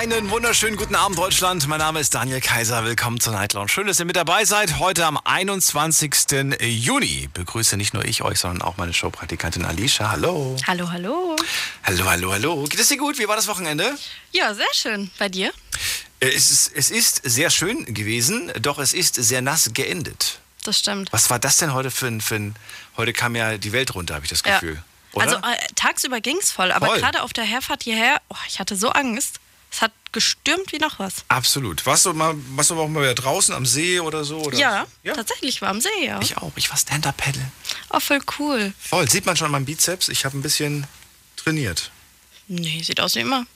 Einen wunderschönen guten Abend, Deutschland. Mein Name ist Daniel Kaiser. Willkommen zur Night Lounge. Schön, dass ihr mit dabei seid. Heute am 21. Juni begrüße nicht nur ich euch, sondern auch meine Showpraktikantin Alicia. Hallo. Hallo, hallo. Hallo, hallo, hallo. Geht es dir gut? Wie war das Wochenende? Ja, sehr schön. Bei dir? Es ist sehr schön gewesen, doch es ist sehr nass geendet. Das stimmt. Was war das denn heute für ein heute kam ja die Welt runter, habe ich das Gefühl. Ja. Oder? Also tagsüber ging es voll, aber gerade auf der Herfahrt hierher, ich hatte so Angst. Es hat gestürmt wie noch was. Absolut. Warst du auch mal wieder draußen am See oder so? Oder? Ja, tatsächlich war am See, ja. Ich auch. Ich war Stand-Up-Paddle. Oh, voll cool. Voll. Sieht man schon an meinem Bizeps? Ich habe ein bisschen trainiert. Nee, sieht aus wie immer.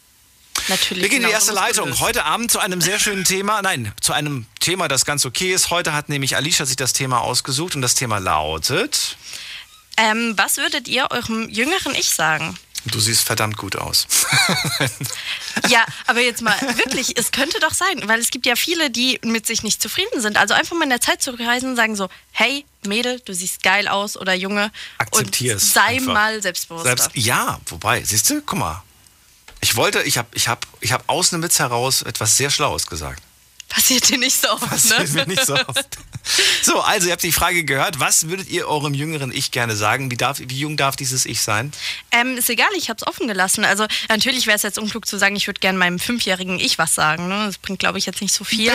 Natürlich. Wir gehen in die erste Leitung. Heute Abend zu einem sehr schönen Thema. Nein, zu einem Thema, das ganz okay ist. Heute hat nämlich Alicia sich das Thema ausgesucht und das Thema lautet... was würdet ihr eurem jüngeren Ich sagen? Du siehst verdammt gut aus. Ja, aber jetzt mal, wirklich, es könnte doch sein, weil es gibt ja viele, die mit sich nicht zufrieden sind. Also einfach mal in der Zeit zurückreisen und sagen so, hey Mädel, du siehst geil aus oder Junge. Akzeptier es. Sei einfach mal selbstbewusster. Ja, wobei, siehst du, guck mal. Ich habe aus einem Witz heraus etwas sehr Schlaues gesagt. Passiert dir nicht so oft, Passiert mir nicht so oft. So, also ihr habt die Frage gehört, was würdet ihr eurem jüngeren Ich gerne sagen? Wie jung darf dieses Ich sein? Ist egal, ich hab's offen gelassen. Also natürlich wäre es jetzt unklug zu sagen, ich würde gerne meinem 5-jährigen Ich was sagen. Ne? Das bringt, glaube ich, jetzt nicht so viel.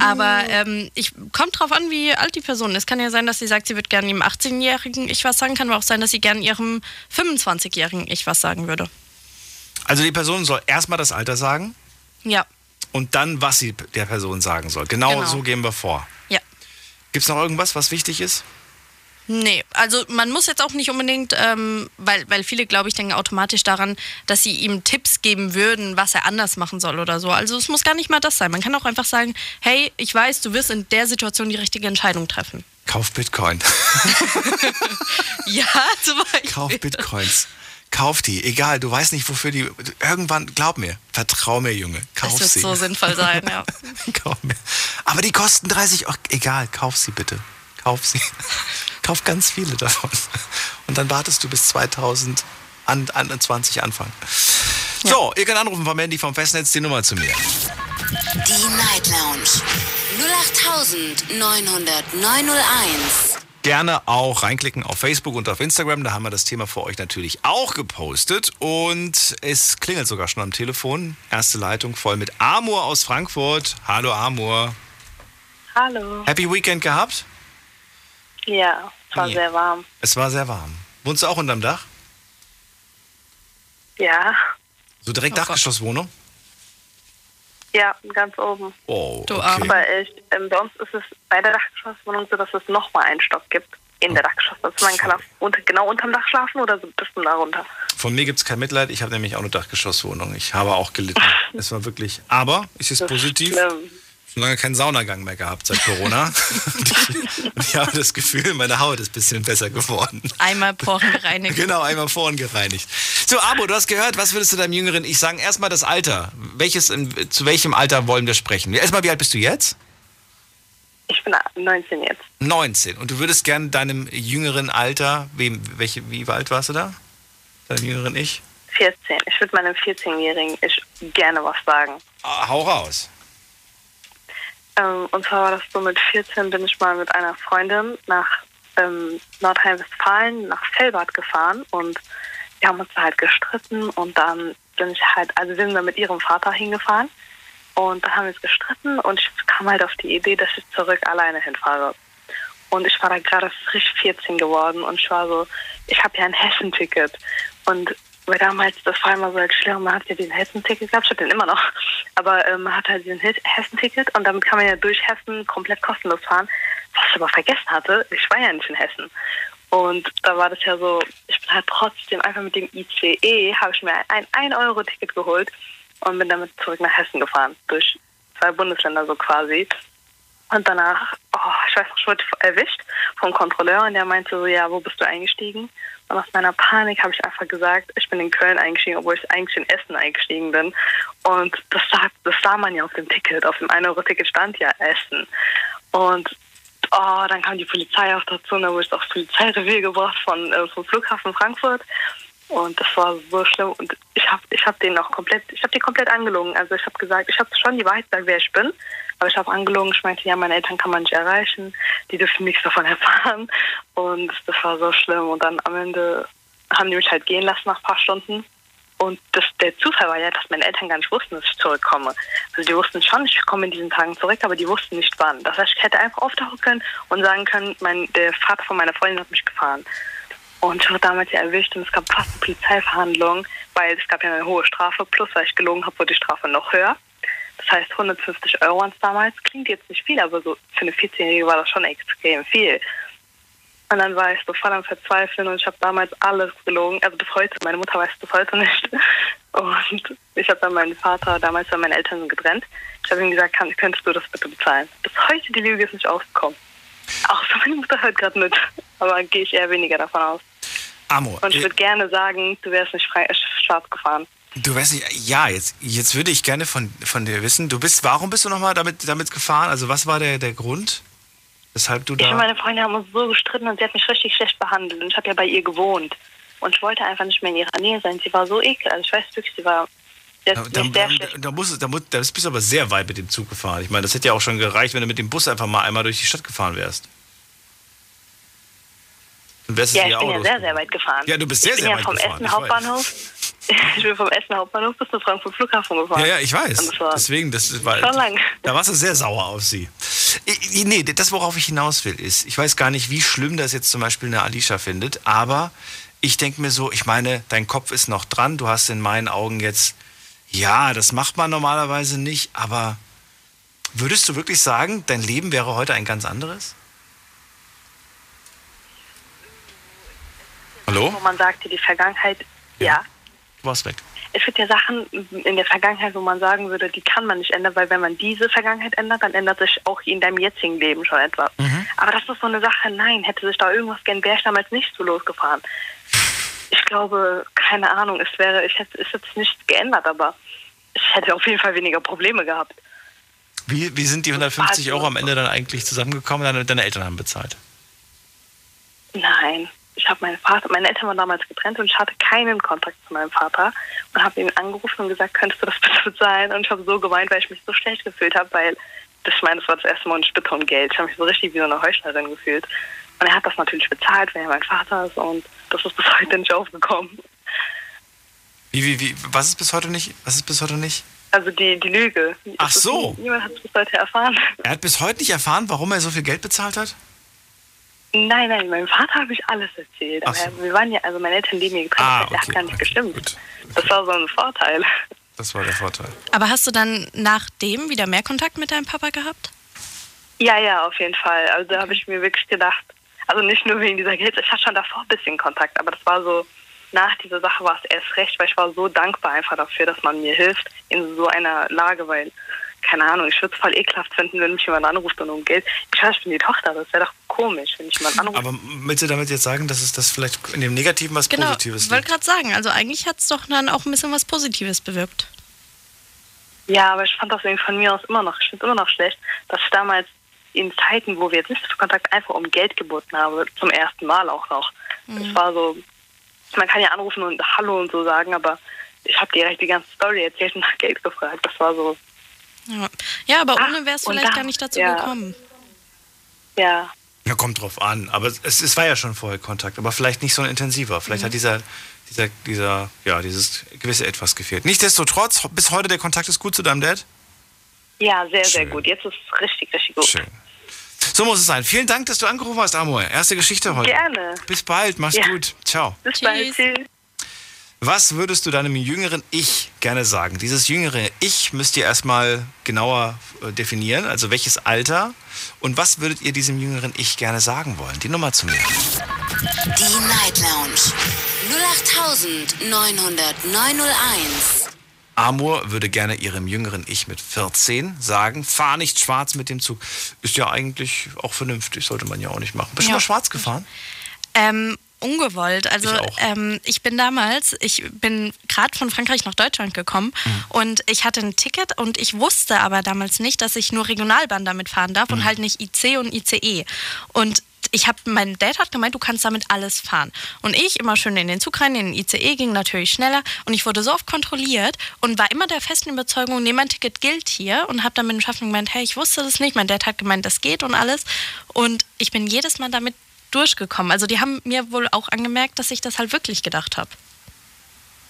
Aber kommt drauf an, wie alt die Person ist. Es kann ja sein, dass sie sagt, sie würde gerne ihrem 18-jährigen Ich was sagen. Kann aber auch sein, dass sie gerne ihrem 25-jährigen Ich was sagen würde. Also die Person soll erstmal das Alter sagen? Ja. Und dann, was sie der Person sagen soll. Genau. So gehen wir vor. Ja. Gibt es noch irgendwas, was wichtig ist? Nee, also man muss jetzt auch nicht unbedingt, weil viele, glaube ich, denken automatisch daran, dass sie ihm Tipps geben würden, was er anders machen soll oder so. Also es muss gar nicht mal das sein. Man kann auch einfach sagen, hey, ich weiß, du wirst in der Situation die richtige Entscheidung treffen. Kauf Bitcoin. Ja, zum Beispiel. Kauf Bitcoins. Kauf die, egal, du weißt nicht, wofür die... Irgendwann, glaub mir, vertrau mir, Junge, kauf sie. Das wird so sinnvoll sein, ja. Kauf mir. Aber die kosten 30 Euro. Egal, kauf sie bitte. Kauf sie. Kauf ganz viele davon. Und dann wartest du bis 2021 anfangen. Ja. So, ihr könnt anrufen vom Handy, vom Festnetz, die Nummer zu mir. Die Night Lounge 08.900.901. Gerne auch reinklicken auf Facebook und auf Instagram. Da haben wir das Thema für euch natürlich auch gepostet. Und es klingelt sogar schon am Telefon. Erste Leitung voll mit Amor aus Frankfurt. Hallo Amor. Hallo. Happy Weekend gehabt? Ja, es war sehr warm. Es war sehr warm. Wohnst du auch unterm Dach? Ja. So direkt Dachgeschosswohnung? Ja, ganz oben. Oh, okay. Aber bei uns ist es bei der Dachgeschosswohnung so, dass es nochmal einen Stock gibt in der Dachgeschosswohnung. Also man kann auch genau unterm Dach schlafen oder so ein bisschen darunter. Von mir gibt es kein Mitleid. Ich habe nämlich auch eine Dachgeschosswohnung. Ich habe auch gelitten. Es war wirklich... Aber es ist positiv. Schlimm. Schon lange keinen Saunagang mehr gehabt seit Corona. Ich habe das Gefühl, meine Haut ist ein bisschen besser geworden. Einmal Poren gereinigt. Genau, einmal Poren gereinigt. So, Abo, du hast gehört, was würdest du deinem Jüngeren Ich sagen? Erstmal das Alter. Zu welchem Alter wollen wir sprechen? Erstmal, wie alt bist du jetzt? Ich bin 19 jetzt. 19. Und du würdest gerne deinem jüngeren Alter, wie alt warst du da? Deinem jüngeren Ich? 14. Ich würde meinem 14-Jährigen Ich gerne was sagen. Ah, hau raus. Und zwar war das so, mit 14 bin ich mal mit einer Freundin nach Nordrhein-Westfalen, nach Fellbad gefahren und wir haben uns da halt gestritten und dann wir sind da mit ihrem Vater hingefahren und da haben wir uns gestritten und ich kam halt auf die Idee, dass ich zurück alleine hinfahre. Und ich war da gerade frisch 14 geworden und ich war so, ich habe ja ein Hessen-Ticket und weil damals, das war immer so halt schlimm, man hat ja diesen Hessen-Ticket gehabt, ich hab den immer noch, aber man hat halt diesen Hessen-Ticket und damit kann man ja durch Hessen komplett kostenlos fahren. Was ich aber vergessen hatte, ich war ja nicht in Hessen. Und da war das ja so, ich bin halt trotzdem einfach mit dem ICE, habe ich mir ein 1-Euro-Ticket geholt und bin damit zurück nach Hessen gefahren, durch 2 Bundesländer so quasi. Und danach, ich weiß noch, ich wurde erwischt vom Kontrolleur und der meinte so, ja, wo bist du eingestiegen? Und aus meiner Panik habe ich einfach gesagt, ich bin in Köln eingestiegen, obwohl ich eigentlich in Essen eingestiegen bin. Und das sah man ja auf dem Ticket, auf dem 1-Euro-Ticket stand ja Essen. Und dann kam die Polizei auch dazu und da wurde ich aufs Polizeirevier gebracht vom Flughafen Frankfurt. Und das war so schlimm. Und ich habe den komplett angelogen. Also ich habe gesagt, ich habe schon die Wahrheit gesagt, wer ich bin. Aber ich habe angelogen. Ich meinte, ja, meine Eltern kann man nicht erreichen. Die dürfen nichts davon erfahren. Und das war so schlimm. Und dann am Ende haben die mich halt gehen lassen nach ein paar Stunden. Und der Zufall war ja, dass meine Eltern gar nicht wussten, dass ich zurückkomme. Also die wussten schon, ich komme in diesen Tagen zurück, aber die wussten nicht wann. Das heißt, ich hätte einfach auftauchen können und sagen können, der Vater von meiner Freundin hat mich gefahren. Und ich wurde damals ja erwischt und es gab fast eine Polizeiverhandlung, weil es gab ja eine hohe Strafe. Plus, weil ich gelogen habe, wurde die Strafe noch höher. Das heißt, 150 € waren es damals. Klingt jetzt nicht viel, aber so für eine 14-Jährige war das schon extrem viel. Und dann war ich so voll am Verzweifeln und ich habe damals alles gelogen. Also bis heute, meine Mutter weiß es bis heute nicht. Und ich habe dann meinen Vater, damals waren meine Eltern getrennt. Ich habe ihm gesagt, könntest du das bitte bezahlen? Bis heute, die Lüge ist nicht ausgekommen. Auch so, meine Mutter hört gerade mit. Aber gehe ich eher weniger davon aus. Amor. Und ich würde gerne sagen, du wärst nicht schwarz gefahren. Du wärst nicht, ja, jetzt würde ich gerne von dir wissen. Warum bist du nochmal damit gefahren? Also was war der Grund? Weshalb du da... Ich und meine Freunde haben uns so gestritten und sie hat mich richtig schlecht behandelt. Und ich habe ja bei ihr gewohnt. Und ich wollte einfach nicht mehr in ihrer Nähe sein. Sie war so eklig. Also ich weiß wirklich, sie war... Da bist du aber sehr weit mit dem Zug gefahren. Ich meine, das hätte ja auch schon gereicht, wenn du mit dem Bus einfach mal einmal durch die Stadt gefahren wärst. Und wärst ja, ich bin ja sehr weit gefahren. Ja, du bist sehr weit gefahren. Ich bin vom Essen Hauptbahnhof bis zum Frankfurt Flughafen gefahren. Ja, ich weiß. Deswegen, das war schon lang. Da warst du sehr sauer auf sie. Nee, das, worauf ich hinaus will, ist, ich weiß gar nicht, wie schlimm das jetzt zum Beispiel eine Alicia findet, aber ich denke mir so, ich meine, dein Kopf ist noch dran, du hast in meinen Augen jetzt, ja, das macht man normalerweise nicht, aber würdest du wirklich sagen, dein Leben wäre heute ein ganz anderes? Hallo? Wo man sagte, die Vergangenheit, ja. Du warst weg. Es gibt ja Sachen in der Vergangenheit, wo man sagen würde, die kann man nicht ändern, weil wenn man diese Vergangenheit ändert, dann ändert sich auch in deinem jetzigen Leben schon etwas. Mhm. Aber das ist so eine Sache, nein, hätte sich da irgendwas gern, wäre ich damals nicht so losgefahren. Ich glaube, keine Ahnung, es hätte nichts geändert, aber ich hätte auf jeden Fall weniger Probleme gehabt. Wie sind die 150 € am Ende dann eigentlich zusammengekommen? Deine Eltern haben bezahlt? Nein. Ich habe meine Eltern waren damals getrennt und ich hatte keinen Kontakt zu meinem Vater und habe ihn angerufen und gesagt, könntest du das bitte bezahlen? Und ich habe so geweint, weil ich mich so schlecht gefühlt habe, weil ich meine, das war das erste Mal und ich bitte um Geld. Ich habe mich so richtig wie so eine Heuchlerin gefühlt. Und er hat das natürlich bezahlt, wenn er mein Vater ist und das ist bis heute nicht aufgekommen. Wie? Was ist bis heute nicht? Also die Lüge. Ach so. Niemand hat es bis heute erfahren. Er hat bis heute nicht erfahren, warum er so viel Geld bezahlt hat? Nein, meinem Vater habe ich alles erzählt. Aber wir waren ja, also meine Eltern leben hier getrennt, der hat gar nicht gestimmt. Gut. Das war so ein Vorteil. Das war der Vorteil. Aber hast du dann nachdem wieder mehr Kontakt mit deinem Papa gehabt? Ja, auf jeden Fall. Also da habe ich mir wirklich gedacht, also nicht nur wegen dieser Geld, ich hatte schon davor ein bisschen Kontakt, aber das war so, nach dieser Sache war es erst recht, weil ich war so dankbar einfach dafür, dass man mir hilft in so einer Lage, weil, keine Ahnung, ich würde es voll ekelhaft finden, wenn mich jemand anruft und um Geld. Ich weiß, ich bin die Tochter, das wäre doch komisch, wenn ich jemand anrufe. Aber willst du damit jetzt sagen, dass es das vielleicht in dem Negativen was Positives ist? Genau, ich wollte gerade sagen, also eigentlich hat es doch dann auch ein bisschen was Positives bewirkt. Ja, aber ich fand das irgendwie von mir aus ich finde es immer noch schlecht, dass ich damals in Zeiten, wo wir jetzt nicht so viel Kontakt, einfach um Geld geboten habe, zum ersten Mal auch noch. Mhm. Das war so, man kann ja anrufen und Hallo und so sagen, aber ich habe direkt die ganze Story erzählt und nach Geld gefragt. Das war so... Ja, aber ohne wäre es vielleicht gar nicht dazu gekommen. Ja. Ja, kommt drauf an. Aber es war ja schon vorher Kontakt, aber vielleicht nicht so ein intensiver. Vielleicht hat dieses gewisse Etwas gefehlt. Nichtsdestotrotz, bis heute der Kontakt ist gut zu deinem Dad? Ja, sehr, sehr gut. Jetzt ist es richtig, richtig gut. Schön. So muss es sein. Vielen Dank, dass du angerufen hast, Amor. Erste Geschichte heute. Gerne. Bis bald. Mach's gut. Ciao. Bis bald. Tschüss. Was würdest du deinem jüngeren Ich gerne sagen? Dieses jüngere Ich müsst ihr erstmal genauer definieren, also welches Alter und was würdet ihr diesem jüngeren Ich gerne sagen wollen? Die Nummer zu mir. Die Night Lounge 08900901. Amor würde gerne ihrem jüngeren Ich mit 14 sagen, fahr nicht schwarz mit dem Zug. Ist ja eigentlich auch vernünftig, sollte man ja auch nicht machen. Bist du mal schwarz gefahren? Ungewollt. Also ich bin gerade von Frankreich nach Deutschland gekommen und ich hatte ein Ticket und ich wusste aber damals nicht, dass ich nur Regionalbahn damit fahren darf und halt nicht IC und ICE. Und mein Dad hat gemeint, du kannst damit alles fahren. Und ich immer schön in den Zug rein, in den ICE ging natürlich schneller und ich wurde so oft kontrolliert und war immer der festen Überzeugung, nee, mein Ticket gilt hier und habe dann mit dem Schaffner gemeint, hey, ich wusste das nicht, mein Dad hat gemeint, das geht und alles und ich bin jedes Mal damit durchgekommen. Also die haben mir wohl auch angemerkt, dass ich das halt wirklich gedacht habe.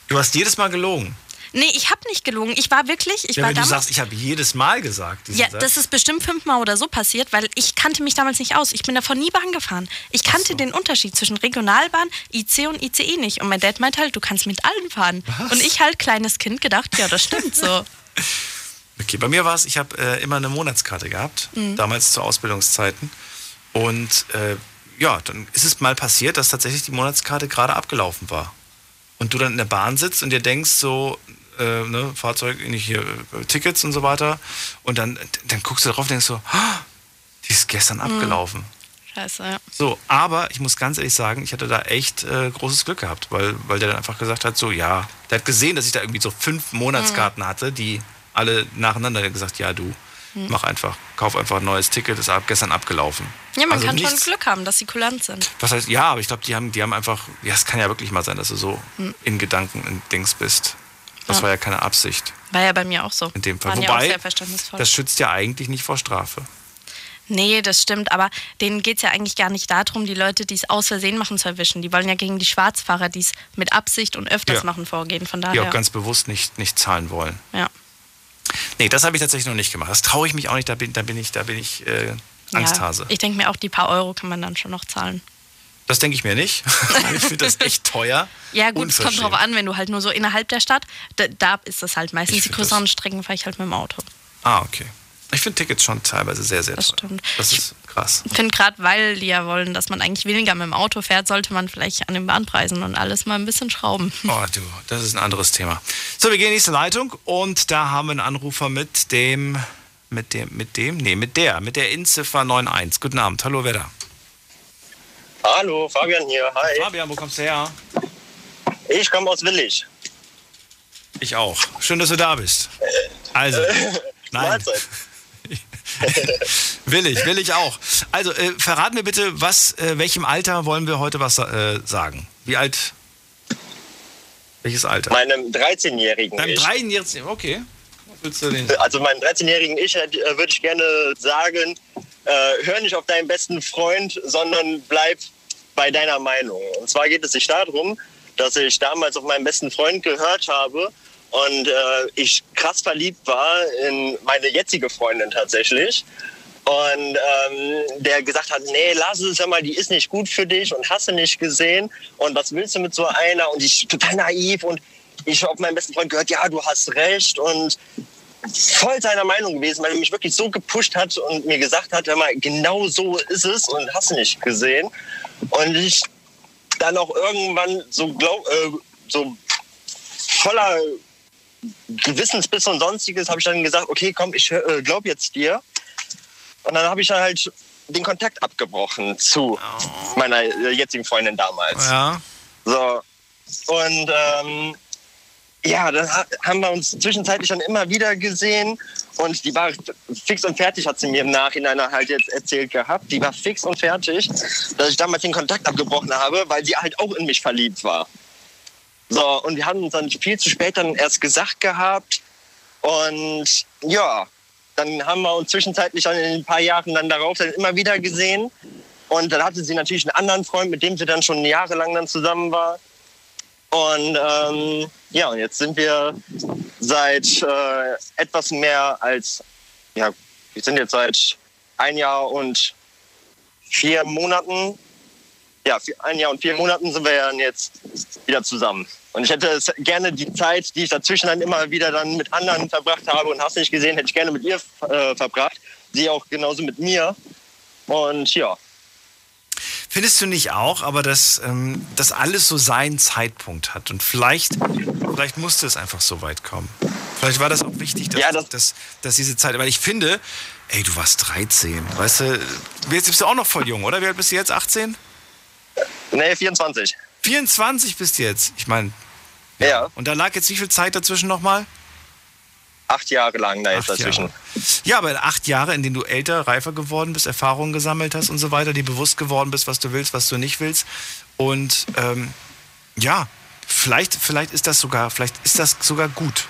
Du hast jedes Mal gelogen. Nee, ich habe nicht gelogen. Ich war wirklich... Ich war wenn du sagst, ich habe jedes Mal gesagt. Ja, Satz. Das ist bestimmt 5-mal oder so passiert, weil ich kannte mich damals nicht aus. Ich bin davon nie Bahn gefahren. Ich kannte den Unterschied zwischen Regionalbahn, IC und ICE nicht. Und mein Dad meinte halt, du kannst mit allen fahren. Was? Und ich halt, kleines Kind, gedacht, ja, das stimmt so. Okay, bei mir war es, ich habe immer eine Monatskarte gehabt, damals zu Ausbildungszeiten. Und ja, dann ist es mal passiert, dass tatsächlich die Monatskarte gerade abgelaufen war. Und du dann in der Bahn sitzt und dir denkst so, ne, Fahrzeug, nicht hier, Tickets und so weiter. Und dann guckst du drauf und denkst so, oh, die ist gestern abgelaufen. Scheiße, ja. So, aber ich muss ganz ehrlich sagen, ich hatte da echt großes Glück gehabt, weil der dann einfach gesagt hat, so, ja, der hat gesehen, dass ich da irgendwie so 5 Monatskarten hatte, die alle nacheinander der hat gesagt, ja, du, mach einfach, kauf einfach ein neues Ticket, ist gestern abgelaufen. Ja, man kann schon Glück haben, dass sie kulant sind. Was heißt, ja, aber ich glaube, die haben einfach, ja, es kann ja wirklich mal sein, dass du so in Gedanken in Dings bist. Das war ja keine Absicht. War ja bei mir auch so. In dem Fall. Wobei, ja auch sehr verständnisvoll. Das schützt ja eigentlich nicht vor Strafe. Nee, das stimmt, aber denen geht es ja eigentlich gar nicht darum, die Leute, die es aus Versehen machen, zu erwischen. Die wollen ja gegen die Schwarzfahrer, die es mit Absicht und öfters machen, vorgehen. Von daher. Die auch ganz bewusst nicht zahlen wollen. Ja. Nee, das habe ich tatsächlich noch nicht gemacht. Das traue ich mich auch nicht, da bin ich Angsthase. Ja, ich denke mir auch, die paar Euro kann man dann schon noch zahlen. Das denke ich mir nicht. Ich finde das echt teuer. Ja gut, es kommt drauf an, wenn du halt nur so innerhalb der Stadt, da ist das halt meistens die größeren Strecken, fahre ich halt mit dem Auto. Ah, okay. Ich finde Tickets schon teilweise sehr, sehr teuer. Das stimmt. Das ist krass. Ich finde gerade, weil die ja wollen, dass man eigentlich weniger mit dem Auto fährt, sollte man vielleicht an den Bahnpreisen und alles mal ein bisschen schrauben. Oh du, das ist ein anderes Thema. So, wir gehen in die nächste Leitung und da haben wir einen Anrufer mit der Inziffer 91. Guten Abend, hallo, wer da? Hallo, Fabian hier, hi. Fabian, wo kommst du her? Ich komme aus Willig. Ich auch. Schön, dass du da bist. Also, nein. Mahlzeit. Willig auch. Also, verrat mir bitte, welchem Alter wollen wir heute was sagen? Wie alt? Welches Alter? Meinem 13-jährigen Ich. Deinem 13-jährigen, okay. Was willst du denn? Also, meinem 13-jährigen Ich würde ich gerne sagen, hör nicht auf deinen besten Freund, sondern bleib bei deiner Meinung. Und zwar geht es sich darum, dass ich damals auf meinen besten Freund gehört habe und ich krass verliebt war in meine jetzige Freundin tatsächlich. Und der gesagt hat, nee, lass es, sag mal, die ist nicht gut für dich und hast du nicht gesehen. Und was willst du mit so einer? Und ich total naiv und ich habe auf meinen besten Freund gehört, ja, du hast recht und voll seiner Meinung gewesen, weil er mich wirklich so gepusht hat und mir gesagt hat, hör mal, genau so ist es und hast nicht gesehen. Und ich dann auch irgendwann so voller Gewissensbiss und Sonstiges habe ich dann gesagt, okay, komm, ich glaube jetzt dir. Und dann habe ich dann halt den Kontakt abgebrochen zu meiner jetzigen Freundin damals. Ja. So. Und ja, dann haben wir uns zwischenzeitlich schon immer wieder gesehen und die war fix und fertig, hat sie mir im Nachhinein halt jetzt erzählt gehabt, die war fix und fertig, dass ich damals den Kontakt abgebrochen habe, weil sie halt auch in mich verliebt war. So, und wir haben uns dann viel zu spät dann erst gesagt gehabt und ja, dann haben wir uns zwischenzeitlich dann in ein paar Jahren dann darauf dann immer wieder gesehen und dann hatte sie natürlich einen anderen Freund, mit dem sie dann schon jahrelang dann zusammen war. Und ja, und jetzt sind wir seit etwas mehr als, ja, wir sind jetzt seit 1 Jahr und 4 Monaten sind wir ja jetzt wieder zusammen. Und ich hätte es gerne die Zeit, die ich dazwischen dann immer wieder dann mit anderen verbracht habe und hast nicht gesehen, hätte ich gerne mit ihr verbracht. Sie auch genauso mit mir. Und ja. Findest du nicht auch, aber dass alles so seinen Zeitpunkt hat und vielleicht musste es einfach so weit kommen. Vielleicht war das auch wichtig, dass diese Zeit, weil ich finde, ey, du warst 13, weißt du, jetzt bist du auch noch voll jung, oder? Wie alt bist du jetzt, 18? Nee, 24. 24 bist du jetzt, ich meine. Ja. Und da lag jetzt wie viel Zeit dazwischen nochmal? 8 Jahre lang da jetzt dazwischen. Ja, aber 8 Jahre, in denen du älter, reifer geworden bist, Erfahrungen gesammelt hast und so weiter, dir bewusst geworden bist, was du willst, was du nicht willst. Und ja, vielleicht ist das sogar gut.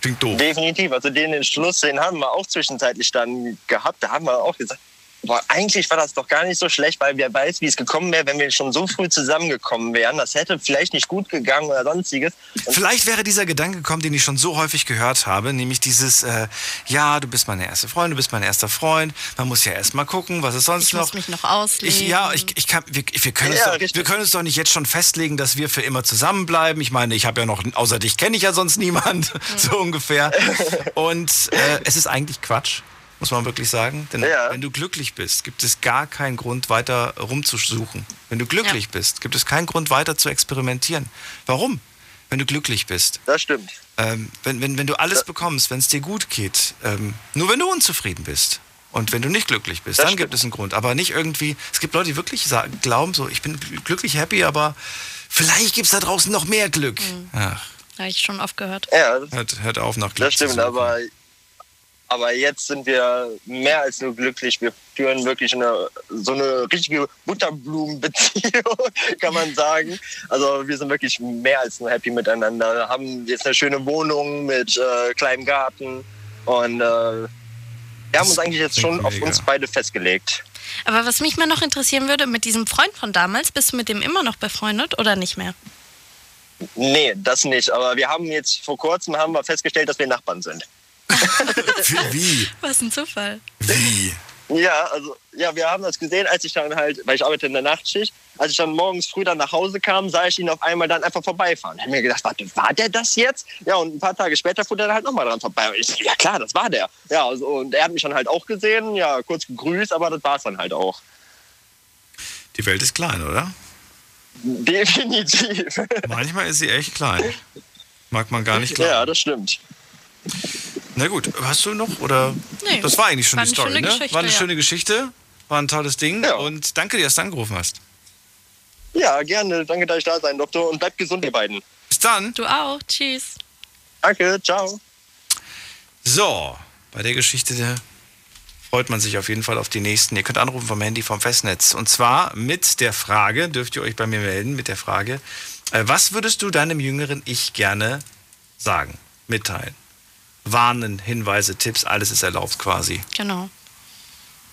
Klingt doof. Definitiv. Also den Entschluss, den haben wir auch zwischenzeitlich dann gehabt. Da haben wir auch gesagt, boah, eigentlich war das doch gar nicht so schlecht, weil wer weiß, wie es gekommen wäre, wenn wir schon so früh zusammengekommen wären. Das hätte vielleicht nicht gut gegangen oder sonstiges. Und vielleicht wäre dieser Gedanke gekommen, den ich schon so häufig gehört habe, nämlich dieses, ja, du bist meine erste Freundin, du bist mein erster Freund, man muss ja erst mal gucken, was ist sonst noch. Ich muss mich noch ausleben. Wir können uns doch nicht jetzt schon festlegen, dass wir für immer zusammenbleiben. Ich meine, ich habe ja noch, außer dich kenne ich ja sonst niemand, so ungefähr. Und es ist eigentlich Quatsch. Muss man wirklich sagen, denn wenn du glücklich bist, gibt es gar keinen Grund, weiter rumzusuchen. Wenn du glücklich bist, gibt es keinen Grund, weiter zu experimentieren. Warum? Wenn du glücklich bist. Das stimmt. Wenn du alles bekommst, wenn es dir gut geht, nur wenn du unzufrieden bist und wenn du nicht glücklich bist, das dann stimmt. Gibt es einen Grund. Aber nicht irgendwie, es gibt Leute, die wirklich sagen, glauben so, ich bin glücklich, happy, aber vielleicht gibt es da draußen noch mehr Glück. Mhm. Ach. Habe ich schon oft gehört. Ja, hört auf, nach Glück zu suchen. Das stimmt, aber jetzt sind wir mehr als nur glücklich. Wir führen wirklich so eine richtige Butterblumenbeziehung, kann man sagen. Also wir sind wirklich mehr als nur happy miteinander. Wir haben jetzt eine schöne Wohnung mit kleinem Garten. Und wir haben uns eigentlich jetzt schon auf uns beide festgelegt. Aber was mich mal noch interessieren würde, mit diesem Freund von damals, bist du mit dem immer noch befreundet oder nicht mehr? Nee, das nicht. Aber wir haben jetzt vor kurzem festgestellt, dass wir Nachbarn sind. Wie? Was ein Zufall. Wie? Ja, also wir haben das gesehen, als ich dann halt, weil ich arbeite in der Nachtschicht, als ich dann morgens früh dann nach Hause kam, sah ich ihn auf einmal dann einfach vorbeifahren. Ich habe mir gedacht, warte, war der das jetzt? Ja, und ein paar Tage später fuhr der halt nochmal dran vorbei. Und ich, ja klar, das war der. Ja, also, und er hat mich dann halt auch gesehen, ja, kurz gegrüßt, aber das war es dann halt auch. Die Welt ist klein, oder? Definitiv. Manchmal ist sie echt klein. Mag man gar nicht glauben. Ja, das stimmt. Na gut, hast du noch? Oder? Nee, das war eigentlich schon die Story, ne? War eine schöne Geschichte, war ein tolles Ding. Ja. Und danke dir, dass du angerufen hast. Ja, gerne. Danke, dass ich da sein durfte. Und bleibt gesund, ihr beiden. Bis dann. Du auch. Tschüss. Danke, ciao. So, bei der Geschichte freut man sich auf jeden Fall auf die nächsten. Ihr könnt anrufen vom Handy, vom Festnetz. Und zwar mit der Frage, dürft ihr euch bei mir melden, mit der Frage, was würdest du deinem jüngeren Ich gerne sagen, mitteilen? Warnen, Hinweise, Tipps, alles ist erlaubt quasi. Genau.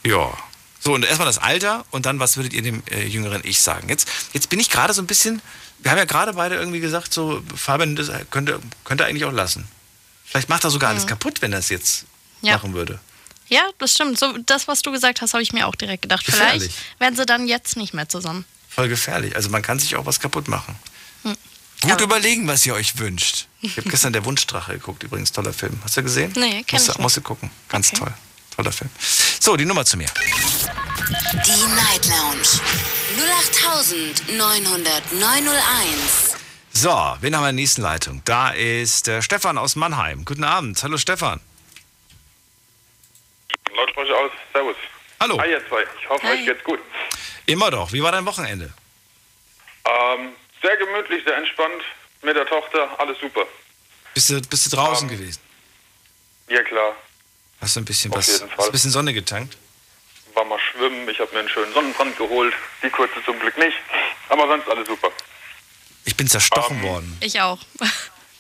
Ja. So, und erstmal das Alter und dann, was würdet ihr dem jüngeren Ich sagen? Jetzt bin ich gerade so ein bisschen, wir haben ja gerade beide irgendwie gesagt, so, Fabian, das könnte eigentlich auch lassen. Vielleicht macht er sogar alles kaputt, wenn er es jetzt machen würde. Ja, das stimmt. So, das, was du gesagt hast, habe ich mir auch direkt gedacht. Gefährlich. Vielleicht werden sie dann jetzt nicht mehr zusammen. Voll gefährlich. Also man kann sich auch was kaputt machen. Gut überlegen, was ihr euch wünscht. Ich habe gestern Der Wunschdrache geguckt, übrigens toller Film. Hast du gesehen? Nee, kenn ich nicht. Musst du gucken. Ganz toll. Toller Film. So, die Nummer zu mir. Die Night Lounge 08.900.901. So, wen haben wir in der nächsten Leitung? Da ist Stefan aus Mannheim. Guten Abend. Hallo Stefan. Lautsprecher aus. Servus. Hallo. Hi ihr zwei. Ich hoffe, euch geht's gut. Immer doch. Wie war dein Wochenende? Sehr gemütlich, sehr entspannt, mit der Tochter, alles super. Bist du draußen gewesen? Ja, klar. Hast du ein bisschen Sonne getankt? War mal schwimmen, ich habe mir einen schönen Sonnenbrand geholt, die kurze zum Glück nicht, aber sonst alles super. Ich bin zerstochen worden. Ich auch.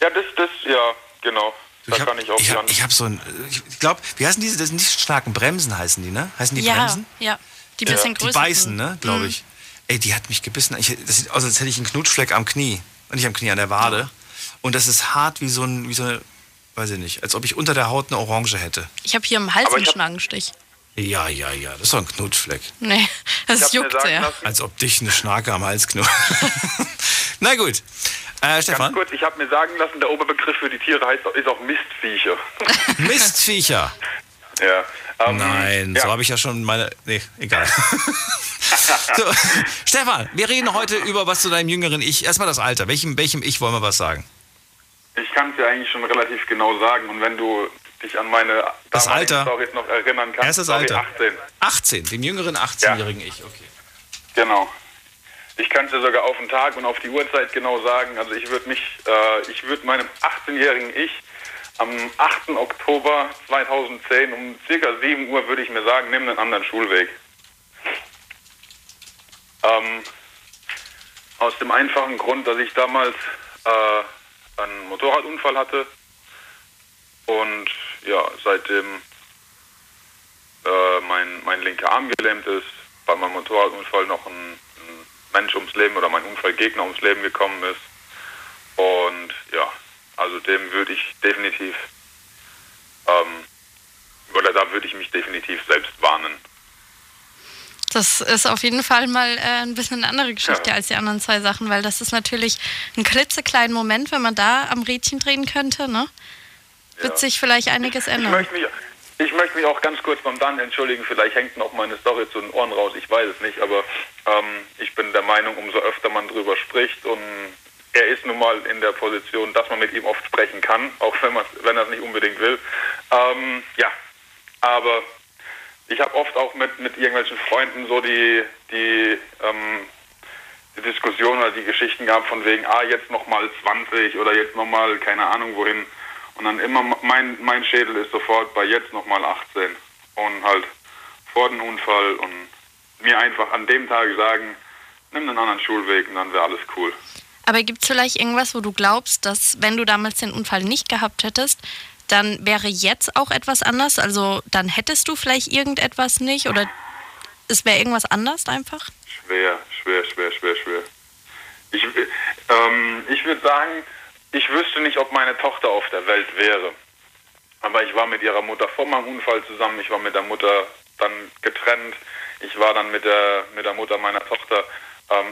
Ja, genau. Ich glaube, wie heißen diese, das sind die starken Bremsen, heißen die, ne? Heißen die Bremsen? Ja, die bisschen größer. Die beißen, ne, glaube ich. Ey, die hat mich gebissen. Das sieht aus, als hätte ich einen Knutschfleck am Knie. Und nicht am Knie, an der Wade. Und das ist hart wie so eine, weiß ich nicht, als ob ich unter der Haut eine Orange hätte. Ich habe hier im Hals einen Schnakenstich. Ja, das ist doch ein Knutschfleck. Nee, das juckt sehr. Als ob dich eine Schnake am Hals knurrt. Na gut. Stefan? Ganz kurz, ich habe mir sagen lassen, der Oberbegriff für die Tiere ist auch Mistviecher. Mistviecher? Ja. Nein, so habe ich ja schon meine... Nee, egal. So, Stefan, wir reden heute über was zu deinem jüngeren Ich. Erstmal das Alter. Welchem Ich wollen wir was sagen? Ich kann es dir eigentlich schon relativ genau sagen. Und wenn du dich an meine damaligen Storys noch erinnern kannst. Erstes Alter. 18. 18, dem jüngeren 18-jährigen Ich. Okay. Genau. Ich kann es dir sogar auf den Tag und auf die Uhrzeit genau sagen. Also ich würde meinem 18-jährigen Ich am 8. Oktober 2010 um circa 7 Uhr würde ich mir sagen, nimm einen anderen Schulweg. Aus dem einfachen Grund, dass ich damals einen Motorradunfall hatte und ja, seitdem mein linker Arm gelähmt ist, bei meinem Motorradunfall noch ein Mensch ums Leben oder mein Unfallgegner ums Leben gekommen ist. Und ja, also dem würde ich definitiv, oder da würde ich mich definitiv selbst warnen. Das ist auf jeden Fall mal ein bisschen eine andere Geschichte als die anderen zwei Sachen, weil das ist natürlich ein klitzekleinen Moment, wenn man da am Rädchen drehen könnte, ne? Wird sich vielleicht einiges ändern. Ich möchte mich auch ganz kurz beim Dan entschuldigen, vielleicht hängt noch meine Story zu den Ohren raus, ich weiß es nicht, aber ich bin der Meinung, umso öfter man drüber spricht, und er ist nun mal in der Position, dass man mit ihm oft sprechen kann, auch wenn er es nicht unbedingt will. Aber ich habe oft auch mit irgendwelchen Freunden so die Diskussion oder die Geschichten gehabt von wegen, jetzt nochmal 20 oder jetzt nochmal keine Ahnung wohin. Und dann immer, mein Schädel ist sofort bei jetzt nochmal 18. Und halt vor dem Unfall und mir einfach an dem Tag sagen, nimm einen anderen Schulweg und dann wäre alles cool. Aber gibt es vielleicht irgendwas, wo du glaubst, dass wenn du damals den Unfall nicht gehabt hättest, dann wäre jetzt auch etwas anders? Also dann hättest du vielleicht irgendetwas nicht oder es wäre irgendwas anders einfach? Schwer. Ich würde sagen, ich wüsste nicht, ob meine Tochter auf der Welt wäre. Aber ich war mit ihrer Mutter vor meinem Unfall zusammen, ich war mit der Mutter dann getrennt, ich war dann mit der Mutter meiner Tochter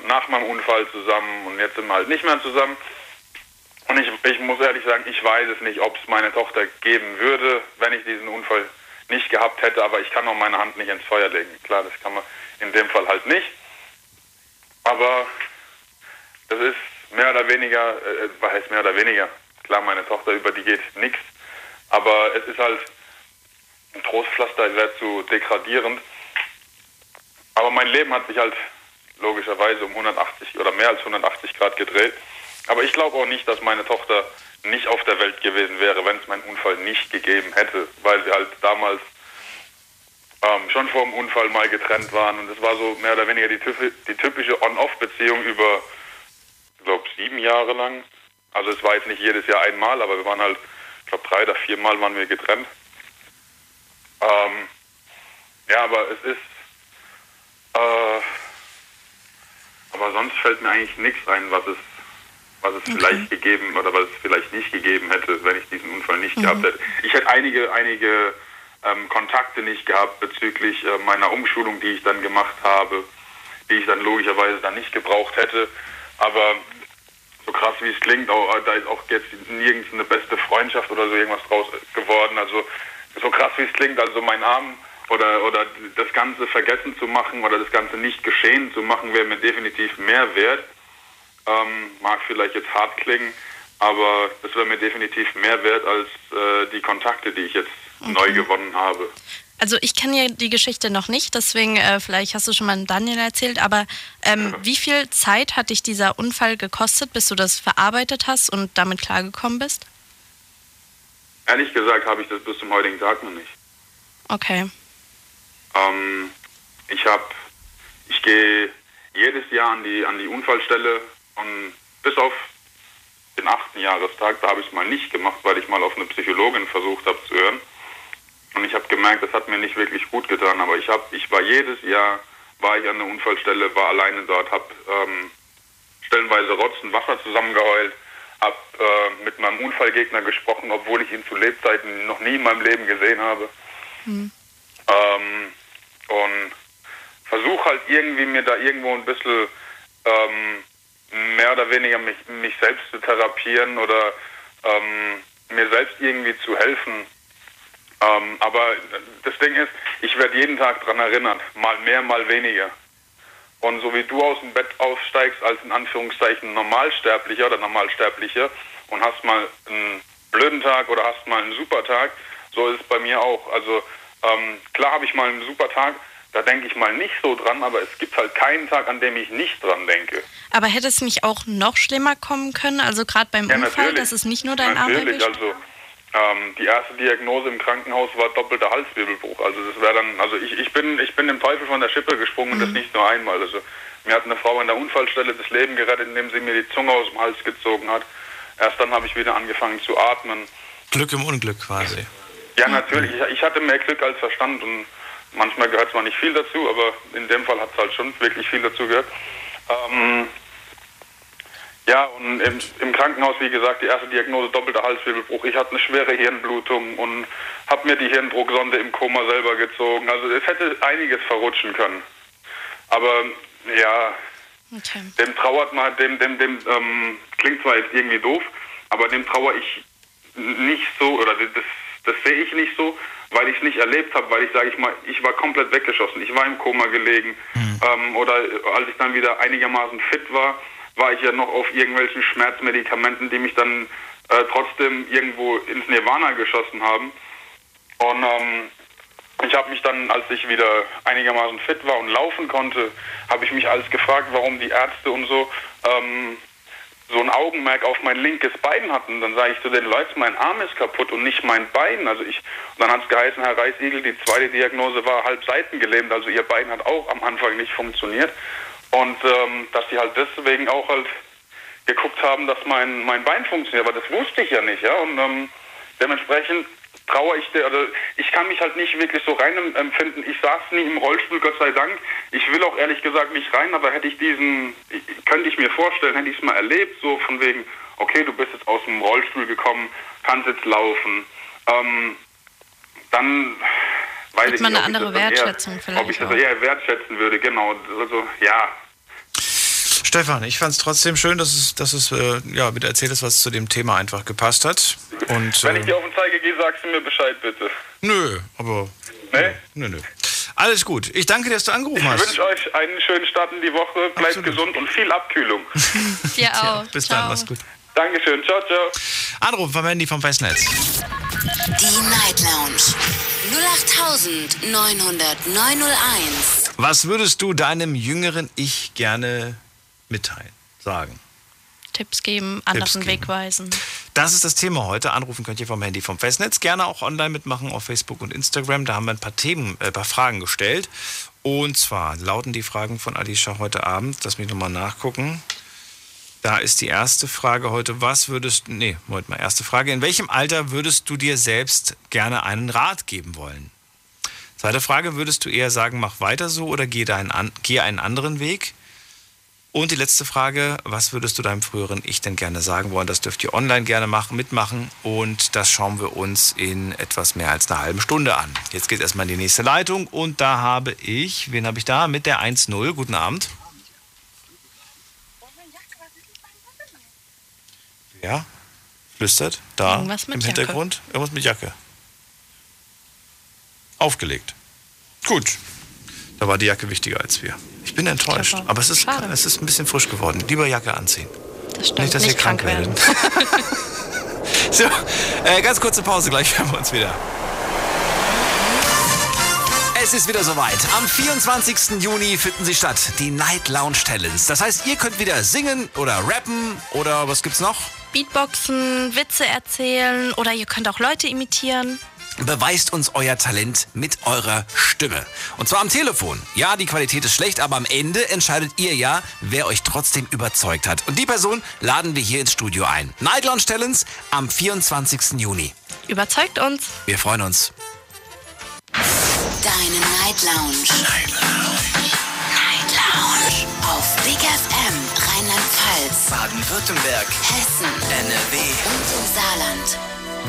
nach meinem Unfall zusammen und jetzt sind wir halt nicht mehr zusammen. Und ich muss ehrlich sagen, ich weiß es nicht, ob es meine Tochter geben würde, wenn ich diesen Unfall nicht gehabt hätte, aber ich kann auch meine Hand nicht ins Feuer legen. Klar, das kann man in dem Fall halt nicht. Aber das ist mehr oder weniger, was heißt mehr oder weniger? Klar, meine Tochter, über die geht nichts, aber es ist halt ein Trostpflaster, wäre zu degradierend. Aber mein Leben hat sich halt logischerweise um 180 oder mehr als 180 Grad gedreht. Aber ich glaube auch nicht, dass meine Tochter nicht auf der Welt gewesen wäre, wenn es meinen Unfall nicht gegeben hätte, weil sie halt damals schon vor dem Unfall mal getrennt waren. Und das war so mehr oder weniger die typische On-Off-Beziehung über, ich glaube, 7 Jahre lang. Also es war jetzt nicht jedes Jahr einmal, aber wir waren halt, ich glaube, 3 oder 4 Mal waren wir getrennt. Aber es ist... aber sonst fällt mir eigentlich nichts ein, was es vielleicht gegeben oder was es vielleicht nicht gegeben hätte, wenn ich diesen Unfall nicht gehabt hätte. Ich hätte einige Kontakte nicht gehabt bezüglich meiner Umschulung, die ich dann gemacht habe, die ich dann logischerweise dann nicht gebraucht hätte. Aber so krass wie es klingt, da ist auch jetzt nirgends eine beste Freundschaft oder so irgendwas draus geworden. Also so krass wie es klingt, also mein Arm oder das Ganze vergessen zu machen oder das Ganze nicht geschehen zu machen, wäre mir definitiv mehr wert. Mag vielleicht jetzt hart klingen, aber das wäre mir definitiv mehr wert als die Kontakte, die ich jetzt neu gewonnen habe. Also ich kenne ja die Geschichte noch nicht, deswegen vielleicht hast du schon mal Daniel erzählt, aber wie viel Zeit hat dich dieser Unfall gekostet, bis du das verarbeitet hast und damit klargekommen bist? Ehrlich gesagt habe ich das bis zum heutigen Tag noch nicht. Okay. Ich gehe jedes Jahr an die Unfallstelle und bis auf den 8. Jahrestag, da habe ich es mal nicht gemacht, weil ich mal auf eine Psychologin versucht habe zu hören. Und ich habe gemerkt, das hat mir nicht wirklich gut getan, aber ich war jedes Jahr an der Unfallstelle, war alleine dort, habe stellenweise Rotzen Wasser zusammengeheult, habe mit meinem Unfallgegner gesprochen, obwohl ich ihn zu Lebzeiten noch nie in meinem Leben gesehen habe. Und versuche halt irgendwie mir da irgendwo ein bisschen mehr oder weniger mich selbst zu therapieren oder mir selbst irgendwie zu helfen. Aber das Ding ist, ich werde jeden Tag dran erinnert, mal mehr, mal weniger. Und so wie du aus dem Bett aufsteigst als in Anführungszeichen Normalsterblicher oder Normalsterbliche und hast mal einen blöden Tag oder hast mal einen super Tag, so ist es bei mir auch. Also klar habe ich mal einen super Tag, da denke ich mal nicht so dran, aber es gibt halt keinen Tag, an dem ich nicht dran denke. Aber hätte es nicht auch noch schlimmer kommen können? Also gerade beim Unfall, dass es nicht nur dein Arm erwischt? Natürlich, also Die erste Diagnose im Krankenhaus war doppelter Halswirbelbruch. Also das wäre dann, also ich bin im Teufel von der Schippe gesprungen und das nicht nur einmal. Also mir hat eine Frau an der Unfallstelle das Leben gerettet, indem sie mir die Zunge aus dem Hals gezogen hat. Erst dann habe ich wieder angefangen zu atmen. Glück im Unglück quasi. Ja, natürlich. Ich hatte mehr Glück als Verstand und manchmal gehört zwar nicht viel dazu, aber in dem Fall hat es halt schon wirklich viel dazu gehört. Ja, und im Krankenhaus, wie gesagt, die erste Diagnose doppelter Halswirbelbruch. Ich hatte eine schwere Hirnblutung und habe mir die Hirnbruchsonde im Koma selber gezogen. Also es hätte einiges verrutschen können. Aber ja, okay. Dem trauert man, klingt zwar jetzt irgendwie doof, aber dem trauere ich nicht so, oder das sehe ich nicht so, weil ich es nicht erlebt habe, weil ich, sage ich mal, ich war komplett weggeschossen. Ich war im Koma gelegen. Oder als ich dann wieder einigermaßen fit war ich ja noch auf irgendwelchen Schmerzmedikamenten, die mich dann trotzdem irgendwo ins Nirvana geschossen haben. Und ich habe mich dann, als ich wieder einigermaßen fit war und laufen konnte, habe ich mich alles gefragt, warum die Ärzte und so ein Augenmerk auf mein linkes Bein hatten. Dann sage ich zu den Leuten, mein Arm ist kaputt und nicht mein Bein. Und dann hat es geheißen, Herr Reißigel, die zweite Diagnose war halb seitengelähmt, also Ihr Bein hat auch am Anfang nicht funktioniert. Und dass die halt deswegen auch halt geguckt haben, dass mein Bein funktioniert. Aber das wusste ich ja nicht, ja. Und dementsprechend trauere ich, ich kann mich halt nicht wirklich so rein empfinden. Ich saß nie im Rollstuhl, Gott sei Dank. Ich will auch ehrlich gesagt nicht rein, aber könnte ich mir vorstellen, hätte ich es mal erlebt, so von wegen, okay, du bist jetzt aus dem Rollstuhl gekommen, kannst jetzt laufen. Dann weiß ich nicht, eine andere Wertschätzung vielleicht. Ob ich das eher wertschätzen würde, genau. Also, ja. Stefan, ich fand es trotzdem schön, dass es bitte erzählt ist, was zu dem Thema einfach gepasst hat. Und, wenn ich dir auf den Zeiger gehe, sagst du mir Bescheid, bitte. Nö, aber... Nee? Nö. Alles gut. Ich danke dir, dass du angerufen hast. Ich wünsche euch einen schönen Start in die Woche. Bleibt gesund und viel Abkühlung. Dir auch. Ja, bis dann, mach's gut. Dankeschön, ciao, ciao. Anruf vom Handy vom Festnetz. Die Night Lounge. 08900901. Was würdest du deinem jüngeren Ich gerne mitteilen, sagen? Tipps geben, anderen Weg weisen. Das ist das Thema heute. Anrufen könnt ihr vom Handy vom Festnetz. Gerne auch online mitmachen auf Facebook und Instagram. Da haben wir ein paar Fragen gestellt. Und zwar lauten die Fragen von Alicia heute Abend. Lass mich nochmal nachgucken. Da ist die erste Frage heute, erste Frage. In welchem Alter würdest du dir selbst gerne einen Rat geben wollen? Zweite Frage, würdest du eher sagen, mach weiter so oder geh einen anderen Weg? Und die letzte Frage, was würdest du deinem früheren Ich denn gerne sagen wollen? Das dürft ihr online gerne mitmachen und das schauen wir uns in etwas mehr als einer halben Stunde an. Jetzt geht erstmal in die nächste Leitung und da wen habe ich da? Mit der 1-0, guten Abend. Ja, flüstert, da im Hintergrund, Jacke. Irgendwas mit Jacke. Aufgelegt. Gut, da war die Jacke wichtiger als wir. Ich bin enttäuscht, aber es ist ein bisschen frisch geworden. Lieber Jacke anziehen. Das stimmt. Nicht, dass ihr krank werdet. So, ganz kurze Pause, gleich hören wir uns wieder. Es ist wieder soweit. Am 24. Juni finden sie statt, die Night Lounge Talents. Das heißt, ihr könnt wieder singen oder rappen oder was gibt's noch? Beatboxen, Witze erzählen oder ihr könnt auch Leute imitieren. Beweist uns euer Talent mit eurer Stimme. Und zwar am Telefon. Ja, die Qualität ist schlecht, aber am Ende entscheidet ihr ja, wer euch trotzdem überzeugt hat. Und die Person laden wir hier ins Studio ein. Night Lounge Talents am 24. Juni. Überzeugt uns. Wir freuen uns. Deine Night Lounge. Night Lounge. Auf Big FM, Rheinland-Pfalz, Baden-Württemberg, Hessen, NRW und im Saarland.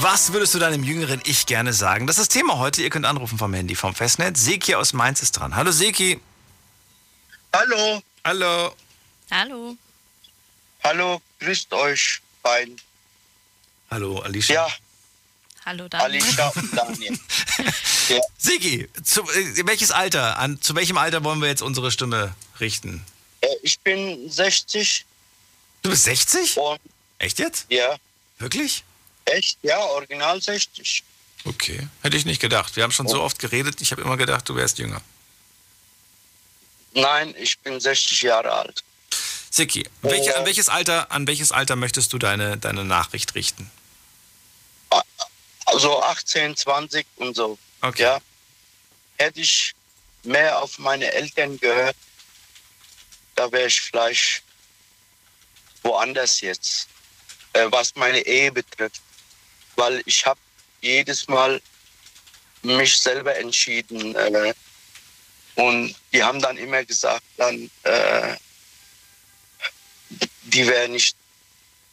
Was würdest du deinem jüngeren Ich gerne sagen? Das ist das Thema heute. Ihr könnt anrufen vom Handy, vom Festnetz. Seki aus Mainz ist dran. Hallo Seki. Hallo. Hallo. Hallo. Hallo, grüßt euch beiden. Hallo Alicia. Ja. Hallo Daniel. Alicia und Daniel. Ja. Seki, zu welchem Alter wollen wir jetzt unsere Stimme richten? Ich bin 60. Du bist 60? Und echt jetzt? Ja. Wirklich? Echt? Ja, original 60. Okay, hätte ich nicht gedacht. Wir haben schon so oft geredet, ich habe immer gedacht, du wärst jünger. Nein, ich bin 60 Jahre alt. Seki, an welches Alter möchtest du deine Nachricht richten? Also 18, 20 und so. Okay. Ja. Hätte ich mehr auf meine Eltern gehört, da wäre ich vielleicht woanders jetzt, was meine Ehe betrifft. Weil ich habe jedes Mal mich selber entschieden. Und die haben dann immer gesagt, dann die wäre nicht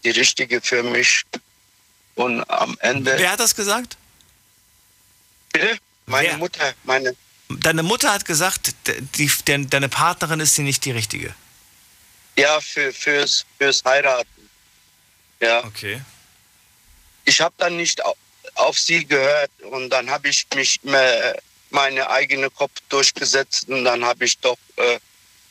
die richtige für mich. Und am Ende... Wer hat das gesagt? Bitte? Meine Mutter. Deine Mutter hat gesagt, deine Partnerin ist sie nicht die richtige? Ja, fürs Heiraten. Ja. Okay. Ich habe dann nicht auf sie gehört und dann habe ich mich meine eigene Kopf durchgesetzt und dann habe ich doch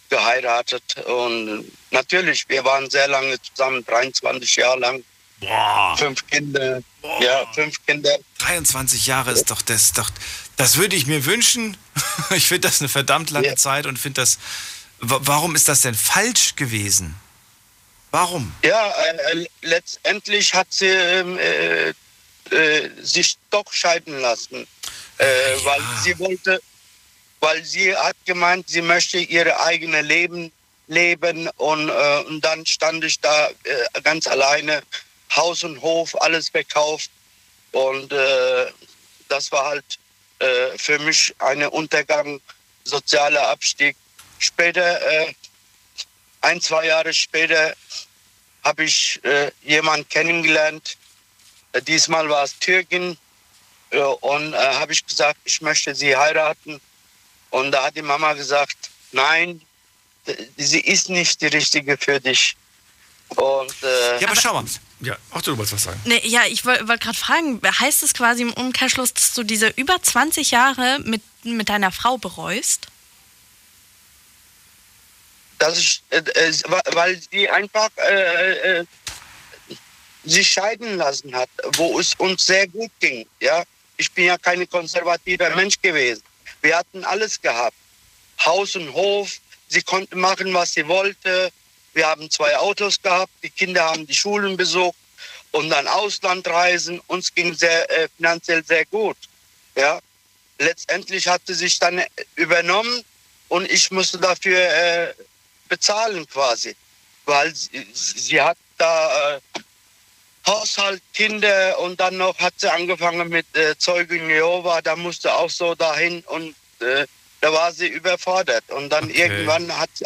geheiratet. Und natürlich, wir waren sehr lange zusammen, 23 Jahre lang. Boah. 5 Kinder. Boah. Ja, 5 Kinder. 23 Jahre ist doch das. Das würde ich mir wünschen. Ich finde das eine verdammt lange Zeit und finde das. Warum ist das denn falsch gewesen? Warum? Ja, letztendlich hat sie sich doch scheiden lassen, weil sie hat gemeint, sie möchte ihre eigene Leben und dann stand ich da ganz alleine, Haus und Hof, alles verkauft und das war halt für mich ein Untergang, sozialer Abstieg. Später, 1-2 Jahre später, habe ich jemanden kennengelernt. Diesmal war es Türkin und habe ich gesagt, ich möchte sie heiraten. Und da hat die Mama gesagt, nein, sie ist nicht die Richtige für dich. Und, ja, aber schau mal. Ja, auch du wolltest was sagen. Nee, ja, ich wollte gerade fragen, heißt es quasi im Umkehrschluss, dass du diese über 20 Jahre mit deiner Frau bereust? Dass ich, weil sie einfach sich scheiden lassen hat, wo es uns sehr gut ging. Ja? Ich bin ja kein konservativer Mensch gewesen. Wir hatten alles gehabt. Haus und Hof, sie konnte machen, was sie wollte. Wir haben 2 Autos gehabt, die Kinder haben die Schulen besucht und dann Auslandreisen. Uns ging sehr finanziell sehr gut. Ja? Letztendlich hat sie sich dann übernommen und ich musste dafür bezahlen quasi, weil sie hat da Haushalt, Kinder und dann noch hat sie angefangen mit Zeugen Jehova, da musste auch so dahin und da war sie überfordert. Und dann irgendwann hat sie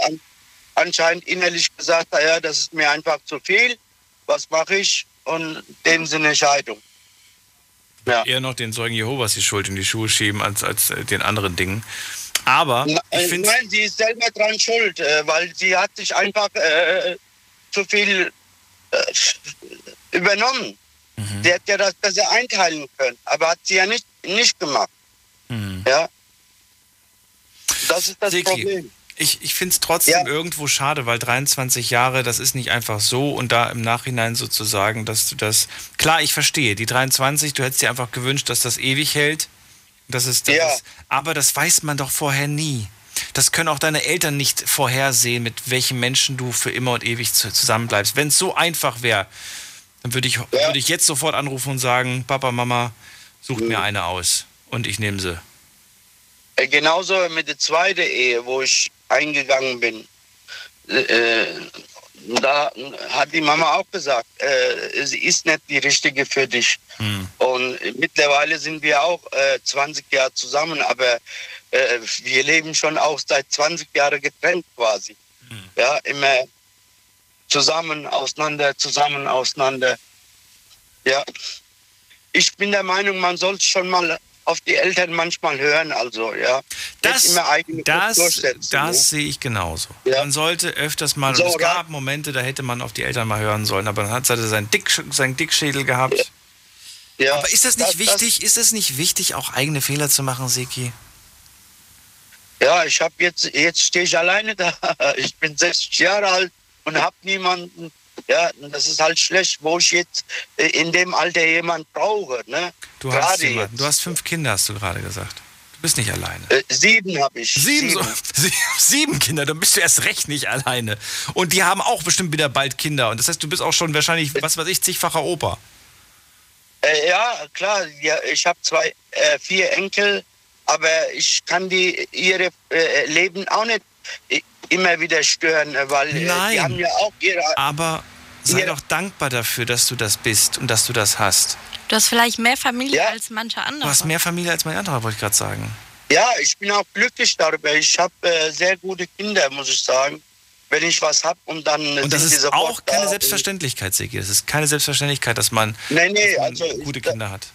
anscheinend innerlich gesagt, naja, das ist mir einfach zu viel, was mache ich? Und in dem Sinne Scheidung. Ja. Eher noch den Zeugen Jehovas die Schuld in die Schuhe schieben als den anderen Dingen. Aber ich finde... Nein, sie ist selber dran schuld, weil sie hat sich einfach zu viel übernommen. Mhm. Sie hätte ja das besser einteilen können, aber hat sie ja nicht gemacht. Mhm. Ja. Das ist das Seki. Problem. Ich finde es trotzdem irgendwo schade, weil 23 Jahre, das ist nicht einfach so und da im Nachhinein sozusagen, dass du das... Klar, ich verstehe, die 23, du hättest dir einfach gewünscht, dass das ewig hält. Das ist, aber das weiß man doch vorher nie. Das können auch deine Eltern nicht vorhersehen, mit welchen Menschen du für immer und ewig zusammenbleibst. Wenn es so einfach wäre, dann würde ich jetzt sofort anrufen und sagen, Papa, Mama, sucht mir eine aus und ich nehme sie. Genauso mit der zweiten Ehe, wo ich eingegangen bin. Da hat die Mama auch gesagt, sie ist nicht die Richtige für dich. Hm. Und mittlerweile sind wir auch 20 Jahre zusammen, aber wir leben schon auch seit 20 Jahren getrennt quasi. Hm. Ja, immer zusammen, auseinander. Ja. Ich bin der Meinung, man sollte schon mal auf die Eltern manchmal hören, also, ja. Das sehe ich genauso. Ja. Man sollte öfters mal, so, und es gab Momente, da hätte man auf die Eltern mal hören sollen, aber dann hat er seinen Dickschädel gehabt. Ja. Ja. Aber ist das nicht wichtig? Ist es nicht wichtig, auch eigene Fehler zu machen, Seki? Ja, ich habe jetzt stehe ich alleine da. Ich bin 60 Jahre alt und habe niemanden. Ja, das ist halt schlecht, wo ich jetzt in dem Alter jemand brauche. Ne? Du hast jemanden. Du hast 5 Kinder, hast du gerade gesagt. Du bist nicht alleine. 7 habe ich. 7 Kinder, dann bist du erst recht nicht alleine. Und die haben auch bestimmt wieder bald Kinder. Und das heißt, du bist auch schon wahrscheinlich, was weiß ich, zigfacher Opa. Ja, klar. Ja, ich habe vier Enkel, aber ich kann ihre Leben auch nicht immer wieder stören, weil die haben ja auch aber sei doch dankbar dafür, dass du das bist und dass du das hast. Du hast vielleicht mehr Familie als manche andere. Du hast mehr Familie als manche andere, wollte ich gerade sagen. Ja, ich bin auch glücklich darüber. Ich habe sehr gute Kinder, muss ich sagen. Wenn ich was habe und dann... Und das ist auch keine Selbstverständlichkeit, Seki. Es ist keine Selbstverständlichkeit, dass man, gute Kinder hat.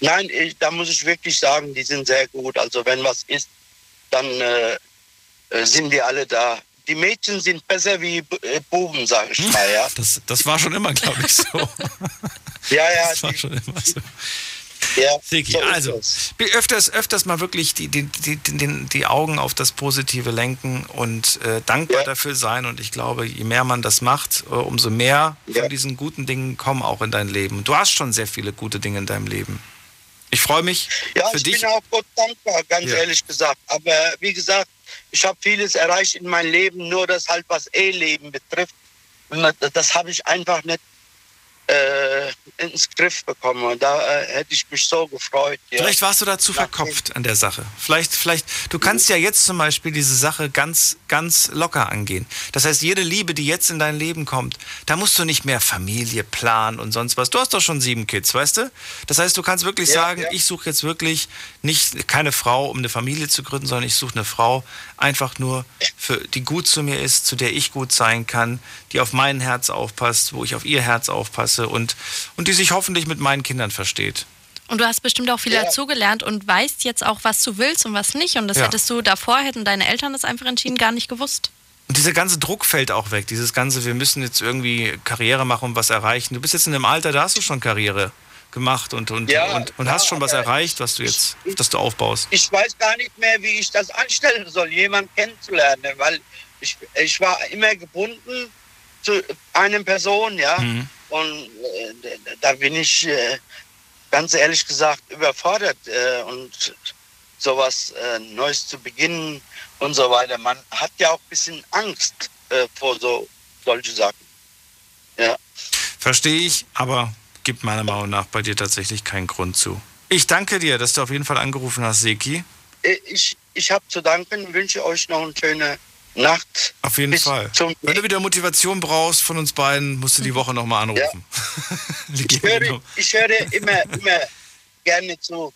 Nein, da muss ich wirklich sagen, die sind sehr gut. Also wenn was ist, dann sind die alle da. Die Mädchen sind besser wie Buben, sage ich mal. Ja. Das war schon immer, glaube ich, so. Ja. Das war schon immer so. Ja, Seki, so also öfters mal wirklich die Augen auf das Positive lenken und dankbar dafür sein. Und ich glaube, je mehr man das macht, umso mehr von diesen guten Dingen kommen auch in dein Leben. Du hast schon sehr viele gute Dinge in deinem Leben. Ich freue mich für dich. Ja, ich bin auch Gott dankbar, ganz ehrlich gesagt. Aber wie gesagt, ich habe vieles erreicht in meinem Leben, nur das halt, was Leben betrifft. Und das habe ich einfach nicht ins Griff bekommen. Und da hätte ich mich so gefreut. Ja. Vielleicht warst du dazu verkopft an der Sache. Vielleicht. Du kannst ja jetzt zum Beispiel diese Sache ganz, ganz locker angehen. Das heißt, jede Liebe, die jetzt in dein Leben kommt, da musst du nicht mehr Familie planen und sonst was. Du hast doch schon 7 Kids, weißt du? Das heißt, du kannst wirklich sagen, ich suche jetzt wirklich keine Frau, um eine Familie zu gründen, sondern ich suche eine Frau einfach nur, die gut zu mir ist, zu der ich gut sein kann, die auf mein Herz aufpasst, wo ich auf ihr Herz aufpasse. Und die sich hoffentlich mit meinen Kindern versteht. Und du hast bestimmt auch viel dazugelernt und weißt jetzt auch, was du willst und was nicht. Und das hätten deine Eltern das einfach entschieden, gar nicht gewusst. Und dieser ganze Druck fällt auch weg. Dieses ganze, wir müssen jetzt irgendwie Karriere machen und was erreichen. Du bist jetzt in einem Alter, da hast du schon Karriere gemacht und hast schon was erreicht, was du jetzt, das du aufbaust. Ich weiß gar nicht mehr, wie ich das anstellen soll, jemanden kennenzulernen, weil ich war immer gebunden zu einer Person, Und da bin ich ganz ehrlich gesagt überfordert und sowas Neues zu beginnen und so weiter. Man hat ja auch ein bisschen Angst vor solche Sachen. Ja. Verstehe ich, aber gibt meiner Meinung nach bei dir tatsächlich keinen Grund zu. Ich danke dir, dass du auf jeden Fall angerufen hast, Seki. Ich habe zu danken, wünsche euch noch eine schöne Nacht. Auf jeden Fall. Wenn du wieder Motivation brauchst von uns beiden, musst du die Woche nochmal anrufen. Ja. Ich höre immer gerne zu.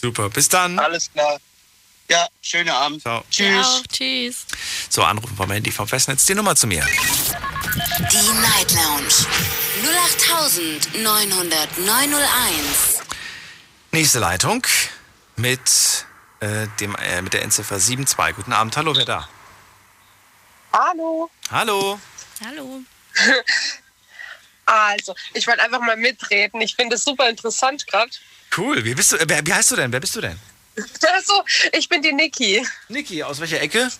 Super, bis dann. Alles klar. Ja, schönen Abend. Ciao. Tschüss. Ciao, tschüss. So, anrufen vom Handy vom Festnetz. Die Nummer zu mir. Die Night Lounge 08900901. Nächste Leitung mit der Endziffer 72. Guten Abend. Hallo, wer da? Hallo. Also, ich wollte einfach mal mitreden. Ich finde es super interessant gerade. Cool. Wie heißt du denn? Wer bist du denn? Achso, ich bin die Niki. Niki, aus welcher Ecke?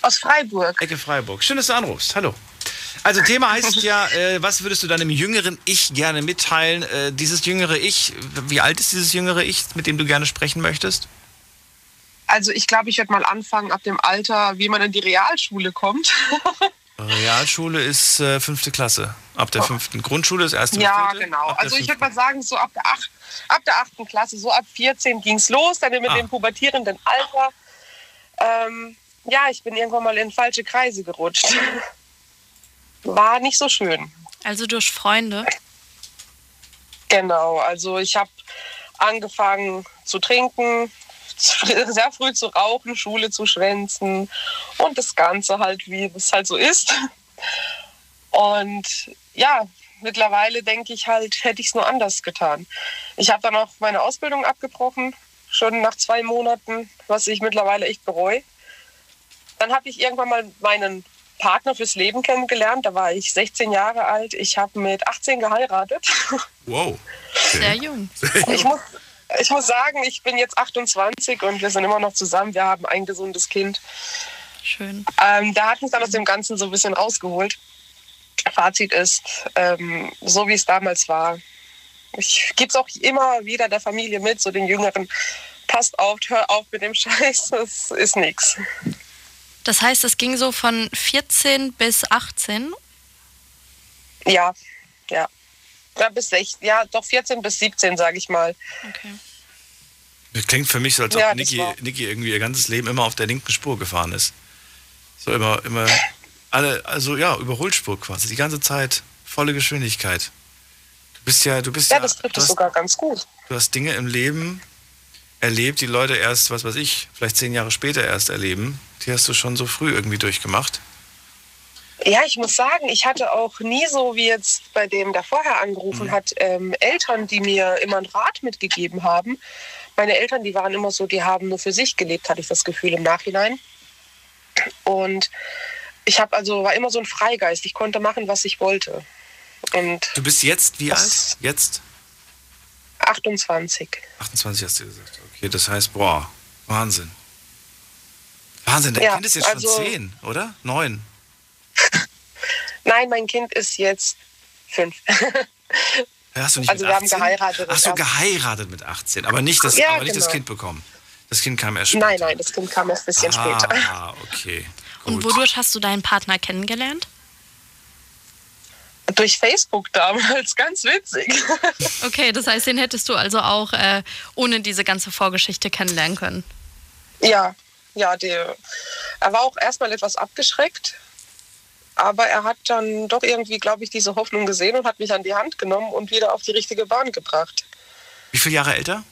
Aus Freiburg. Ecke Freiburg. Schön, dass du anrufst. Hallo. Also Thema heißt ja, was würdest du deinem jüngeren Ich gerne mitteilen? Dieses jüngere Ich, wie alt ist dieses jüngere Ich, mit dem du gerne sprechen möchtest? Also ich glaube, ich werde mal anfangen ab dem Alter, wie man in die Realschule kommt. Realschule ist 5. Klasse. Ab der 5. Grundschule ist 1. Ja, genau. Also ich würde mal sagen, so ab der 8. Klasse, so ab 14 ging es los, dann mit dem pubertierenden Alter. Ich bin irgendwann mal in falsche Kreise gerutscht. War nicht so schön. Also durch Freunde? Genau, also ich habe angefangen zu trinken, sehr früh zu rauchen, Schule zu schwänzen und das Ganze halt, wie es halt so ist. Und mittlerweile denke ich halt, hätte ich es nur anders getan. Ich habe dann auch meine Ausbildung abgebrochen, schon nach 2 Monaten, was ich mittlerweile echt bereue. Dann habe ich irgendwann mal meinen Partner fürs Leben kennengelernt, da war ich 16 Jahre alt. Ich habe mit 18 geheiratet. Wow. Okay. Sehr jung. Ich muss sagen, ich bin jetzt 28 und wir sind immer noch zusammen. Wir haben ein gesundes Kind. Schön. Da hat mich dann aus dem Ganzen so ein bisschen rausgeholt. Fazit ist, so wie es damals war. Ich gebe es auch immer wieder der Familie mit, so den Jüngeren. Passt auf, hör auf mit dem Scheiß, das ist nichts. Das heißt, es ging so von 14 bis 18? Ja. Ja, bis 16, ja, doch 14 bis 17, sage ich mal. Okay. Das klingt für mich so, als ob ja, Niki irgendwie ihr ganzes Leben immer auf der linken Spur gefahren ist. So immer alle, also ja, Überholspur quasi, die ganze Zeit volle Geschwindigkeit. Du bist ja das trifft es sogar ganz gut. Du hast Dinge im Leben erlebt, die Leute erst, was weiß ich, vielleicht 10 Jahre später erst erleben. Die hast du schon so früh irgendwie durchgemacht. Ja, ich muss sagen, ich hatte auch nie so, wie jetzt bei dem, der vorher angerufen hat, Eltern, die mir immer einen Rat mitgegeben haben. Meine Eltern, die waren immer so, die haben nur für sich gelebt, hatte ich das Gefühl im Nachhinein. Und ich war immer so ein Freigeist. Ich konnte machen, was ich wollte. Und du bist jetzt wie alt? Jetzt? 28. 28 hast du gesagt. Okay, das heißt, boah, Wahnsinn. Wahnsinn, dein Kind ist jetzt schon 10, oder? 9. Nein, mein Kind ist jetzt 5. Hast du nicht also wir 18? Haben geheiratet. Ach so, geheiratet mit 18, aber nicht das, das Kind bekommen. Das Kind kam erst später. Nein, das Kind kam erst ein bisschen später. Ah, okay. Gut. Und wodurch hast du deinen Partner kennengelernt? Durch Facebook damals, ganz witzig. Okay, das heißt, den hättest du also auch ohne diese ganze Vorgeschichte kennenlernen können? Ja, er war auch erstmal etwas abgeschreckt. Aber er hat dann doch irgendwie, glaube ich, diese Hoffnung gesehen und hat mich an die Hand genommen und wieder auf die richtige Bahn gebracht. Wie viele Jahre älter?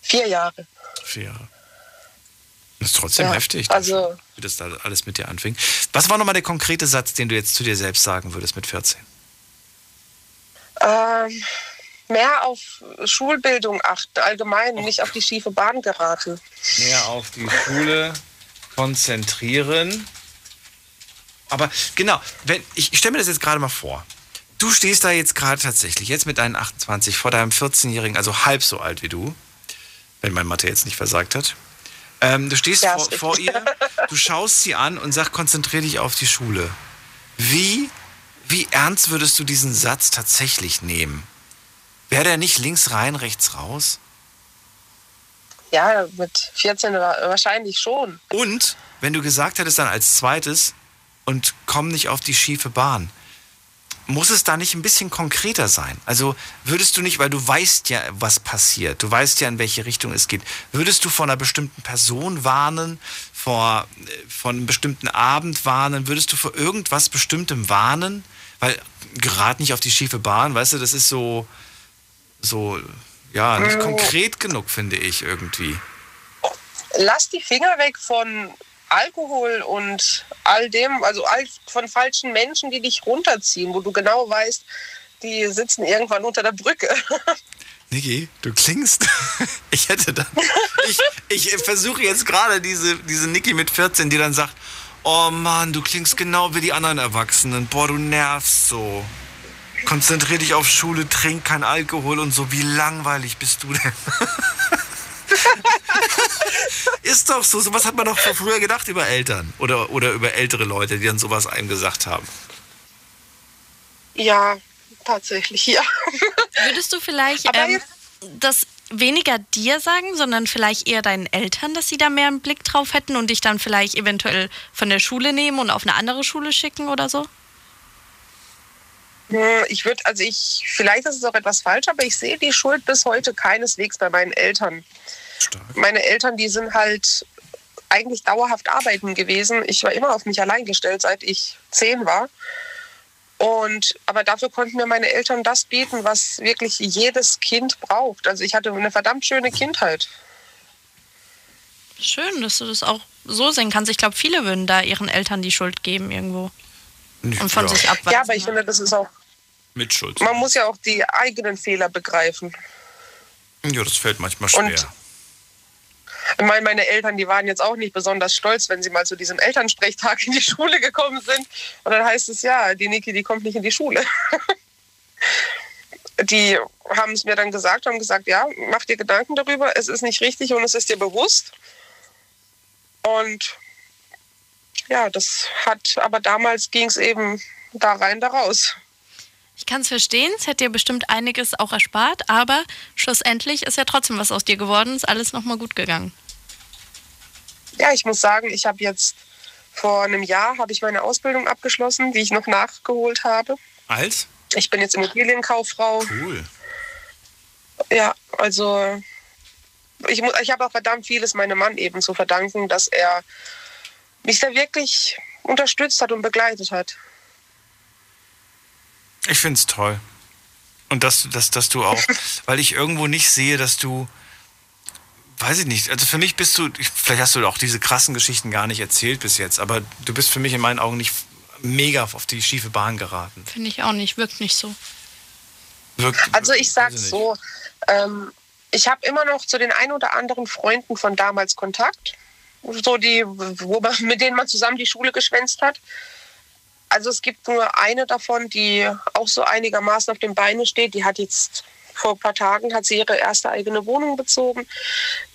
4 Jahre. 4 Jahre. Das ist trotzdem heftig, also, wie das da alles mit dir anfing. Was war nochmal der konkrete Satz, den du jetzt zu dir selbst sagen würdest mit 14? Mehr auf Schulbildung achten, allgemein, nicht auf die schiefe Bahn geraten. Mehr auf die Schule konzentrieren. Aber genau, ich stelle mir das jetzt gerade mal vor. Du stehst da jetzt gerade tatsächlich, jetzt mit deinen 28, vor deinem 14-Jährigen, also halb so alt wie du, wenn mein Mathe jetzt nicht versagt hat. Du stehst vor ihr, du schaust sie an und sagst, konzentrier dich auf die Schule. Wie ernst würdest du diesen Satz tatsächlich nehmen? Wäre der nicht links rein, rechts raus? Ja, mit 14 wahrscheinlich schon. Und wenn du gesagt hättest dann als zweites, und komm nicht auf die schiefe Bahn. Muss es da nicht ein bisschen konkreter sein? Also würdest du nicht, weil du weißt ja, was passiert, du weißt ja, in welche Richtung es geht, würdest du vor einer bestimmten Person warnen, vor einem bestimmten Abend warnen, würdest du vor irgendwas Bestimmtem warnen? Weil gerad nicht auf die schiefe Bahn, weißt du, das ist so ja, nicht konkret genug, finde ich irgendwie. Lass die Finger weg von Alkohol und all dem, also von falschen Menschen, die dich runterziehen, wo du genau weißt, die sitzen irgendwann unter der Brücke. Niki, du klingst. Ich versuche jetzt gerade diese Niki mit 14, die dann sagt, oh Mann, du klingst genau wie die anderen Erwachsenen. Boah, du nervst so. Konzentrier dich auf Schule, trink kein Alkohol und so. Wie langweilig bist du denn? Ist doch so, sowas hat man doch früher gedacht über Eltern oder über ältere Leute, die dann sowas einem gesagt haben. Ja, tatsächlich, ja. Würdest du vielleicht das weniger dir sagen, sondern vielleicht eher deinen Eltern, dass sie da mehr einen Blick drauf hätten und dich dann vielleicht eventuell von der Schule nehmen und auf eine andere Schule schicken oder so? Vielleicht ist es auch etwas falsch, aber ich sehe die Schuld bis heute keineswegs bei meinen Eltern. Stark. Meine Eltern, die sind halt eigentlich dauerhaft arbeiten gewesen. Ich war immer auf mich allein gestellt, seit ich 10 war. Aber dafür konnten mir meine Eltern das bieten, was wirklich jedes Kind braucht. Also ich hatte eine verdammt schöne Kindheit. Schön, dass du das auch so sehen kannst. Ich glaube, viele würden da ihren Eltern die Schuld geben irgendwo. Und von sich abweisen. Ja, aber ich finde, das ist auch... Mit Schuld. Man muss ja auch die eigenen Fehler begreifen. Ja, das fällt manchmal schwer. Ich meine, meine Eltern, die waren jetzt auch nicht besonders stolz, wenn sie mal zu diesem Elternsprechtag in die Schule gekommen sind. Und dann heißt es, ja, die Niki, die kommt nicht in die Schule. Die haben es mir dann gesagt, ja, mach dir Gedanken darüber, es ist nicht richtig und es ist dir bewusst. Und ja, aber damals ging es eben da rein, da raus. Ich kann es verstehen, es hätte dir bestimmt einiges auch erspart, aber schlussendlich ist ja trotzdem was aus dir geworden, ist alles nochmal gut gegangen. Ja, ich muss sagen, ich habe jetzt vor einem Jahr meine Ausbildung abgeschlossen, die ich noch nachgeholt habe. Als? Ich bin jetzt Immobilienkauffrau. Cool. Ja, also ich habe auch verdammt vieles meinem Mann eben zu verdanken, dass er mich da wirklich unterstützt hat und begleitet hat. Ich finde es toll. Und dass du auch, weil ich irgendwo nicht sehe, dass du, weiß ich nicht, also für mich bist du, vielleicht hast du auch diese krassen Geschichten gar nicht erzählt bis jetzt, aber du bist für mich in meinen Augen nicht mega auf die schiefe Bahn geraten. Finde ich auch nicht, wirkt nicht so. Also ich sag's so, ich habe immer noch zu den ein oder anderen Freunden von damals Kontakt, so die, mit denen man zusammen die Schule geschwänzt hat. Also es gibt nur eine davon, die auch so einigermaßen auf den Beinen steht. Die hat jetzt vor ein paar Tagen hat sie ihre erste eigene Wohnung bezogen.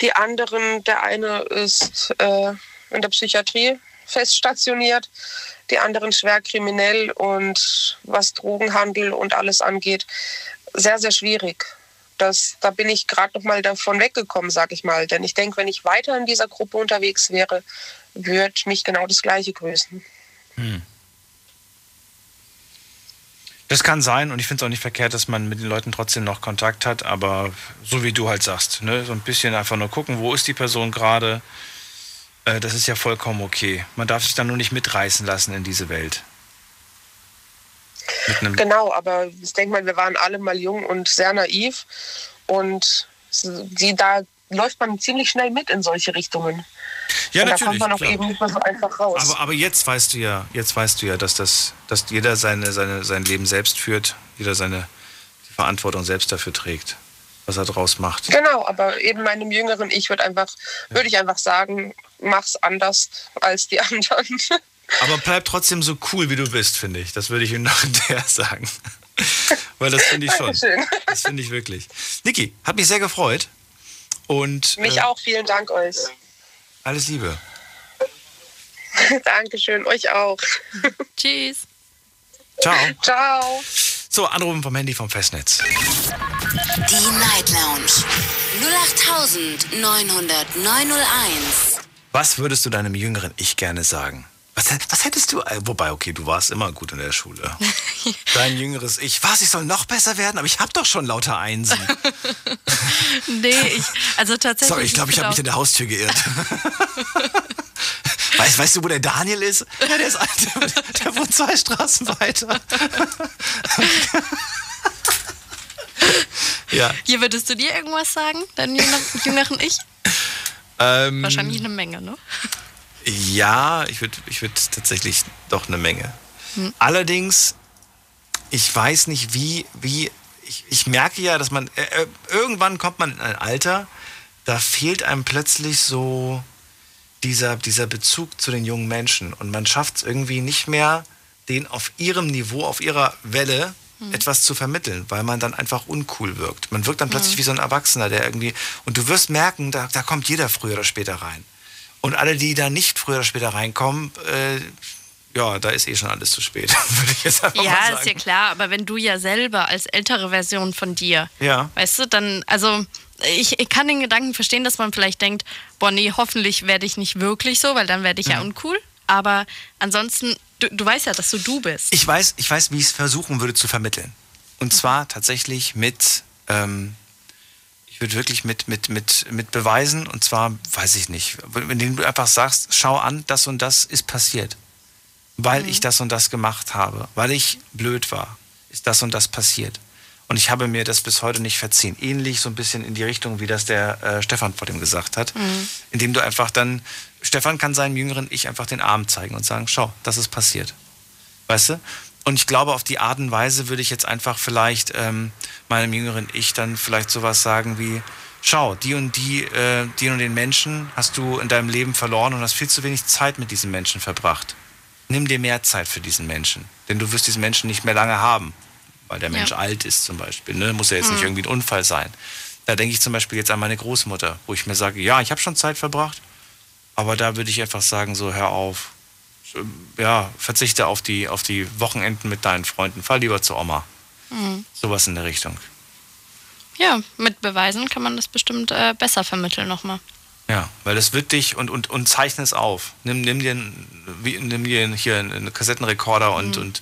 Die anderen, der eine ist in der Psychiatrie feststationiert, die anderen schwer kriminell und was Drogenhandel und alles angeht, sehr, sehr schwierig. Da bin ich gerade noch mal davon weggekommen, sag ich mal. Denn ich denke, wenn ich weiter in dieser Gruppe unterwegs wäre, würde mich genau das Gleiche grüßen. Hm. Das kann sein und ich finde es auch nicht verkehrt, dass man mit den Leuten trotzdem noch Kontakt hat, aber so wie du halt sagst, ne? So ein bisschen einfach nur gucken, wo ist die Person gerade, das ist ja vollkommen okay. Man darf sich dann nur nicht mitreißen lassen in diese Welt. Genau, aber ich denke mal, wir waren alle mal jung und sehr naiv und da läuft man ziemlich schnell mit in solche Richtungen. Ja, und natürlich, da kommt man auch klar. Eben nicht mal so einfach raus. Aber jetzt weißt du ja, dass jeder sein Leben selbst führt, jeder seine Verantwortung selbst dafür trägt, was er draus macht. Genau, aber eben meinem jüngeren Ich würde ich einfach sagen, mach's anders als die anderen. Aber bleib trotzdem so cool, wie du bist, finde ich. Das würde ich ihm nachher sagen. Weil das finde ich schon. Dankeschön. Das finde ich wirklich. Niki, hat mich sehr gefreut. Und mich auch, vielen Dank euch. Alles Liebe. Dankeschön, euch auch. Tschüss. Ciao. Ciao. So, Anrufen vom Handy vom Festnetz. Die Night Lounge 08.900.901. Was würdest du deinem jüngeren Ich gerne sagen? Was hättest du... Wobei, okay, du warst immer gut in der Schule. Dein jüngeres Ich. Was, ich soll noch besser werden? Aber ich habe doch schon lauter Einsen. Nee, also tatsächlich... Sorry, ich glaube, ich habe mich in der Haustür geirrt. Weißt du, wo der Daniel ist? Ja, der ist alt. Der wohnt 2 Straßen weiter. Ja. Hier würdest du dir irgendwas sagen, deinem jüngeren Ich? Wahrscheinlich eine Menge, ne? Ja, ich würde tatsächlich doch eine Menge. Hm. Allerdings, ich weiß nicht, ich merke ja, dass man, irgendwann kommt man in ein Alter, da fehlt einem plötzlich so dieser Bezug zu den jungen Menschen. Und man schafft es irgendwie nicht mehr, denen auf ihrem Niveau, auf ihrer Welle etwas zu vermitteln, weil man dann einfach uncool wirkt. Man wirkt dann plötzlich wie so ein Erwachsener, der irgendwie, und du wirst merken, da kommt jeder früher oder später rein. Und alle, die da nicht früher oder später reinkommen, ja, da ist eh schon alles zu spät, würde ich jetzt einfach mal sagen. Ja, ist ja klar, aber wenn du ja selber als ältere Version von dir, weißt du, dann, also ich kann den Gedanken verstehen, dass man vielleicht denkt, boah nee, hoffentlich werde ich nicht wirklich so, weil dann werde ich ja uncool, aber ansonsten, du weißt ja, dass du bist. Ich weiß, wie ich es versuchen würde zu vermitteln. Und zwar tatsächlich mit, ich würde wirklich mit beweisen, und zwar, weiß ich nicht, indem du einfach sagst, schau an, das und das ist passiert, weil ich das und das gemacht habe, weil ich blöd war, ist das und das passiert. Und ich habe mir das bis heute nicht verziehen. Ähnlich so ein bisschen in die Richtung, wie das der Stefan vor dem gesagt hat, indem du einfach dann, Stefan kann seinem jüngeren Ich einfach den Arm zeigen und sagen, schau, das ist passiert, weißt du? Und ich glaube, auf die Art und Weise würde ich jetzt einfach vielleicht meinem jüngeren Ich dann vielleicht sowas sagen wie, schau, die und den Menschen hast du in deinem Leben verloren und hast viel zu wenig Zeit mit diesen Menschen verbracht. Nimm dir mehr Zeit für diesen Menschen, denn du wirst diesen Menschen nicht mehr lange haben, weil der Mensch alt ist zum Beispiel. Ne? Muss ja jetzt nicht irgendwie ein Unfall sein. Da denke ich zum Beispiel jetzt an meine Großmutter, wo ich mir sage, ja, ich habe schon Zeit verbracht, aber da würde ich einfach sagen, so, hör auf. Ja, verzichte auf die Wochenenden mit deinen Freunden. Fahr lieber zur Oma. Sowas in der Richtung. Ja, mit Beweisen kann man das bestimmt besser vermitteln nochmal. Ja, weil das wird dich und zeichne es auf. Nimm dir hier einen Kassettenrekorder und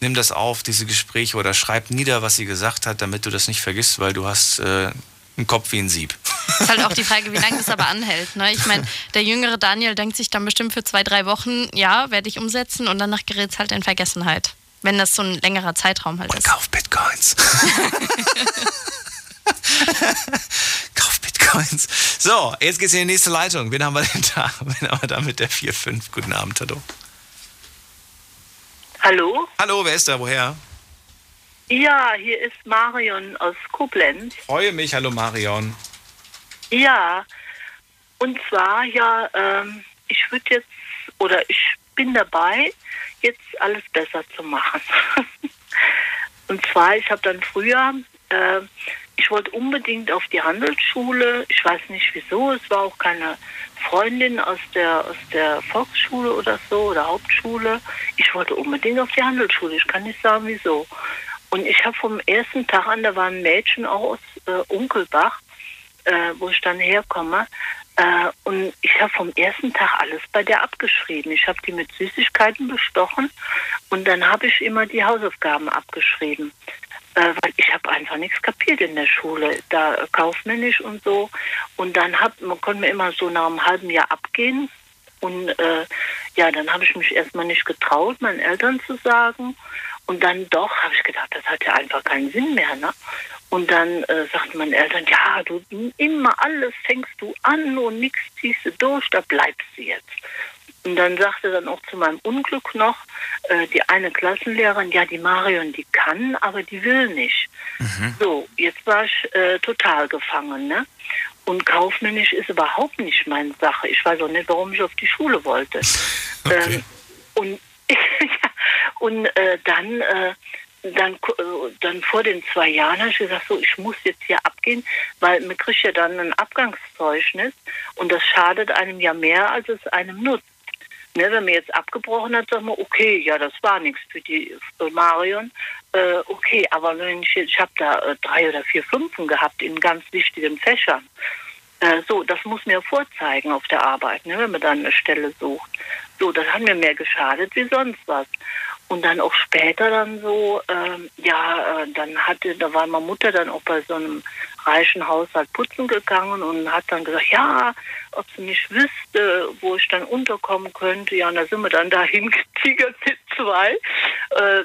nimm das auf, diese Gespräche, oder schreib nieder, was sie gesagt hat, damit du das nicht vergisst, weil du hast einen Kopf wie ein Sieb. Ist halt auch die Frage, wie lange das aber anhält. Ne? Ich meine, der jüngere Daniel denkt sich dann bestimmt für 2, 3 Wochen, ja, werde ich umsetzen, und danach gerät es halt in Vergessenheit. Wenn das so ein längerer Zeitraum halt und ist. Und kauf Bitcoins. Kauf Bitcoins. So, jetzt geht's in die nächste Leitung. Wen haben wir denn da? Wen haben wir da mit der 4-5? Guten Abend, hallo. Hallo? Hallo, wer ist da? Woher? Ja, hier ist Marion aus Koblenz. Freue mich, hallo Marion. Ja, und zwar, ja, ich würde jetzt, oder ich bin dabei, jetzt alles besser zu machen. Und zwar, ich habe dann früher, ich wollte unbedingt auf die Handelsschule, ich weiß nicht wieso, es war auch keine Freundin aus der Volksschule oder so, oder Hauptschule. Ich wollte unbedingt auf die Handelsschule, ich kann nicht sagen wieso. Und ich habe vom ersten Tag an, da war ein Mädchen auch aus Unkelbach, wo ich dann herkomme, und ich habe vom ersten Tag alles bei der abgeschrieben. Ich habe die mit Süßigkeiten bestochen und dann habe ich immer die Hausaufgaben abgeschrieben, weil ich habe einfach nichts kapiert in der Schule, da kaufmännisch und so. Und dann konnte mir immer so nach einem halben Jahr abgehen. Und ja, dann habe ich mich erstmal nicht getraut, meinen Eltern zu sagen. Und dann doch, habe ich gedacht, das hat ja einfach keinen Sinn mehr, ne? Und dann sagten meine Eltern, ja, du immer alles fängst du an und nichts ziehst du durch, da bleibst du jetzt. Und dann sagte dann auch zu meinem Unglück noch die eine Klassenlehrerin, ja, die Marion, die kann, aber die will nicht. Mhm. So, jetzt war ich total gefangen, ne? Und kaufmännisch ist überhaupt nicht meine Sache. Ich weiß auch nicht, warum ich auf die Schule wollte. Okay. Dann vor den 2 Jahren habe ich gesagt, so, ich muss jetzt hier abgehen, weil man kriegt ja dann ein Abgangszeugnis und das schadet einem ja mehr, als es einem nutzt. Ne, wenn man jetzt abgebrochen hat, sagt man, okay, ja, das war nichts für die Marion. Okay, aber wenn ich habe da 3 oder 4 Fünfen gehabt in ganz wichtigen Fächern. So, das muss mir vorzeigen auf der Arbeit, ne, wenn man dann eine Stelle sucht. So, das hat mir mehr geschadet wie sonst was. Und dann auch später dann so, da war meine Mutter dann auch bei so einem reichen Haushalt putzen gegangen und hat dann gesagt, ja, ob sie nicht wüsste, wo ich dann unterkommen könnte. Ja, und da sind wir dann dahin getigert mit 2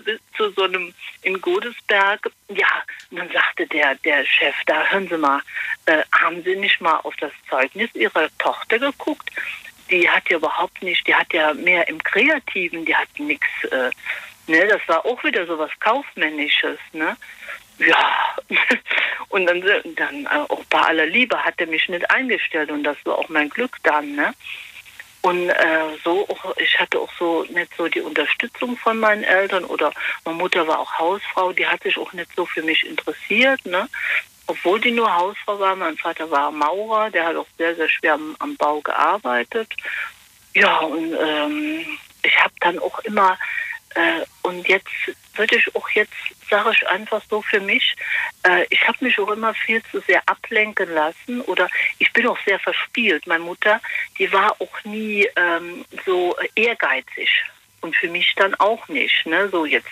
bis zu so einem in Godesberg. Ja, und dann sagte der Chef, da hören Sie mal, haben Sie nicht mal auf das Zeugnis Ihrer Tochter geguckt? Die hat ja überhaupt nicht, die hat ja mehr im Kreativen, die hat nichts, ne, das war auch wieder so was Kaufmännisches, ne, ja, und dann auch bei aller Liebe hat er mich nicht eingestellt und das war auch mein Glück dann, ne, und so, auch, ich hatte auch so nicht so die Unterstützung von meinen Eltern oder meine Mutter war auch Hausfrau, die hat sich auch nicht so für mich interessiert, ne, obwohl die nur Hausfrau war. Mein Vater war Maurer, der hat auch sehr, sehr schwer am Bau gearbeitet. Ja, und ich habe dann auch immer, und jetzt würde ich auch jetzt, sage ich einfach so für mich, ich habe mich auch immer viel zu sehr ablenken lassen oder ich bin auch sehr verspielt. Meine Mutter, die war auch nie so ehrgeizig und für mich dann auch nicht, ne, so jetzt.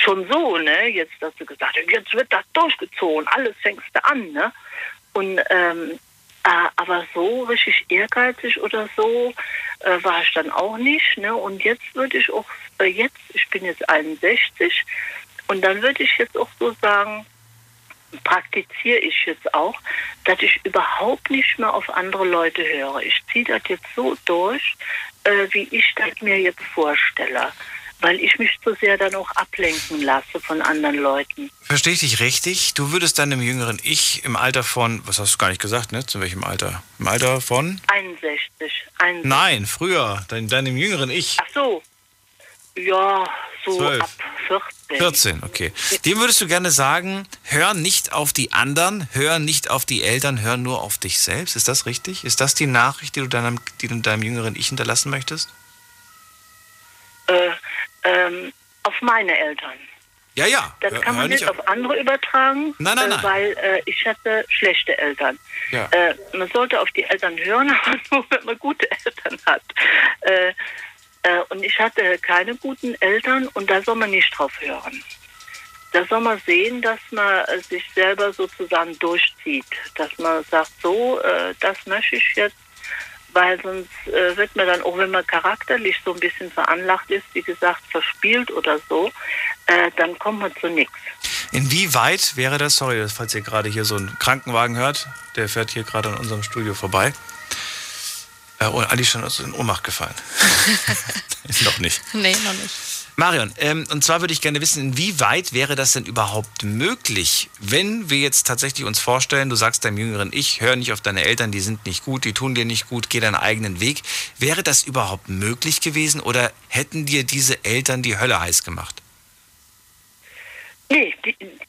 Schon so, ne, jetzt hast du gesagt, jetzt wird das durchgezogen, alles fängst du an, ne, und, aber so richtig ehrgeizig oder so war ich dann auch nicht, ne, und jetzt würde ich auch, ich bin jetzt 61, und dann würde ich jetzt auch so sagen, praktiziere ich jetzt auch, dass ich überhaupt nicht mehr auf andere Leute höre. Ich ziehe das jetzt so durch, wie ich das mir jetzt vorstelle. Weil ich mich so sehr dann auch ablenken lasse von anderen Leuten. Verstehe ich dich richtig? Du würdest deinem jüngeren Ich im Alter von, was hast du gar nicht gesagt, ne? Zu welchem Alter? Im Alter von? 61. Nein, früher. Deinem jüngeren Ich. Ach so. Ja, so 12. Ab 14. 14, okay. Dem würdest du gerne sagen, hör nicht auf die anderen, hör nicht auf die Eltern, hör nur auf dich selbst. Ist das richtig? Ist das die Nachricht, die du deinem jüngeren Ich hinterlassen möchtest? Auf meine Eltern. Ja, ja. Das kann man nicht auf andere übertragen, nein. Weil ich hatte schlechte Eltern. Ja. Man sollte auf die Eltern hören, aber nur, wenn man gute Eltern hat. Und ich hatte keine guten Eltern und da soll man nicht drauf hören. Da soll man sehen, dass man sich selber sozusagen durchzieht. Dass man sagt, so, das möchte ich jetzt, weil sonst wird man dann, auch wenn man charakterlich so ein bisschen veranlagt ist, wie gesagt, verspielt oder so, dann kommt man zu nichts. Inwieweit wäre das, sorry, falls ihr gerade hier so einen Krankenwagen hört, der fährt hier gerade an unserem Studio vorbei. Und Alicia ist in Ohnmacht gefallen. Noch nicht. Nee, noch nicht. Marion, und zwar würde ich gerne wissen, inwieweit wäre das denn überhaupt möglich, wenn wir jetzt tatsächlich uns vorstellen, du sagst deinem jüngeren Ich, hör nicht auf deine Eltern, die sind nicht gut, die tun dir nicht gut, geh deinen eigenen Weg. Wäre das überhaupt möglich gewesen oder hätten dir diese Eltern die Hölle heiß gemacht? Nee,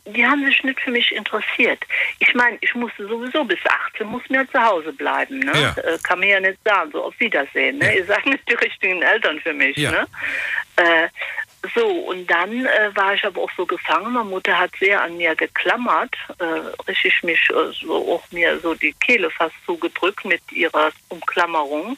die haben sich nicht für mich interessiert. Ich meine, ich musste sowieso bis 18, musste mir zu Hause bleiben. Ne? Ja. Kann mir ja nicht sagen, so auf Wiedersehen. Ne? Ja. Ihr seid nicht die richtigen Eltern für mich. Ja. Ne? So, und dann war ich aber auch so gefangen. Meine Mutter hat sehr an mir geklammert, richtig mich so, auch mir so die Kehle fast zugedrückt mit ihrer Umklammerung.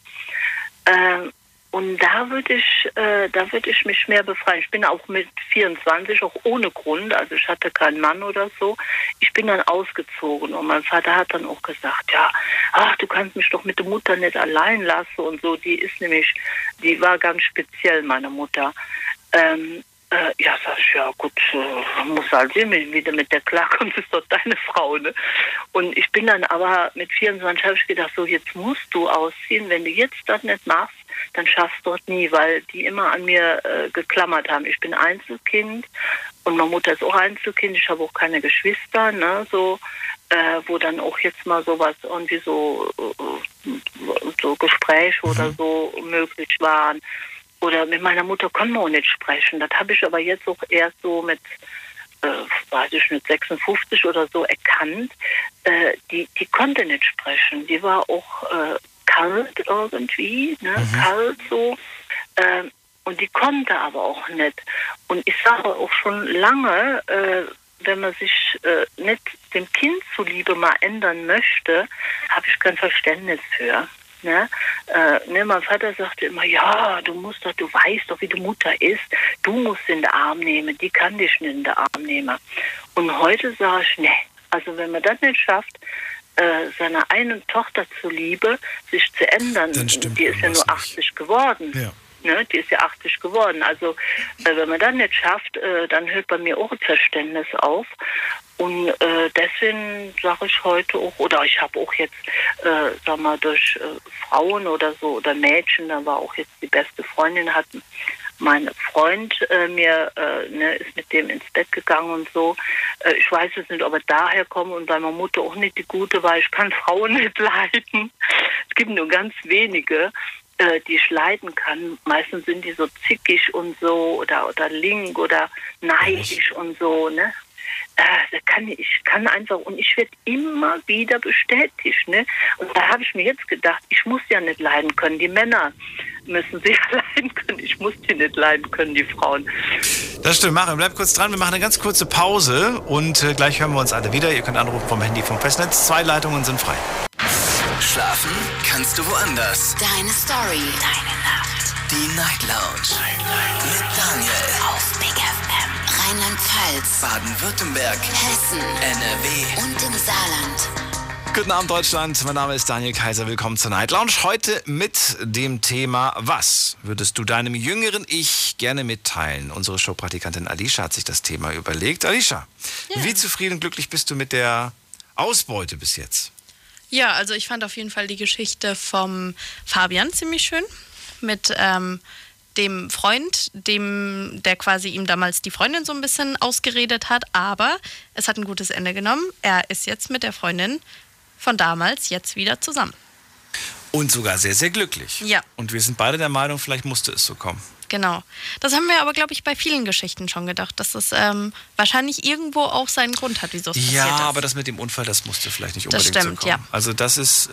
Und da würde ich mich mehr befreien. Ich bin auch mit 24, auch ohne Grund, also ich hatte keinen Mann oder so. Ich bin dann ausgezogen und mein Vater hat dann auch gesagt, ja, ach, du kannst mich doch mit der Mutter nicht allein lassen und so. Die ist nämlich, die war ganz speziell, meine Mutter. Ja, sag ich, ja gut, muss halt sehen, wieder mit der klarkommst, ist doch deine Frau, ne? Und ich bin dann aber mit 24, habe ich gedacht, so jetzt musst du ausziehen, wenn du jetzt das nicht machst, dann schaffst du dort nie, weil die immer an mir geklammert haben. Ich bin Einzelkind und meine Mutter ist auch Einzelkind, ich habe auch keine Geschwister, ne, so, wo dann auch jetzt mal sowas irgendwie so Gespräche oder so möglich waren. Oder mit meiner Mutter können wir auch nicht sprechen. Das habe ich aber jetzt auch erst so mit, weiß ich nicht, 56 oder so erkannt. Die konnte nicht sprechen. Die war auch kalt irgendwie, ne? Kalt so. Und die konnte aber auch nicht. Und ich sage auch schon lange, wenn man sich nicht dem Kind zuliebe mal ändern möchte, habe ich kein Verständnis für. Ne? Mein Vater sagte immer, ja, du weißt doch, wie die Mutter ist, du musst in den Arm nehmen, die kann dich nicht in den Arm nehmen. Und heute sage ich, ne, also wenn man das nicht schafft, seiner einen Tochter zuliebe, sich zu ändern, die ist ja nur 80 nicht. Geworden. Ja. Ne, die ist ja 80 geworden. Also wenn man das nicht schafft, dann hört bei mir auch ein Verständnis auf. Und deswegen sage ich heute auch, oder ich habe auch jetzt, sag mal, durch Frauen oder so, oder Mädchen, da war auch jetzt die beste Freundin, hat mein Freund ist mit dem ins Bett gegangen und so. Ich weiß jetzt nicht, ob er daher kommt und bei meiner Mutter auch nicht die gute, weil ich kann Frauen nicht leiden. Es gibt nur ganz wenige, die ich leiden kann. Meistens sind die so zickig und so, oder link oder neidisch und so, ne? Ich kann einfach, und ich werde immer wieder bestätigt, ne? Und da habe ich mir jetzt gedacht, ich muss ja nicht leiden können. Die Männer müssen sie leiden können. Ich muss die nicht leiden können, die Frauen. Das stimmt, Marion, bleib kurz dran. Wir machen eine ganz kurze Pause und gleich hören wir uns alle wieder. Ihr könnt anrufen vom Handy, vom Festnetz. 2 Leitungen sind frei. Schlafen kannst du woanders. Deine Story. Deine Nacht. Die Night Lounge. Mit Daniel. Auf Big FM. Rheinland-Pfalz. Baden-Württemberg. Hessen. NRW. Und im Saarland. Guten Abend, Deutschland. Mein Name ist Daniel Kaiser. Willkommen zur Night Lounge. Heute mit dem Thema, was würdest du deinem jüngeren Ich gerne mitteilen? Unsere Showpraktikantin Alicia hat sich das Thema überlegt. Alicia, Wie zufrieden und glücklich bist du mit der Ausbeute bis jetzt? Ja, also ich fand auf jeden Fall die Geschichte vom Fabian ziemlich schön mit dem Freund, der quasi ihm damals die Freundin so ein bisschen ausgeredet hat, aber es hat ein gutes Ende genommen. Er ist jetzt mit der Freundin von damals jetzt wieder zusammen. Und sogar sehr, sehr glücklich. Ja. Und wir sind beide der Meinung, vielleicht musste es so kommen. Genau. Das haben wir aber, glaube ich, bei vielen Geschichten schon gedacht, dass das wahrscheinlich irgendwo auch seinen Grund hat, wieso es passiert ist. Ja, aber das mit dem Unfall, das musste vielleicht nicht unbedingt so kommen. Das stimmt, ja. Also das ist,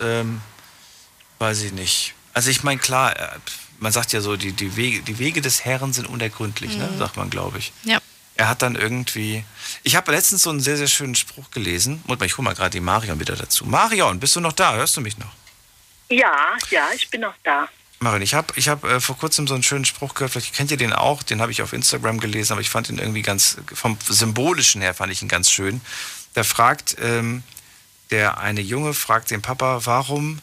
weiß ich nicht. Also ich meine, klar, man sagt ja so, die Wege des Herrn sind unergründlich, ne? Sagt man, glaube ich. Ja. Er hat dann irgendwie... Ich habe letztens so einen sehr, sehr schönen Spruch gelesen. Moment mal, ich hole mal gerade die Marion wieder dazu. Marion, bist du noch da? Hörst du mich noch? Ja, ich bin noch da. Marion, ich hab vor kurzem so einen schönen Spruch gehört, vielleicht kennt ihr den auch, den habe ich auf Instagram gelesen, aber ich fand ihn irgendwie ganz, vom Symbolischen her fand ich ihn ganz schön. Da fragt, eine Junge fragt den Papa, warum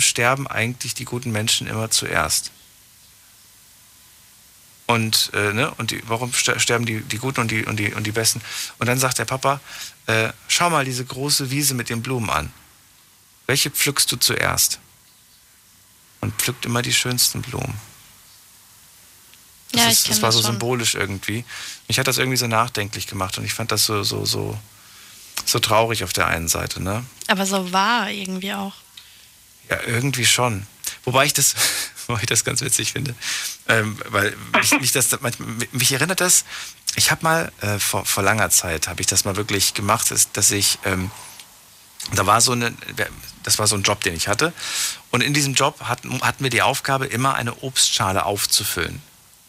sterben eigentlich die guten Menschen immer zuerst? Und, warum sterben die Guten und die Besten? Und dann sagt der Papa, schau mal diese große Wiese mit den Blumen an. Welche pflückst du zuerst? Und pflückt immer die schönsten Blumen. Das war so symbolisch irgendwie. Mich hat das irgendwie so nachdenklich gemacht und ich fand das so traurig auf der einen Seite, ne? Aber so wahr irgendwie auch. Ja, irgendwie schon. Wobei ich das ganz witzig finde. Mich erinnert das, ich habe mal vor langer Zeit, habe ich das mal wirklich gemacht, dass ich, das war so ein Job, den ich hatte. Und in diesem Job hatten wir die Aufgabe, immer eine Obstschale aufzufüllen.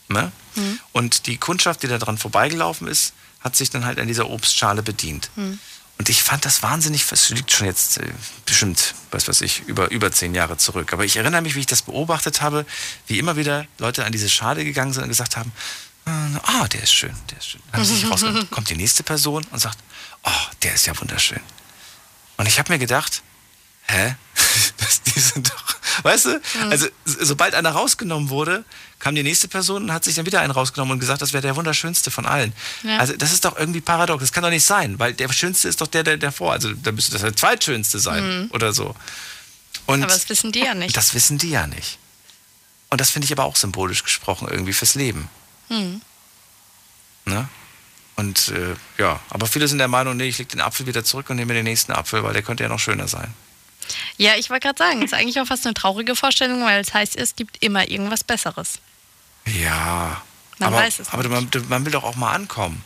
Ne? Mhm. Und die Kundschaft, die da dran vorbeigelaufen ist, hat sich dann halt an dieser Obstschale bedient. Mhm. Und ich fand das wahnsinnig, das liegt schon jetzt bestimmt, über 10 Jahre zurück. Aber ich erinnere mich, wie ich das beobachtet habe, wie immer wieder Leute an diese Schale gegangen sind und gesagt haben, ah, der ist schön, der ist schön. Dann haben sie sich rausgeholt, kommt die nächste Person und sagt, oh, der ist ja wunderschön. Und ich habe mir gedacht, hä? Die sind doch, weißt du? Mhm. Also sobald einer rausgenommen wurde, kam die nächste Person und hat sich dann wieder einen rausgenommen und gesagt, das wäre der wunderschönste von allen. Ja. Also das ist doch irgendwie paradox. Das kann doch nicht sein, weil der schönste ist doch der davor. Also da müsste das der zweitschönste sein oder so. Und aber das wissen die ja nicht. Das wissen die ja nicht. Und das finde ich aber auch symbolisch gesprochen irgendwie fürs Leben. Mhm. Ne? Und aber viele sind der Meinung, nee, ich lege den Apfel wieder zurück und nehme mir den nächsten Apfel, weil der könnte ja noch schöner sein. Ja, ich wollte gerade sagen, das ist eigentlich auch fast eine traurige Vorstellung, weil es heißt, es gibt immer irgendwas Besseres. Ja. Man weiß es. Aber man will doch auch mal ankommen,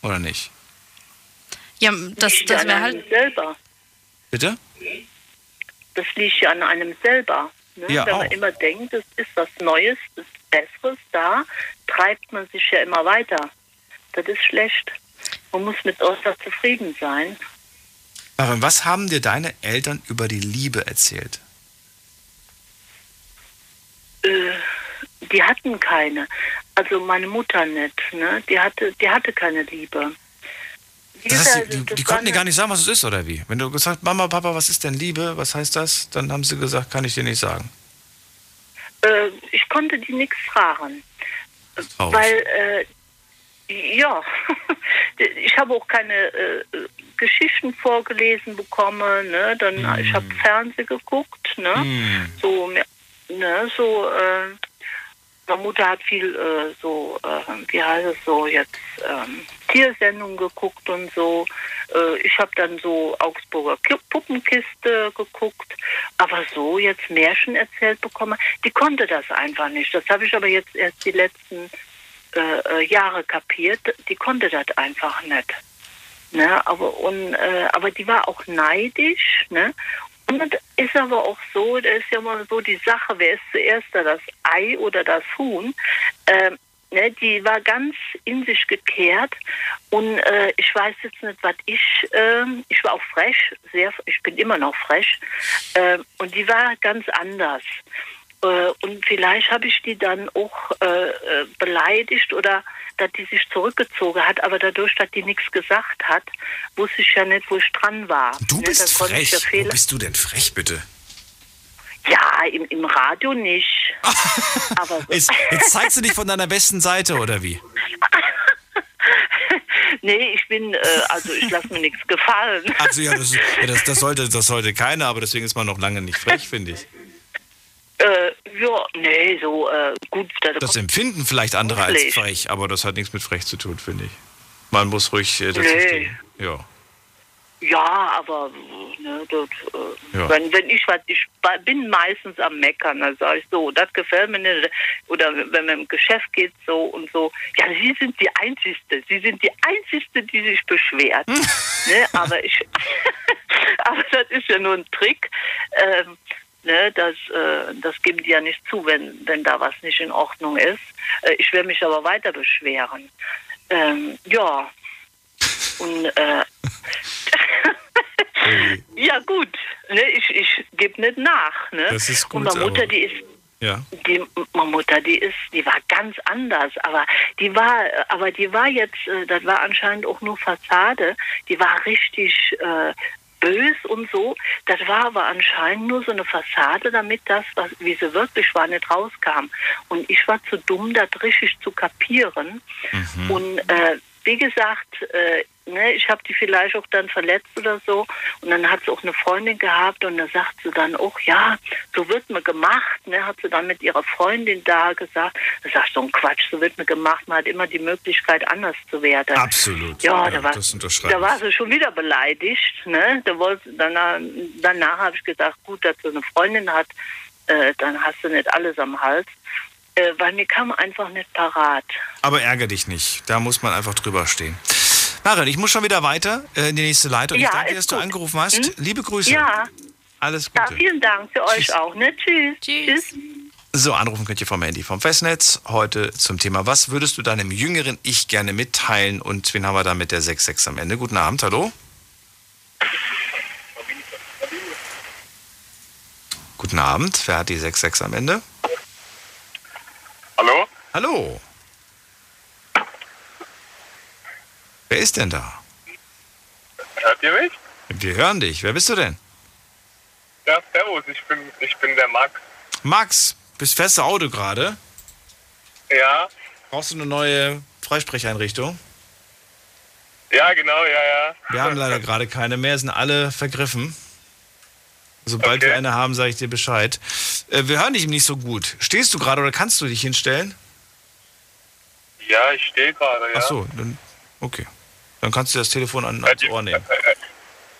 oder nicht? Ja, das wäre halt... selber. Bitte? Das liegt ja an einem selber. Ne? Ja, wenn man immer denkt, es ist was Neues, es ist Besseres da, treibt man sich ja immer weiter. Das ist schlecht. Man muss mit etwas zufrieden sein. Marion, was haben dir deine Eltern über die Liebe erzählt? Die hatten keine. Also meine Mutter nicht. Ne? Die hatte keine Liebe. Die konnten dir gar nicht sagen, was es ist, oder wie? Wenn du gesagt hast, Mama, Papa, was ist denn Liebe? Was heißt das? Dann haben sie gesagt, kann ich dir nicht sagen. Ich konnte die nichts fragen. Traurig. Weil... ich habe auch keine Geschichten vorgelesen bekommen, ne? Dann ich habe Fernsehen geguckt, ne? Meine Mutter hat viel Tiersendungen geguckt und so. Ich habe dann so Augsburger Puppenkiste geguckt, aber so jetzt Märchen erzählt bekommen, die konnte das einfach nicht. Das habe ich aber jetzt erst die letzten Jahre kapiert, die konnte das einfach nicht. Ne? Aber die war auch neidisch. Ne? Und das ist aber auch so, das ist ja immer so die Sache, wer ist zuerst da, das Ei oder das Huhn? Ne? Die war ganz in sich gekehrt und ich weiß jetzt nicht, was ich war auch frech, ich bin immer noch frech und die war ganz anders. Und vielleicht habe ich die dann auch beleidigt oder dass die sich zurückgezogen hat, aber dadurch, dass die nichts gesagt hat, wusste ich ja nicht, wo ich dran war. Du bist frech. Wo bist du denn frech, bitte? Ja, im Radio nicht. Aber so. Jetzt zeigst du dich von deiner besten Seite, oder wie? Nee, ich lasse mir nichts gefallen. Also ja, das sollte keiner, aber deswegen ist man noch lange nicht frech, finde ich. Gut. Das empfinden vielleicht andere als frech, aber das hat nichts mit frech zu tun, finde ich. Man muss ruhig dazu stehen. Ja. Ja, aber ne, wenn ich bin meistens am Meckern, dann sage ich so, das gefällt mir nicht. Oder wenn man im Geschäft geht so und so, ja, Sie sind die Einzige, die sich beschwert. Ne, aber das ist ja nur ein Trick. Ne, das geben die ja nicht zu, wenn da was nicht in Ordnung ist. Ich werde mich aber weiter beschweren. Ja gut, ne, ich gebe nicht nach. Ne? Das ist gut, und meine Mutter, die ist Ja. Die Mutter, die war ganz anders, aber die war jetzt, das war anscheinend auch nur Fassade, die war richtig bös und so. Das war aber anscheinend nur so eine Fassade, damit das, wie sie wirklich war, nicht rauskam. Und ich war zu dumm, das richtig zu kapieren. Mhm. Und wie gesagt, ich habe die vielleicht auch dann verletzt oder so. Und dann hat sie auch eine Freundin gehabt und da sagt sie dann auch, ja, so wird mir gemacht, ne, hat sie dann mit ihrer Freundin da gesagt. Da sagt so ein Quatsch, so wird mir gemacht. Man hat immer die Möglichkeit, anders zu werden. Absolut. Ja, da war sie schon wieder beleidigt. Ne? Danach habe ich gedacht, gut, dass sie eine Freundin hat, dann hast du nicht alles am Hals. Weil mir kam einfach nicht parat. Aber ärgere dich nicht, da muss man einfach drüber stehen. Marion, ich muss schon wieder weiter in die nächste Leitung. Ja, ich danke dir, dass du angerufen hast. Hm? Liebe Grüße. Ja. Alles Gute. Ja, vielen Dank für euch auch. Ne? Tschüss. Tschüss. So, anrufen könnt ihr vom Handy vom Festnetz. Heute zum Thema, was würdest du deinem jüngeren Ich gerne mitteilen? Und wen haben wir da mit der 66 am Ende? Guten Abend, hallo. Guten Abend, wer hat die 66 am Ende? Hallo? Hallo. Wer ist denn da? Hört ihr mich? Wir hören dich. Wer bist du denn? Ja, servus. Ich bin der Max. Max, bist fest im Auto gerade? Ja. Brauchst du eine neue Freisprecheinrichtung? Ja, genau, ja. Wir haben leider gerade keine mehr, sind alle vergriffen. Sobald wir eine haben, sage ich dir Bescheid. Wir hören dich nicht so gut. Stehst du gerade oder kannst du dich hinstellen? Ja, ich stehe gerade, ja. Ach so, dann, okay. Dann kannst du das Telefon ans Ohr nehmen.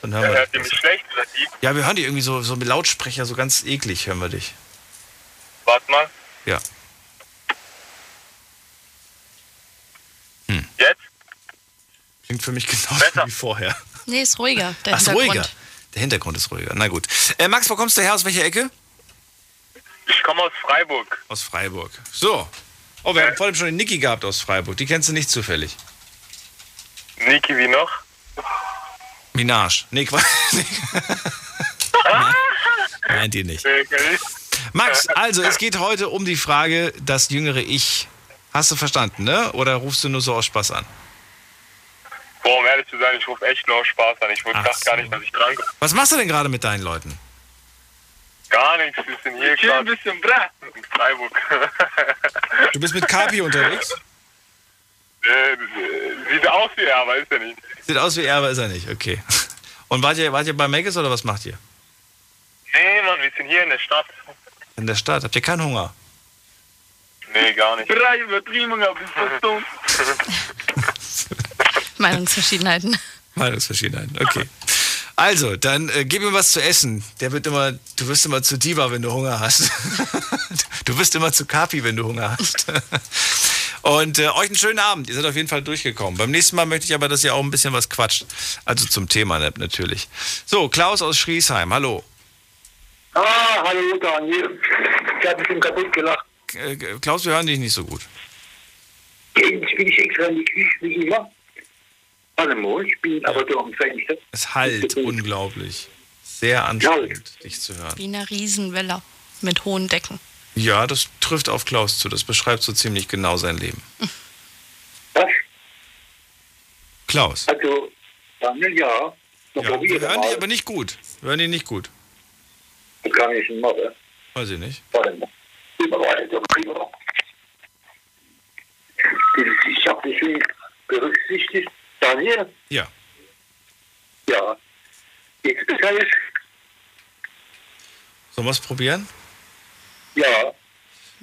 Dann hören wir hört ihr mich schlecht oder die? Ja, wir hören dich irgendwie so mit Lautsprecher, so ganz eklig hören wir dich. Warte mal. Ja. Jetzt? Klingt für mich genauso besser wie vorher. Nee, ist ruhiger. Ach, ruhiger. Der Hintergrund ist ruhiger. Na gut. Max, wo kommst du her? Aus welcher Ecke? Ich komme aus Freiburg. Aus Freiburg. So. Oh, wir haben vorhin schon den Niki gehabt aus Freiburg. Die kennst du nicht zufällig. Niki, wie noch? Minaj. Nee, Quatsch. Nein, die nicht. Max, also es geht heute um die Frage, das jüngere Ich. Hast du verstanden, ne? Oder rufst du nur so aus Spaß an? Boah, um ehrlich zu sein, ich rufe echt nur Spaß an. Ich dachte gar nicht, dass ich dran komme. Was machst du denn gerade mit deinen Leuten? Gar nichts, wir sind hier gerade ein bisschen in Freiburg. Du bist mit Kapi unterwegs? Sieht aus wie er, aber ist er nicht. Sieht aus wie er, aber ist er nicht, okay. Und wart ihr bei Megas oder was macht ihr? Nee, Mann, wir sind hier in der Stadt. In der Stadt? Habt ihr keinen Hunger? Nee, gar nicht. Brei übertrieben, aber ich bin dumm. Meinungsverschiedenheiten, okay. Also, dann gib ihm was zu essen. Du wirst immer zu Diva, wenn du Hunger hast. Du wirst immer zu Kapi, wenn du Hunger hast. Und euch einen schönen Abend. Ihr seid auf jeden Fall durchgekommen. Beim nächsten Mal möchte ich aber, dass ihr auch ein bisschen was quatscht. Also zum Thema natürlich. So, Klaus aus Schriesheim, hallo. Hallo Daniel. Ich habe mich kaputt gelacht. Klaus, wir hören dich nicht so gut. Jetzt bin ich extra in die Küche, wie immer. Ich bin aber doch am Fenster. Es hallt unglaublich. Sehr anstrengend, dich zu hören. Wie eine Riesenwelle mit hohen Decken. Ja, das trifft auf Klaus zu. Das beschreibt so ziemlich genau sein Leben. Was? Klaus. Also, Daniel, ja. Wir hören dich aber nicht gut. Wir hören dich nicht gut. Das kann ich nicht machen. Weiß ich nicht. Warte mal. Ich habe dich nicht berücksichtigt. Daniel? Ja. Ja. Jetzt ist alles. Sollen wir es probieren? Ja.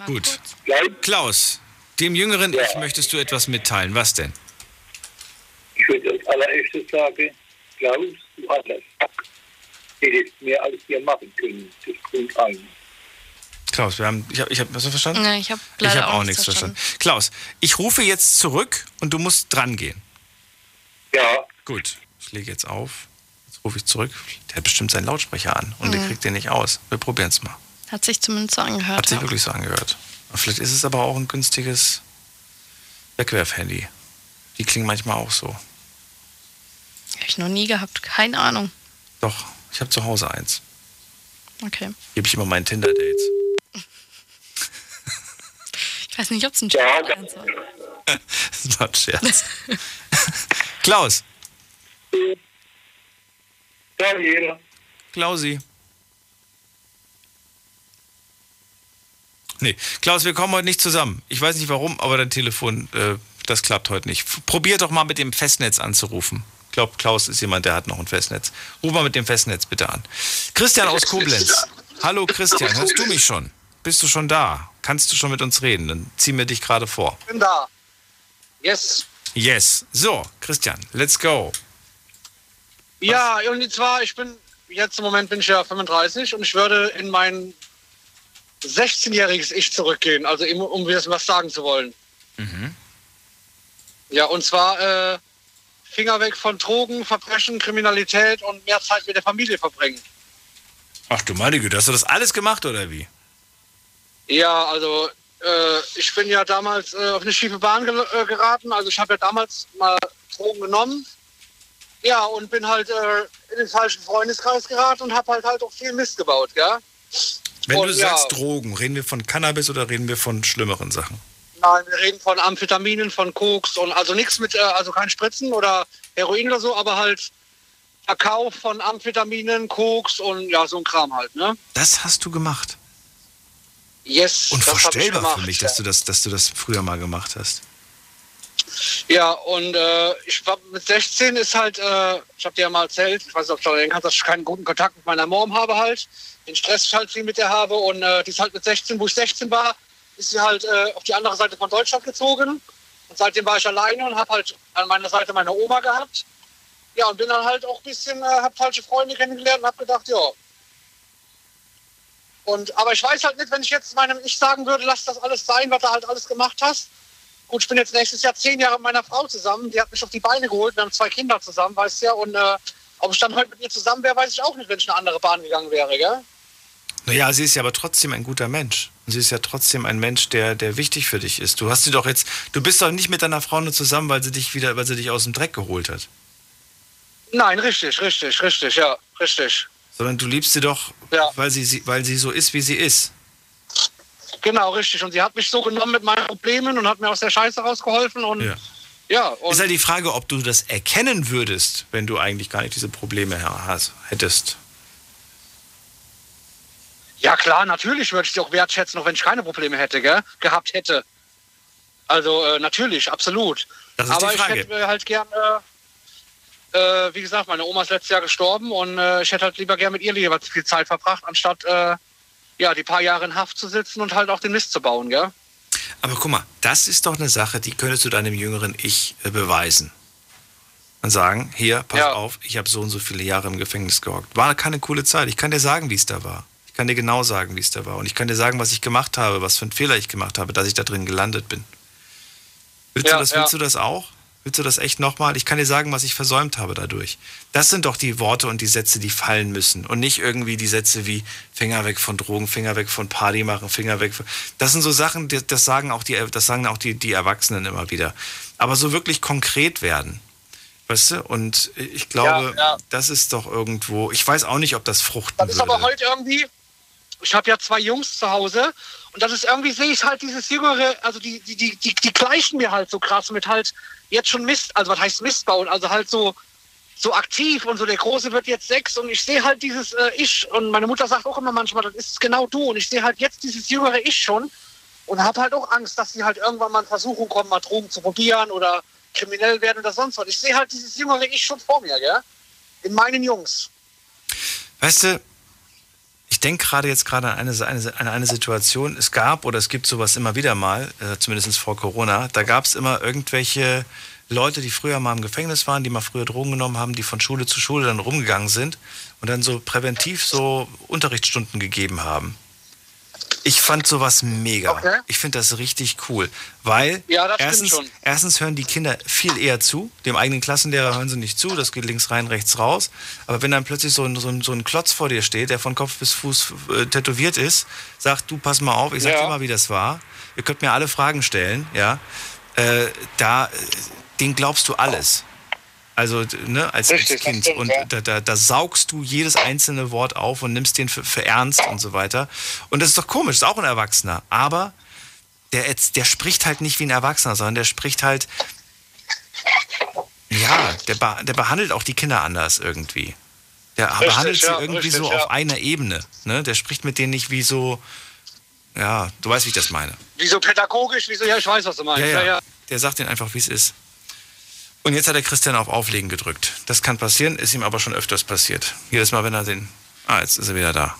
Gut. Klaus, dem jüngeren Ich möchtest du etwas mitteilen. Was denn? Ich würde als allererstes sagen, Klaus, du hast das Sack. Hättest mehr als wir machen können. Das kommt ein. Klaus, ich hab, hast du verstanden? Nein, ich habe auch nichts verstanden. Klaus, ich rufe jetzt zurück und du musst dran gehen. Ja. Gut, ich lege jetzt auf. Jetzt rufe ich zurück. Der hat bestimmt seinen Lautsprecher an und der kriegt den nicht aus. Wir probieren es mal. Hat sich zumindest so angehört. Hat sich wirklich so angehört. Vielleicht ist es aber auch ein günstiges Wegwerf-Handy. Die klingen manchmal auch so. Habe ich noch nie gehabt. Keine Ahnung. Doch, ich habe zu Hause eins. Okay. Gebe ich immer meinen Tinder-Dates. Ich weiß nicht, ob es ein Scherz war. Das war ein Scherz. Klaus. Ja, Klausi. Nee, Klaus, wir kommen heute nicht zusammen. Ich weiß nicht warum, aber dein Telefon, das klappt heute nicht. Probier doch mal mit dem Festnetz anzurufen. Ich glaube, Klaus ist jemand, der hat noch ein Festnetz. Ruf mal mit dem Festnetz bitte an. Christian aus Koblenz. Hallo Christian, hörst du mich schon? Bist du schon da? Kannst du schon mit uns reden? Dann ziehen wir dich gerade vor. Ich bin da. Yes. Yes. So, Christian, let's go. Was? Ja, und zwar, ich bin jetzt im Moment bin ich ja 35 und ich würde in meinen 16-jähriges Ich zurückgehen, also um mir was sagen zu wollen. Mhm. Ja, und zwar Finger weg von Drogen, Verbrechen, Kriminalität und mehr Zeit mit der Familie verbringen. Ach du meine Güte, hast du das alles gemacht oder wie? Ja, also ich bin ja damals auf eine schiefe Bahn geraten, also ich habe ja damals mal Drogen genommen. Ja, und bin halt in den falschen Freundeskreis geraten und habe halt auch viel Mist gebaut, ja. Wenn du sagst Drogen, reden wir von Cannabis oder reden wir von schlimmeren Sachen? Nein, wir reden von Amphetaminen, von Koks und also nichts mit, also kein Spritzen oder Heroin oder so, aber halt Verkauf von Amphetaminen, Koks und ja, so ein Kram halt, ne? Das hast du gemacht? Yes, unvorstellbar das hab ich gemacht, für mich, ja. dass du das früher mal gemacht hast. Ja, und ich war mit 16 ist halt, ich habe dir ja mal erzählt, ich weiß nicht, ob du denken kannst, dass ich keinen guten Kontakt mit meiner Mom habe halt, den Stress halt viel mit der habe und die ist halt mit 16, wo ich 16 war, ist sie halt auf die andere Seite von Deutschland gezogen und seitdem war ich alleine und habe halt an meiner Seite meine Oma gehabt. Ja, und bin dann halt auch ein bisschen, habe falsche Freunde kennengelernt und habe gedacht, ja. Aber ich weiß halt nicht, wenn ich jetzt meinem Ich sagen würde, lass das alles sein, was du halt alles gemacht hast. Gut, ich bin jetzt nächstes Jahr 10 Jahre mit meiner Frau zusammen. Die hat mich auf die Beine geholt. Wir haben 2 Kinder zusammen, weißt du ja. Und ob ich dann heute mit ihr zusammen wäre, weiß ich auch nicht, wenn ich eine andere Bahn gegangen wäre, gell? Naja, sie ist ja aber trotzdem ein guter Mensch. Und sie ist ja trotzdem ein Mensch, der wichtig für dich ist. Du bist doch nicht mit deiner Frau nur zusammen, weil sie dich aus dem Dreck geholt hat. Nein, richtig, ja, richtig. Sondern du liebst sie doch, ja. weil sie so ist, wie sie ist. Genau, richtig. Und sie hat mich so genommen mit meinen Problemen und hat mir aus der Scheiße rausgeholfen. Und ja und ist halt die Frage, ob du das erkennen würdest, wenn du eigentlich gar nicht diese Probleme hättest. Ja klar, natürlich würde ich sie auch wertschätzen, auch wenn ich keine Probleme hätte, gehabt hätte. Also natürlich, absolut. Das ist aber die Frage. Ich hätte halt gern, wie gesagt, meine Oma ist letztes Jahr gestorben und ich hätte halt lieber gern mit ihr viel Zeit verbracht, anstatt... ja, die paar Jahre in Haft zu sitzen und halt auch den Mist zu bauen, gell? Aber guck mal, das ist doch eine Sache, die könntest du deinem jüngeren Ich beweisen. Und sagen, hier, pass auf, ich habe so und so viele Jahre im Gefängnis gehockt. War keine coole Zeit. Ich kann dir sagen, wie es da war. Ich kann dir genau sagen, wie es da war. Und ich kann dir sagen, was ich gemacht habe, was für einen Fehler ich gemacht habe, dass ich da drin gelandet bin. Willst du das auch? Willst du das echt nochmal? Ich kann dir sagen, was ich versäumt habe dadurch. Das sind doch die Worte und die Sätze, die fallen müssen. Und nicht irgendwie die Sätze wie Finger weg von Drogen, Finger weg von Party machen, Finger weg von... Das sind so Sachen, das sagen auch die Erwachsenen immer wieder. Aber so wirklich konkret werden. Weißt du? Und ich glaube, das ist doch irgendwo... Ich weiß auch nicht, ob das fruchten würde. Das ist aber heute irgendwie... Ich habe ja 2 Jungs zu Hause und das ist irgendwie, sehe ich halt dieses Jüngere, also die gleichen mir halt so krass mit halt jetzt schon Mist, also was heißt Mist bauen, also halt so aktiv und so der Große wird jetzt 6 und ich sehe halt dieses Ich und meine Mutter sagt auch immer manchmal, das ist genau du und ich sehe halt jetzt dieses jüngere Ich schon und habe halt auch Angst, dass sie halt irgendwann mal in Versuchung kommen, mal Drogen zu probieren oder kriminell werden oder sonst was. Ich sehe halt dieses jüngere Ich schon vor mir, gell? In meinen Jungs. Weißt du, ich denke gerade an eine Situation, es gab oder es gibt sowas immer wieder mal, zumindest vor Corona, da gab es immer irgendwelche Leute, die früher mal im Gefängnis waren, die mal früher Drogen genommen haben, die von Schule zu Schule dann rumgegangen sind und dann so präventiv so Unterrichtsstunden gegeben haben. Ich fand sowas mega. Okay. Ich finde das richtig cool, weil erstens hören die Kinder viel eher zu. Dem eigenen Klassenlehrer hören sie nicht zu, das geht links rein, rechts raus. Aber wenn dann plötzlich so ein Klotz vor dir steht, der von Kopf bis Fuß tätowiert ist, sagt, du pass mal auf, ich sag dir mal, wie das war. Ihr könnt mir alle Fragen stellen, ja. Den glaubst du alles. Also ne, als Kind stimmt, und da saugst du jedes einzelne Wort auf und nimmst den für ernst und so weiter. Und das ist doch komisch, ist auch ein Erwachsener. Aber der spricht halt nicht wie ein Erwachsener, sondern der spricht halt, ja, der behandelt auch die Kinder anders irgendwie. Der richtig, behandelt sie ja, irgendwie richtig, so ja. auf einer Ebene. Ne? Der spricht mit denen nicht wie so, ja, du weißt, wie ich das meine. Wie so pädagogisch, wie so, ja, ich weiß, was du meinst. Ja, ja. Ja. Der sagt denen einfach, wie es ist. Und jetzt hat der Christian auf Auflegen gedrückt. Das kann passieren, ist ihm aber schon öfters passiert. Jedes Mal, wenn er den... Ah, jetzt ist er wieder da.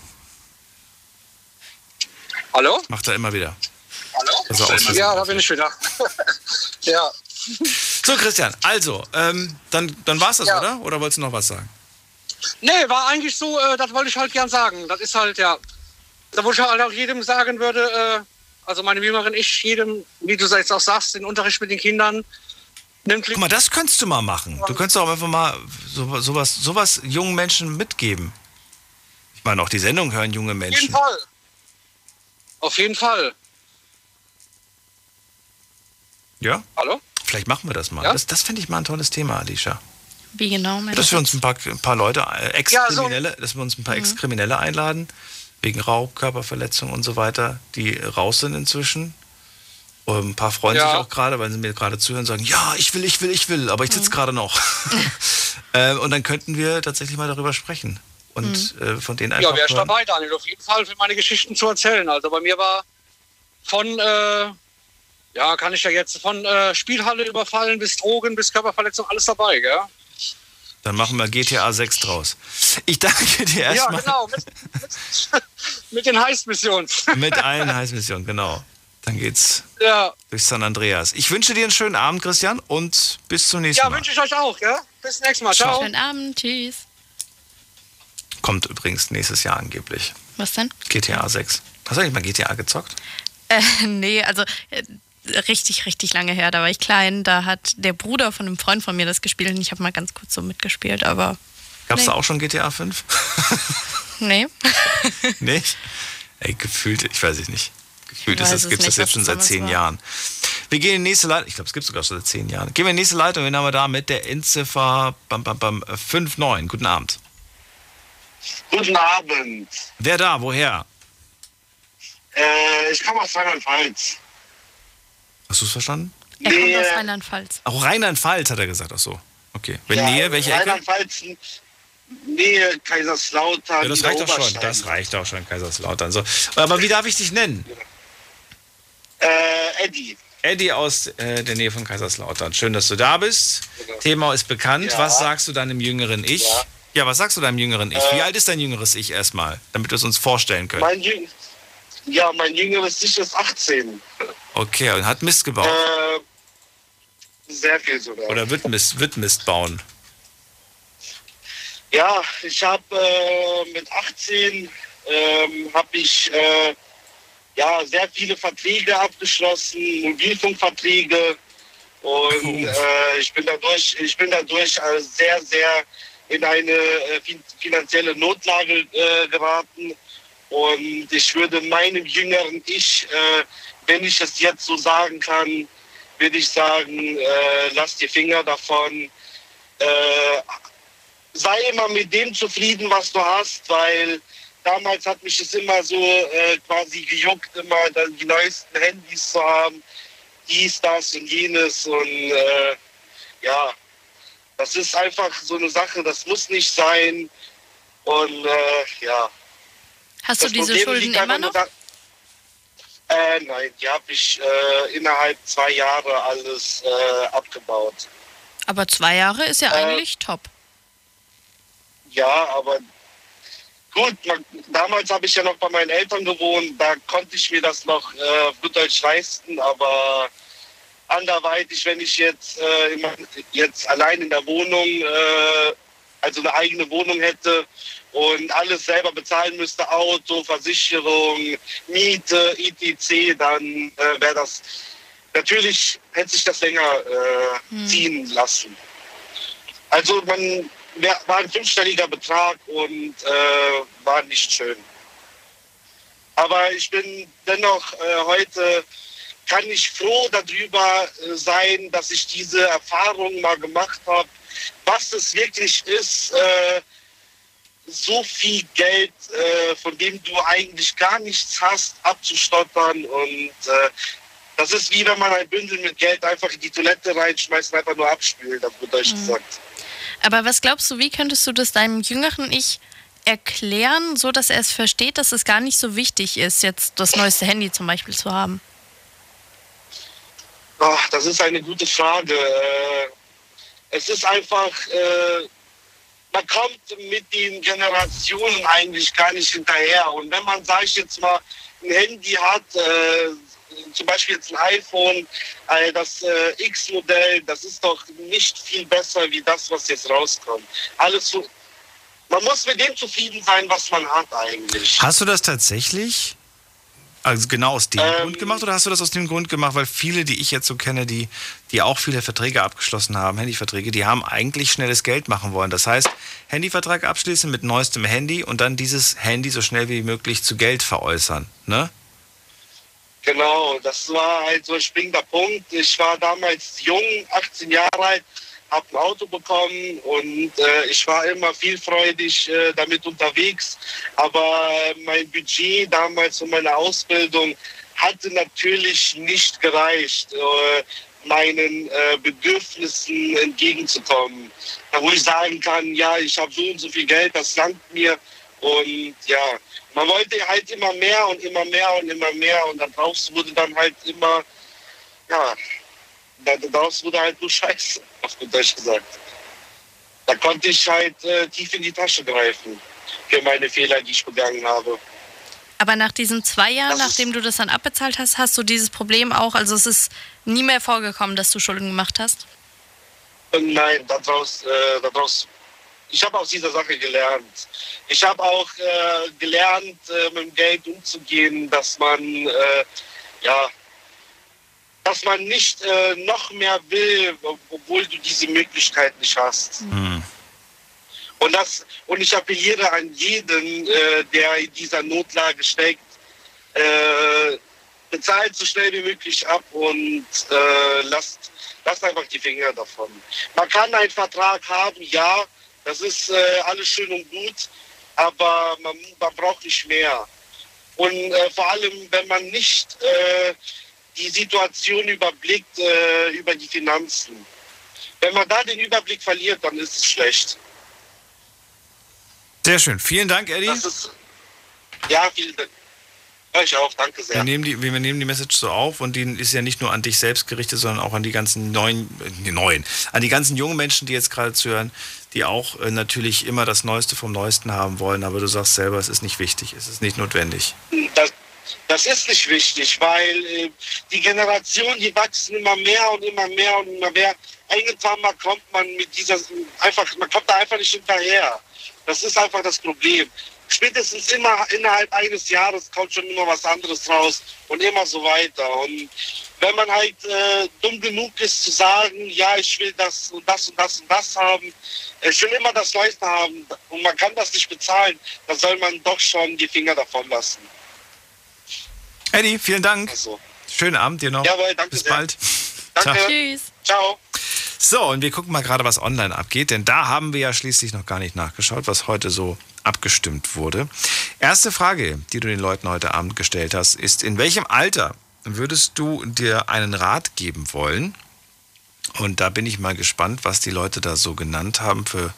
Hallo? Macht er immer wieder. Hallo? Ja, da bin ich wieder. Ja. So, Christian, also, dann war's das, ja. Oder? Oder wolltest du noch was sagen? Nee, war eigentlich so, das wollte ich halt gern sagen. Das ist halt, ja, da wo ich halt auch jedem sagen würde, also meine Mieterin, ich jedem, wie du jetzt auch sagst, den Unterricht mit den Kindern. Guck mal, das könntest du mal machen. Du könntest auch einfach mal sowas jungen Menschen mitgeben. Ich meine, auch die Sendung hören junge Menschen. Auf jeden Fall. Auf jeden Fall. Ja? Hallo? Vielleicht machen wir das mal. Ja? Das finde ich mal ein tolles Thema, Alicia. Wie genau? Dass wir uns ein paar Leute, Ex-Kriminelle, ja, so. Dass wir uns ein paar Ex-Kriminelle einladen, wegen Raub, Körperverletzung und so weiter, die raus sind inzwischen. Und ein paar freuen sich auch gerade, weil sie mir gerade zuhören und sagen, ja, ich will, aber ich sitze gerade noch. Und dann könnten wir tatsächlich mal darüber sprechen. Und von denen einfach. Ja, wer ist dabei, Daniel? Auf jeden Fall für meine Geschichten zu erzählen. Also bei mir war von... kann ich ja jetzt von Spielhalle überfallen bis Drogen bis Körperverletzung, alles dabei, gell? Dann machen wir GTA 6 draus. Ich danke dir erstmal. Ja, genau, mit den Heißmissionen. Mit allen Heißmissionen, genau. Dann geht's durch San Andreas. Ich wünsche dir einen schönen Abend, Christian, und bis zum nächsten Mal. Ja, wünsche ich euch auch, gell? Bis zum nächsten Mal, ciao. Schönen Abend, tschüss. Kommt übrigens nächstes Jahr angeblich. Was denn? GTA 6. Hast du eigentlich mal GTA gezockt? Nee, also... richtig, richtig lange her, da war ich klein, da hat der Bruder von einem Freund von mir das gespielt und ich habe mal ganz kurz so mitgespielt, aber... Gab's da auch schon GTA 5? Nee. Nicht? Ey, gefühlt, ich weiß es nicht. Gefühlt gibt es das jetzt schon seit 10 Jahren. Wir gehen in die nächste Leitung, ich glaube, es gibt es sogar schon seit 10 Jahren. Gehen wir in die nächste Leitung, wen haben wir da mit der Endziffer 59. Guten Abend. Guten Abend. Wer da, woher? Ich komme aus Rheinland-Pfalz. Hast du es verstanden? Er kommt aus Rheinland-Pfalz. Auch Rheinland-Pfalz hat er gesagt, ach so. Okay. Wenn Nähe, welche Ecke? Rheinland-Pfalz, Nähe, Kaiserslautern. Ja, das reicht doch schon. Das reicht auch schon, Kaiserslautern. So. Aber wie darf ich dich nennen? Eddie. Eddie aus der Nähe von Kaiserslautern. Schön, dass du da bist. Genau. Thema ist bekannt. Ja. Was sagst du deinem jüngeren Ich? Ja, was sagst du deinem jüngeren Ich? Wie alt ist dein jüngeres Ich erstmal, damit wir es uns vorstellen können? Mein jüngeres Ich ist 18. Okay, und hat Mist gebaut? Sehr viel sogar. Oder wird Mist bauen? Ja, ich habe mit 18 sehr viele Verträge abgeschlossen, Mobilfunkverträge. Und ich bin dadurch sehr, sehr in eine finanzielle Notlage geraten. Und ich würde meinem jüngeren Ich, wenn ich es jetzt so sagen kann, würde ich sagen, lass die Finger davon. Sei immer mit dem zufrieden, was du hast, weil damals hat mich es immer so quasi gejuckt, immer die neuesten Handys zu haben, dies, das und jenes. Und das ist einfach so eine Sache, das muss nicht sein. Und Hast du diese Schulden immer noch? Nein, die habe ich innerhalb 2 Jahre alles abgebaut. Aber 2 Jahre ist ja eigentlich top. Ja, aber gut, damals habe ich ja noch bei meinen Eltern gewohnt, da konnte ich mir das noch gut Deutsch leisten, aber anderweitig, wenn ich jetzt allein in der Wohnung, also eine eigene Wohnung hätte, und alles selber bezahlen müsste, Auto, Versicherung, Miete, etc., dann wäre das... Natürlich hätte sich das länger ziehen lassen. Also war ein 5-stelliger Betrag und war nicht schön. Aber ich bin dennoch heute, kann ich froh darüber sein, dass ich diese Erfahrung mal gemacht habe, was es wirklich ist, so viel Geld, von dem du eigentlich gar nichts hast, abzustottern und Das ist wie wenn man ein Bündel mit Geld einfach in die Toilette reinschmeißt und einfach nur abspült, auf gut Deutsch gesagt. Aber was glaubst du, wie könntest du das deinem jüngeren Ich erklären, so dass er es versteht, dass es gar nicht so wichtig ist, jetzt das neueste Handy zum Beispiel zu haben? Ach, das ist eine gute Frage. Es ist einfach, man kommt mit den Generationen eigentlich gar nicht hinterher. Und wenn man, sag ich jetzt mal, ein Handy hat, zum Beispiel jetzt ein iPhone, das X-Modell, das ist doch nicht viel besser wie das, was jetzt rauskommt. Alles so, man muss mit dem zufrieden sein, was man hat eigentlich. Hast du das tatsächlich also genau aus dem Grund gemacht oder hast du das aus dem Grund gemacht, weil viele, die ich jetzt so kenne, die auch viele Verträge abgeschlossen haben, Handyverträge, die haben eigentlich schnelles Geld machen wollen. Das heißt, Handyvertrag abschließen mit neuestem Handy und dann dieses Handy so schnell wie möglich zu Geld veräußern, ne? Genau, das war halt so ein springender Punkt. Ich war damals jung, 18 Jahre alt, habe ein Auto bekommen und ich war immer vielfreudig damit unterwegs. Aber mein Budget damals und meine Ausbildung hatte natürlich nicht gereicht, meinen Bedürfnissen entgegenzukommen. Wo ich sagen kann, ja, ich habe so und so viel Geld, das langt mir. Und ja, man wollte halt immer mehr und immer mehr und immer mehr und daraus wurde dann halt immer, ja, daraus wurde halt nur Scheiße, auf gut Deutsch gesagt. Da konnte ich halt tief in die Tasche greifen für meine Fehler, die ich begangen habe. Aber nach diesen 2 Jahren, nachdem du das dann abbezahlt hast, hast du dieses Problem auch, also es ist nie mehr vorgekommen, dass du Schulden gemacht hast? Nein, daraus ich habe aus dieser Sache gelernt. Ich habe auch gelernt, mit dem Geld umzugehen, dass man, dass man nicht noch mehr will, obwohl du diese Möglichkeit nicht hast. Mhm. Und ich appelliere an jeden, der in dieser Notlage steckt, bezahlt so schnell wie möglich ab und lasst einfach die Finger davon. Man kann einen Vertrag haben, ja. Das ist alles schön und gut, aber man braucht nicht mehr. Und vor allem, wenn man nicht die Situation überblickt über die Finanzen. Wenn man da den Überblick verliert, dann ist es schlecht. Sehr schön. Vielen Dank, Eddie. Ja, vielen Dank. Ich auch, danke sehr. Wir nehmen die Message so auf und die ist ja nicht nur an dich selbst gerichtet, sondern auch an die ganzen an die ganzen jungen Menschen, die jetzt gerade zuhören, die auch natürlich immer das Neueste vom Neuesten haben wollen, aber du sagst selber, es ist nicht wichtig, es ist nicht notwendig. Das ist nicht wichtig, weil die Generationen, die wachsen immer mehr und immer mehr und immer mehr. Irgendwann mal kommt man mit man kommt da einfach nicht hinterher. Das ist einfach das Problem. Spätestens immer innerhalb eines Jahres kommt schon immer was anderes raus und immer so weiter. Und wenn man halt dumm genug ist zu sagen, ja, ich will das und das und das und das haben, ich will immer das Neueste haben und man kann das nicht bezahlen, dann soll man doch schon die Finger davon lassen. Eddie, vielen Dank. Also. Schönen Abend dir noch. Jawohl, danke sehr. Bis bald. Danke. Tschüss. Ciao. So, und wir gucken mal gerade, was online abgeht, denn da haben wir ja schließlich noch gar nicht nachgeschaut, was heute so abgestimmt wurde. Erste Frage, die du den Leuten heute Abend gestellt hast, ist, in welchem Alter würdest du dir einen Rat geben wollen? Und da bin ich mal gespannt, was die Leute da so genannt haben für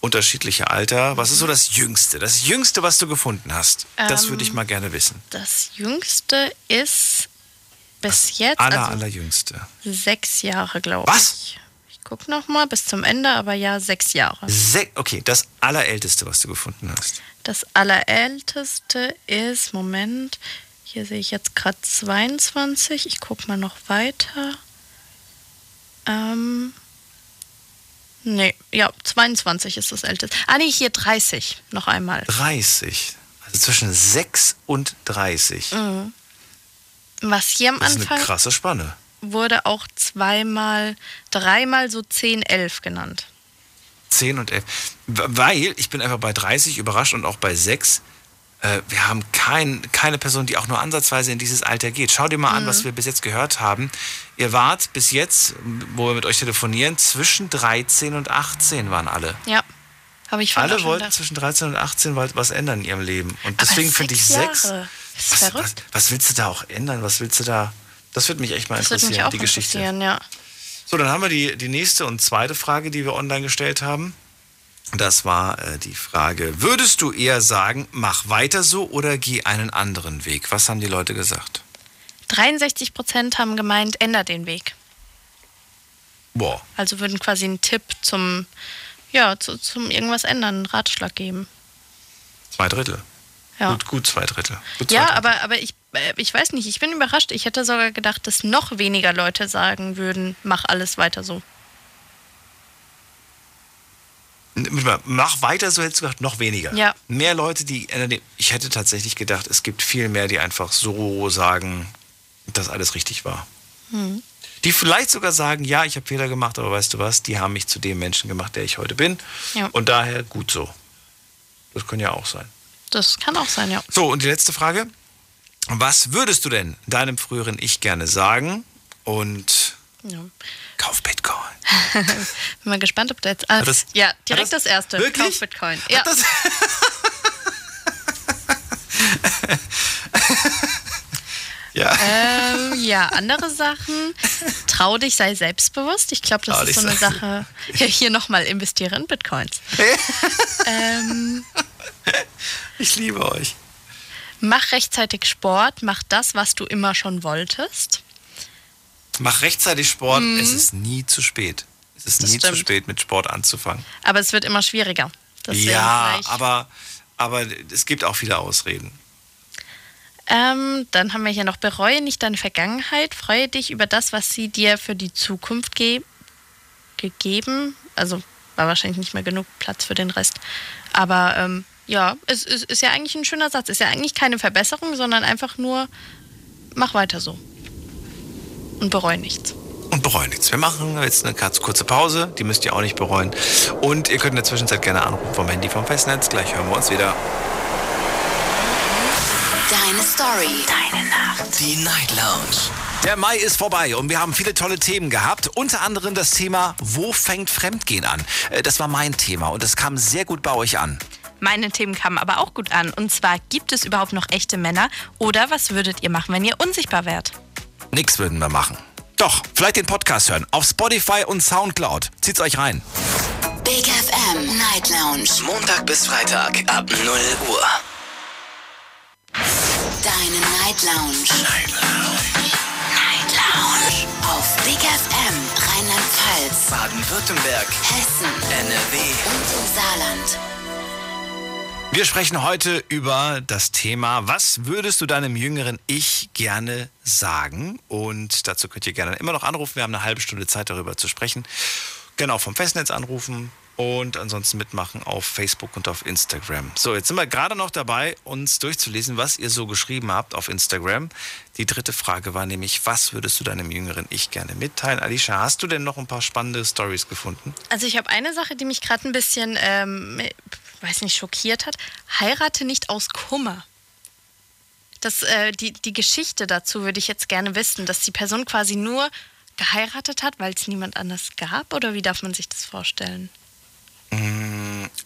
unterschiedliche Alter. Was ist so das Jüngste? Das Jüngste, was du gefunden hast, das würde ich mal gerne wissen. Das Jüngste ist bis jetzt... Allerjüngste. 6 Jahre, glaube ich. Was? Guck nochmal bis zum Ende, aber ja, 6 Jahre. Okay, das Allerälteste, was du gefunden hast. Das Allerälteste ist, Moment, hier sehe ich jetzt gerade 22. Ich guck mal noch weiter. Nee, ja, 22 ist das Älteste. Ah, nee, hier 30 noch einmal. 30? Also zwischen 6 und 30. Mhm. Was hier am Anfang... Das ist eine krasse Spanne. Wurde auch dreimal so 10, 11 genannt. 10 und 11. Weil, ich bin einfach bei 30 überrascht und auch bei 6. Wir haben keine Person, die auch nur ansatzweise in dieses Alter geht. Schau dir mal an, was wir bis jetzt gehört haben. Ihr wart bis jetzt, wo wir mit euch telefonieren, zwischen 13 und 18 waren alle. Ja, habe ich verstanden. Alle wollten zwischen 13 und 18 was ändern in ihrem Leben. Und deswegen finde ich 6. Das ist verrückt. Was willst du da auch ändern? Was willst du da... Das würde mich echt mal interessieren, das würde mich auch die Geschichte. Ja. So, dann haben wir die nächste und zweite Frage, die wir online gestellt haben. Das war die Frage, würdest du eher sagen, mach weiter so oder geh einen anderen Weg? Was haben die Leute gesagt? 63% haben gemeint, ändert den Weg. Boah. Also würden quasi einen Tipp zum irgendwas ändern, einen Ratschlag geben. 2/3. Ja. Gut 2/3. Aber ich weiß nicht, ich bin überrascht. Ich hätte sogar gedacht, dass noch weniger Leute sagen würden, mach alles weiter so. Mach weiter so, hättest du gesagt, noch weniger. Ja. Mehr Leute, die ändern. Ich hätte tatsächlich gedacht, es gibt viel mehr, die einfach so sagen, dass alles richtig war. Hm. Die vielleicht sogar sagen, ja, ich habe Fehler gemacht, aber weißt du was, die haben mich zu dem Menschen gemacht, der ich heute bin. Ja. Und daher gut so. Das kann ja auch sein. Das kann auch sein, ja. So, und die letzte Frage. Was würdest du denn deinem früheren Ich gerne sagen? Und ja. Kauf Bitcoin. Bin mal gespannt, ob du jetzt... ja, direkt das Erste. Wirklich? Kauf Bitcoin. Ja. Das ja. Ja, andere Sachen. Trau dich, sei selbstbewusst. Ich glaube, das ist so eine Sache. Hier nochmal, investiere in Bitcoins. Ich liebe euch. Mach rechtzeitig Sport. Mach das, was du immer schon wolltest. Mach rechtzeitig Sport. Mhm. Es ist nie zu spät. Es ist nie zu spät, mit Sport anzufangen. Aber es wird immer schwieriger. Deswegen ja, aber es gibt auch viele Ausreden. Dann haben wir hier noch, bereue nicht deine Vergangenheit. Freue dich über das, was sie dir für die Zukunft gegeben. Also war wahrscheinlich nicht mehr genug Platz für den Rest. Aber... ja, es ist ja eigentlich ein schöner Satz. Ist ja eigentlich keine Verbesserung, sondern einfach nur, mach weiter so. Und bereue nichts. Wir machen jetzt eine kurze Pause. Die müsst ihr auch nicht bereuen. Und ihr könnt in der Zwischenzeit gerne anrufen vom Handy, vom Festnetz. Gleich hören wir uns wieder. Deine Story. Deine Nacht. Die Night Lounge. Der Mai ist vorbei und wir haben viele tolle Themen gehabt. Unter anderem das Thema, wo fängt Fremdgehen an? Das war mein Thema und das kam sehr gut bei euch an. Meine Themen kamen aber auch gut an. Und zwar, gibt es überhaupt noch echte Männer? Oder was würdet ihr machen, wenn ihr unsichtbar wärt? Nix würden wir machen. Doch, vielleicht den Podcast hören. Auf Spotify und Soundcloud. Zieht's euch rein. Big FM Night Lounge. Montag bis Freitag ab 0 Uhr. Deine Night Lounge. Auf Big FM Rheinland-Pfalz, Baden-Württemberg, Hessen, NRW und im Saarland. Wir sprechen heute über das Thema, was würdest du deinem jüngeren Ich gerne sagen? Und dazu könnt ihr gerne immer noch anrufen. Wir haben eine halbe Stunde Zeit, darüber zu sprechen. Genau, vom Festnetz anrufen und ansonsten mitmachen auf Facebook und auf Instagram. So, jetzt sind wir gerade noch dabei, uns durchzulesen, was ihr so geschrieben habt auf Instagram. Die dritte Frage war nämlich, was würdest du deinem jüngeren Ich gerne mitteilen? Alicia, hast du denn noch ein paar spannende Storys gefunden? Also ich habe eine Sache, die mich gerade ein bisschen... schockiert hat. Heirate nicht aus Kummer. Das, die Geschichte dazu würde ich jetzt gerne wissen, dass die Person quasi nur geheiratet hat, weil es niemand anders gab? Oder wie darf man sich das vorstellen?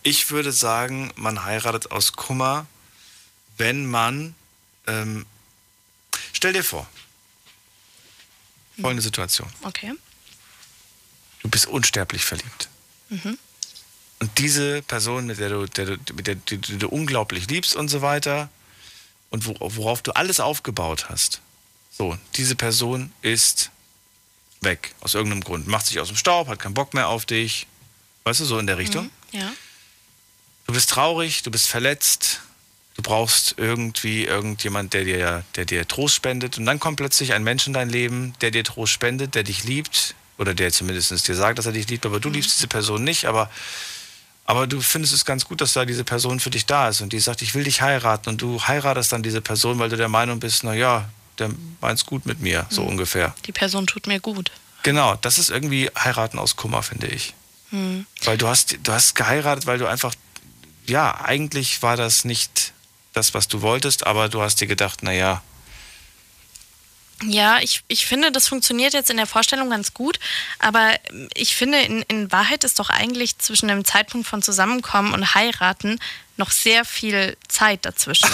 Ich würde sagen, man heiratet aus Kummer, wenn man... stell dir vor, folgende Situation. Okay. Du bist unsterblich verliebt. Mhm. Und diese Person, mit der du unglaublich liebst und so weiter und worauf du alles aufgebaut hast, so, diese Person ist weg, aus irgendeinem Grund. Macht sich aus dem Staub, hat keinen Bock mehr auf dich, weißt du, so in der Richtung. Mhm, ja. Du bist traurig, du bist verletzt, du brauchst irgendwie irgendjemand, der dir Trost spendet und dann kommt plötzlich ein Mensch in dein Leben, der dir Trost spendet, der dich liebt oder der zumindest dir sagt, dass er dich liebt, aber du liebst diese Person nicht, aber du findest es ganz gut, dass da diese Person für dich da ist und die sagt, ich will dich heiraten und du heiratest dann diese Person, weil du der Meinung bist, naja, der meint's gut mit mir, so ungefähr. Die Person tut mir gut. Genau, das ist irgendwie heiraten aus Kummer, finde ich. Mhm. Weil du hast geheiratet, weil du einfach, ja, eigentlich war das nicht das, was du wolltest, aber du hast dir gedacht, naja. Ja, ich finde, das funktioniert jetzt in der Vorstellung ganz gut, aber ich finde, in Wahrheit ist doch eigentlich zwischen dem Zeitpunkt von Zusammenkommen und Heiraten noch sehr viel Zeit dazwischen.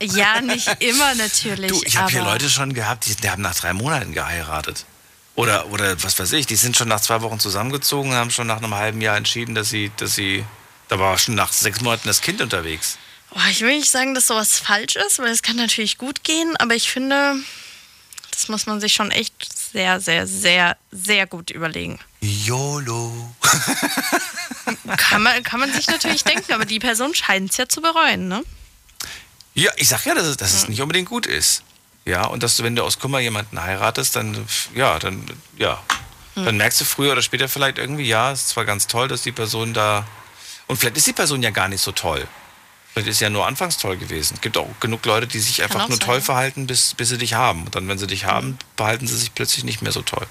Ja, nicht immer natürlich. Du, ich habe hier Leute schon gehabt, die haben nach 3 Monaten geheiratet. Oder was weiß ich, die sind schon nach 2 Wochen zusammengezogen und haben schon nach einem halben Jahr entschieden, dass sie da war schon nach 6 Monaten das Kind unterwegs. Oh, ich will nicht sagen, dass sowas falsch ist, weil es kann natürlich gut gehen, aber ich finde, das muss man sich schon echt sehr, sehr, sehr, sehr gut überlegen. YOLO. Kann man sich natürlich denken, aber die Person scheint es ja zu bereuen, ne? Ja, ich sag ja, dass es nicht unbedingt gut ist. Ja, und dass du, wenn du aus Kummer jemanden heiratest, dann merkst du früher oder später vielleicht irgendwie, ja, es ist zwar ganz toll, dass die Person da, und vielleicht ist die Person ja gar nicht so toll. Vielleicht ist sie ja nur anfangs toll gewesen. Es gibt auch genug Leute, die sich einfach nur toll verhalten, bis sie dich haben. Und dann, wenn sie dich haben, behalten sie sich plötzlich nicht mehr so toll.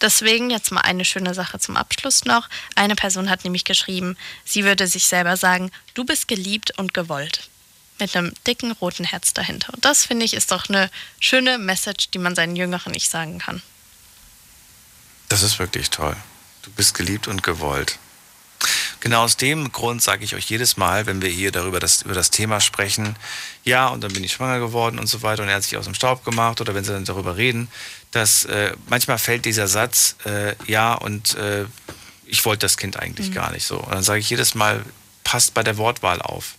Deswegen jetzt mal eine schöne Sache zum Abschluss noch. Eine Person hat nämlich geschrieben, sie würde sich selber sagen, du bist geliebt und gewollt. Mit einem dicken roten Herz dahinter. Und das, finde ich, ist doch eine schöne Message, die man seinen Jüngeren nicht sagen kann. Das ist wirklich toll. Du bist geliebt und gewollt. Genau aus dem Grund sage ich euch jedes Mal, wenn wir hier über das Thema sprechen, ja, und dann bin ich schwanger geworden und so weiter und er hat sich aus dem Staub gemacht, oder wenn sie dann darüber reden, dass manchmal fällt dieser Satz, ich wollte das Kind eigentlich gar nicht so. Und dann sage ich jedes Mal, passt bei der Wortwahl auf.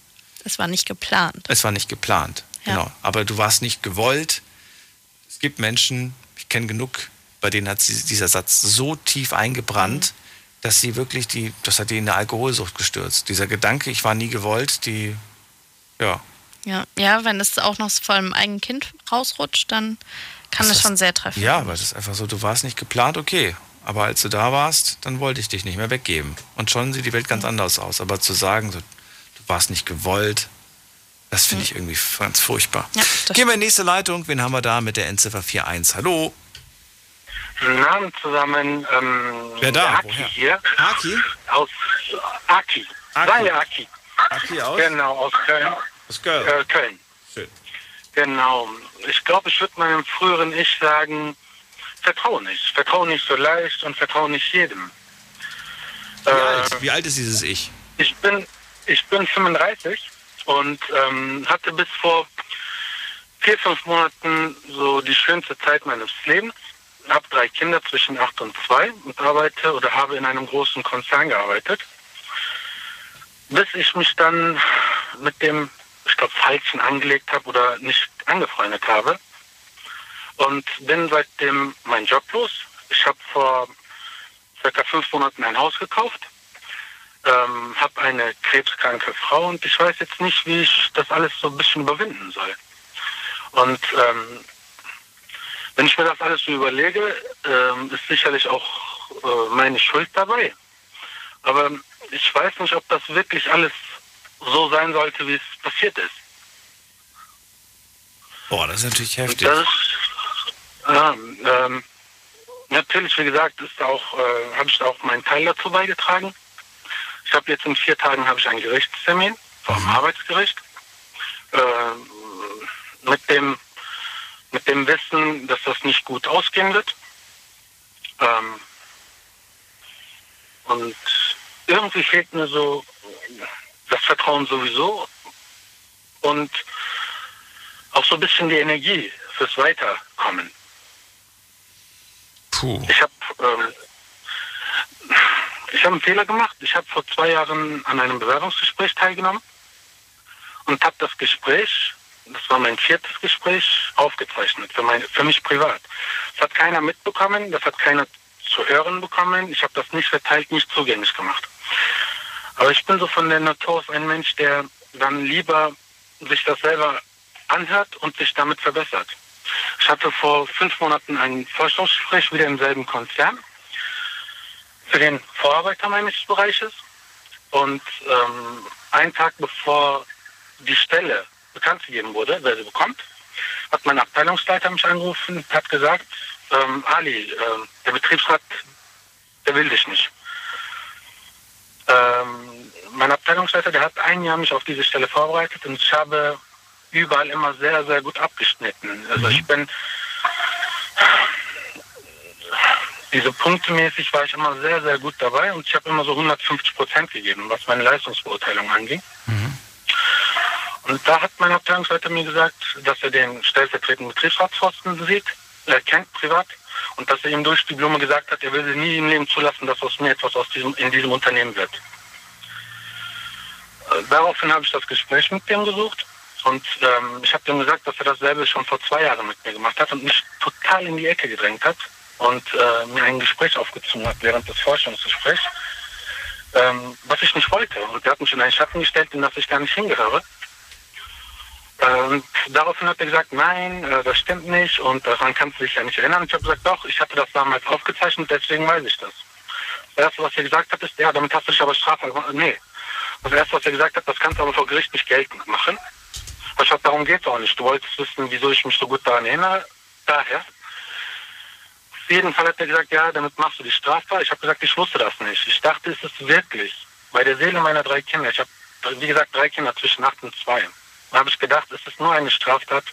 Es war nicht geplant. Es war nicht geplant, ja. Genau. Aber du warst nicht gewollt. Es gibt Menschen, ich kenne genug, bei denen hat dieser Satz so tief eingebrannt, dass sie wirklich das hat die in eine Alkoholsucht gestürzt. Dieser Gedanke, ich war nie gewollt, Ja, wenn es auch noch vor einem eigenen Kind rausrutscht, dann kann das schon sehr treffen. Ja, weil das ist einfach so, du warst nicht geplant, okay. Aber als du da warst, dann wollte ich dich nicht mehr weggeben. Und schon sieht die Welt ganz anders aus. Aber zu sagen, so, du warst nicht gewollt, das finde ich irgendwie ganz furchtbar. Ja, gehen wir in die nächste Leitung. Wen haben wir da mit der Endziffer 41? Hallo? Guten Abend zusammen. Wer da? Aki hier. Aki? Aus Aki. Aki. Aki aus? Genau, aus Köln. Aus Köln. Köln. Schön. Genau. Ich glaube, ich würde meinem früheren Ich sagen, vertraue nicht. Vertraue nicht so leicht und vertraue nicht jedem. Wie alt ist dieses Ich? Ich bin 35 und hatte bis vor 4-5 Monaten so die schönste Zeit meines Lebens. Ich habe 3 Kinder zwischen 8 und 2 und habe in einem großen Konzern gearbeitet, bis ich mich dann mit dem, ich glaube, Falschen angelegt habe oder nicht angefreundet habe und bin seitdem meinen Job los. Ich habe vor ca. 5 Monaten ein Haus gekauft, habe eine krebskranke Frau und ich weiß jetzt nicht, wie ich das alles so ein bisschen überwinden soll. Und wenn ich mir das alles so überlege, ist sicherlich auch meine Schuld dabei. Aber ich weiß nicht, ob das wirklich alles so sein sollte, wie es passiert ist. Boah, das ist natürlich heftig. Natürlich, wie gesagt, habe ich da auch meinen Teil dazu beigetragen. Ich habe jetzt in 4 Tagen einen Gerichtstermin vom Arbeitsgericht. Mit dem Wissen, dass das nicht gut ausgehen wird. Und irgendwie fehlt mir so das Vertrauen sowieso und auch so ein bisschen die Energie fürs Weiterkommen. Puh. Ich habe einen Fehler gemacht. Ich habe vor 2 Jahren an einem Bewerbungsgespräch teilgenommen und habe das Gespräch, das war mein 4. Gespräch, aufgezeichnet, für mich privat. Das hat keiner mitbekommen, das hat keiner zu hören bekommen. Ich habe das nicht verteilt, nicht zugänglich gemacht. Aber ich bin so von der Natur aus ein Mensch, der dann lieber sich das selber anhört und sich damit verbessert. Ich hatte vor 5 Monaten ein Vorstellungsgespräch, wieder im selben Konzern, für den Vorarbeiter meines Bereiches. Und einen Tag bevor die Stelle bekannt gegeben wurde, wer sie bekommt, hat mein Abteilungsleiter mich angerufen und hat gesagt, Ali, der Betriebsrat, der will dich nicht. Mein Abteilungsleiter, der hat 1 Jahr mich auf diese Stelle vorbereitet und ich habe überall immer sehr, sehr gut abgeschnitten. Also ich bin, diese punktemäßig war ich immer sehr, sehr gut dabei und ich habe immer so 150% gegeben, was meine Leistungsbeurteilung anging. Und da hat mein Abteilungsleiter mir gesagt, dass er den stellvertretenden Betriebsratsvorsitzenden sieht, kennt privat, und dass er ihm durch die Blume gesagt hat, er will sie nie im Leben zulassen, dass aus mir etwas in diesem Unternehmen wird. Daraufhin habe ich das Gespräch mit dem gesucht und ich habe dem gesagt, dass er dasselbe schon vor 2 Jahren mit mir gemacht hat und mich total in die Ecke gedrängt hat und mir ein Gespräch aufgezwungen hat während des Vorstellungsgesprächs, was ich nicht wollte. Und er hat mich in einen Schatten gestellt, in das ich gar nicht hingehöre. Und daraufhin hat er gesagt, nein, das stimmt nicht und daran kannst du dich ja nicht erinnern. Ich habe gesagt, doch, ich hatte das damals aufgezeichnet, deswegen weiß ich das. Das Erste, was er gesagt hat, ist, ja, damit hast du dich aber strafbar gemacht. Nee. Das Erste, was er gesagt hat, das kannst du aber vor Gericht nicht geltend machen. Ich habe, darum geht es auch nicht. Du wolltest wissen, wieso ich mich so gut daran erinnere. Daher. Auf jeden Fall hat er gesagt, ja, damit machst du dich strafbar. Ich habe gesagt, ich wusste das nicht. Ich dachte, es ist wirklich bei der Seele meiner 3 Kinder. Ich habe, wie gesagt, 3 Kinder zwischen 8 und 2. Da habe ich gedacht, es ist nur eine Straftat,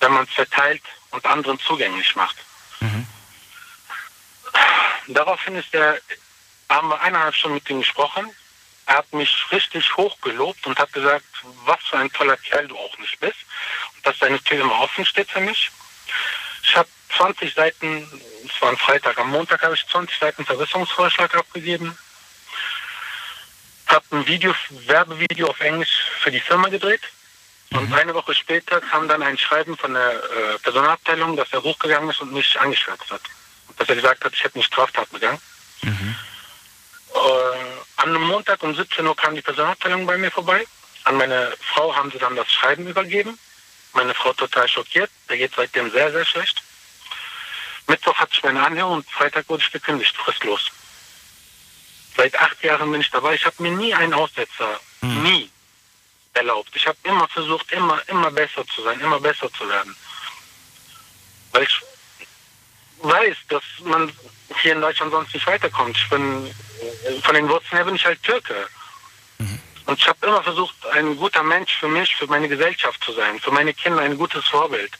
wenn man es verteilt und anderen zugänglich macht. Mhm. Daraufhin haben wir 1,5 Stunden mit ihm gesprochen. Er hat mich richtig hochgelobt und hat gesagt, was für ein toller Kerl du auch nicht bist. Und dass deine Tür immer offen steht für mich. Ich habe 20 Seiten, es war ein Freitag, am Montag habe ich 20 Seiten Verbesserungsvorschlag abgegeben. Habe ein Werbevideo auf Englisch für die Firma gedreht. Und eine Woche später kam dann ein Schreiben von der Personalabteilung, dass er hochgegangen ist und mich angeschwärzt hat. Dass er gesagt hat, ich hätte eine Straftat begangen. Mhm. An einem Montag um 17 Uhr kam die Personalabteilung bei mir vorbei. An meine Frau haben sie dann das Schreiben übergeben. Meine Frau total schockiert. Der geht seitdem sehr, sehr schlecht. Mittwoch hatte ich meine Anhörung und Freitag wurde ich gekündigt, fristlos. Seit 8 Jahren bin ich dabei. Ich habe mir nie einen Aussetzer, nie erlaubt. Ich habe immer versucht, immer besser zu sein, immer besser zu werden. Weil ich weiß, dass man hier in Deutschland sonst nicht weiterkommt. Ich bin, von den Wurzeln her bin ich halt Türke. Mhm. Und ich habe immer versucht, ein guter Mensch für mich, für meine Gesellschaft zu sein, für meine Kinder ein gutes Vorbild.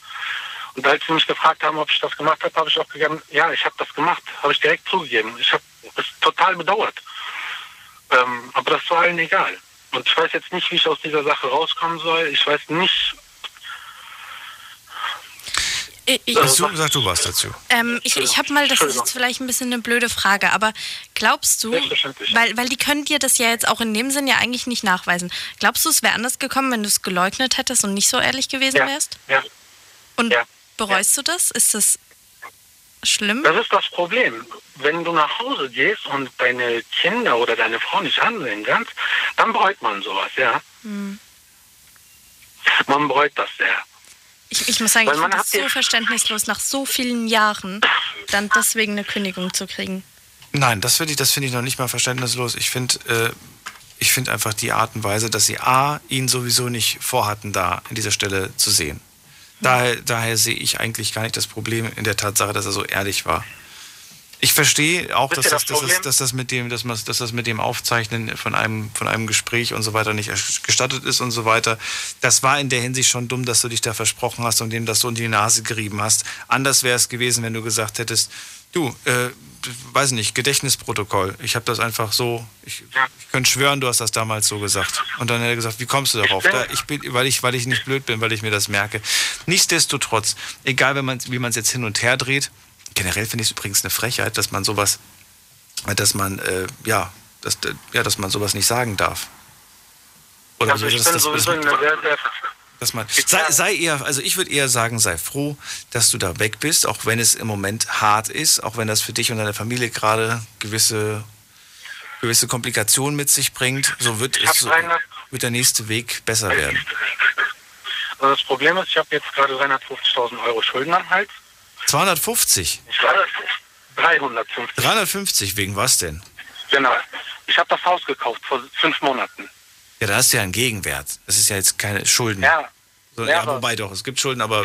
Und als sie mich gefragt haben, ob ich das gemacht habe, habe ich auch gegeben, ja, ich habe das gemacht, habe ich direkt zugegeben. Ich habe es total bedauert. Aber das war allen egal. Und ich weiß jetzt nicht, wie ich aus dieser Sache rauskommen soll. Ich weiß nicht. Sag du was dazu. Ich habe mal, das ist jetzt vielleicht ein bisschen eine blöde Frage, aber glaubst du, weil die können dir das ja jetzt auch in dem Sinn ja eigentlich nicht nachweisen. Glaubst du, es wäre anders gekommen, wenn du es geleugnet hättest und nicht so ehrlich gewesen wärst? Ja. Und bereust du das? Ist das schlimm? Das ist das Problem. Wenn du nach Hause gehst und deine Kinder oder deine Frau nicht ansehen kannst, dann bereut man sowas, ja. Hm. Man bereut das sehr. Ich muss sagen, ich finde es so verständnislos, nach so vielen Jahren dann deswegen eine Kündigung zu kriegen. Nein, das finde ich noch nicht mal verständnislos. Ich finde einfach die Art und Weise, dass sie ihn sowieso nicht vorhatten, da an dieser Stelle zu sehen. Daher sehe ich eigentlich gar nicht das Problem in der Tatsache, dass er so ehrlich war. Ich verstehe auch, dass das mit dem Aufzeichnen von einem Gespräch und so weiter nicht gestattet ist und so weiter. Das war in der Hinsicht schon dumm, dass du dich da versprochen hast und dem das so in die Nase gerieben hast. Anders wäre es gewesen, wenn du gesagt hättest, du, weiß nicht, Gedächtnisprotokoll. Ich habe das einfach so, ich könnte schwören, du hast das damals so gesagt. Und dann hätte er gesagt, wie kommst du darauf? Weil ich nicht blöd bin, weil ich mir das merke. Nichtsdestotrotz, egal wie man es jetzt hin und her dreht, generell finde ich es übrigens eine Frechheit, dass man sowas, dass man sowas nicht sagen darf. Oder also ich bin sowieso in einer sehr, sehr... Dass man, ich würde eher sagen, sei froh, dass du da weg bist, auch wenn es im Moment hart ist, auch wenn das für dich und deine Familie gerade gewisse Komplikationen mit sich bringt, wird der nächste Weg besser werden. Also das Problem ist, ich habe jetzt gerade 350.000 Euro Schulden am Hals. 250? 350. 350, wegen was denn? Genau, ich habe das Haus gekauft vor 5 Monaten. Ja, da hast du ja einen Gegenwert. Das ist ja jetzt keine Schulden. Ja. Wobei doch, es gibt Schulden, aber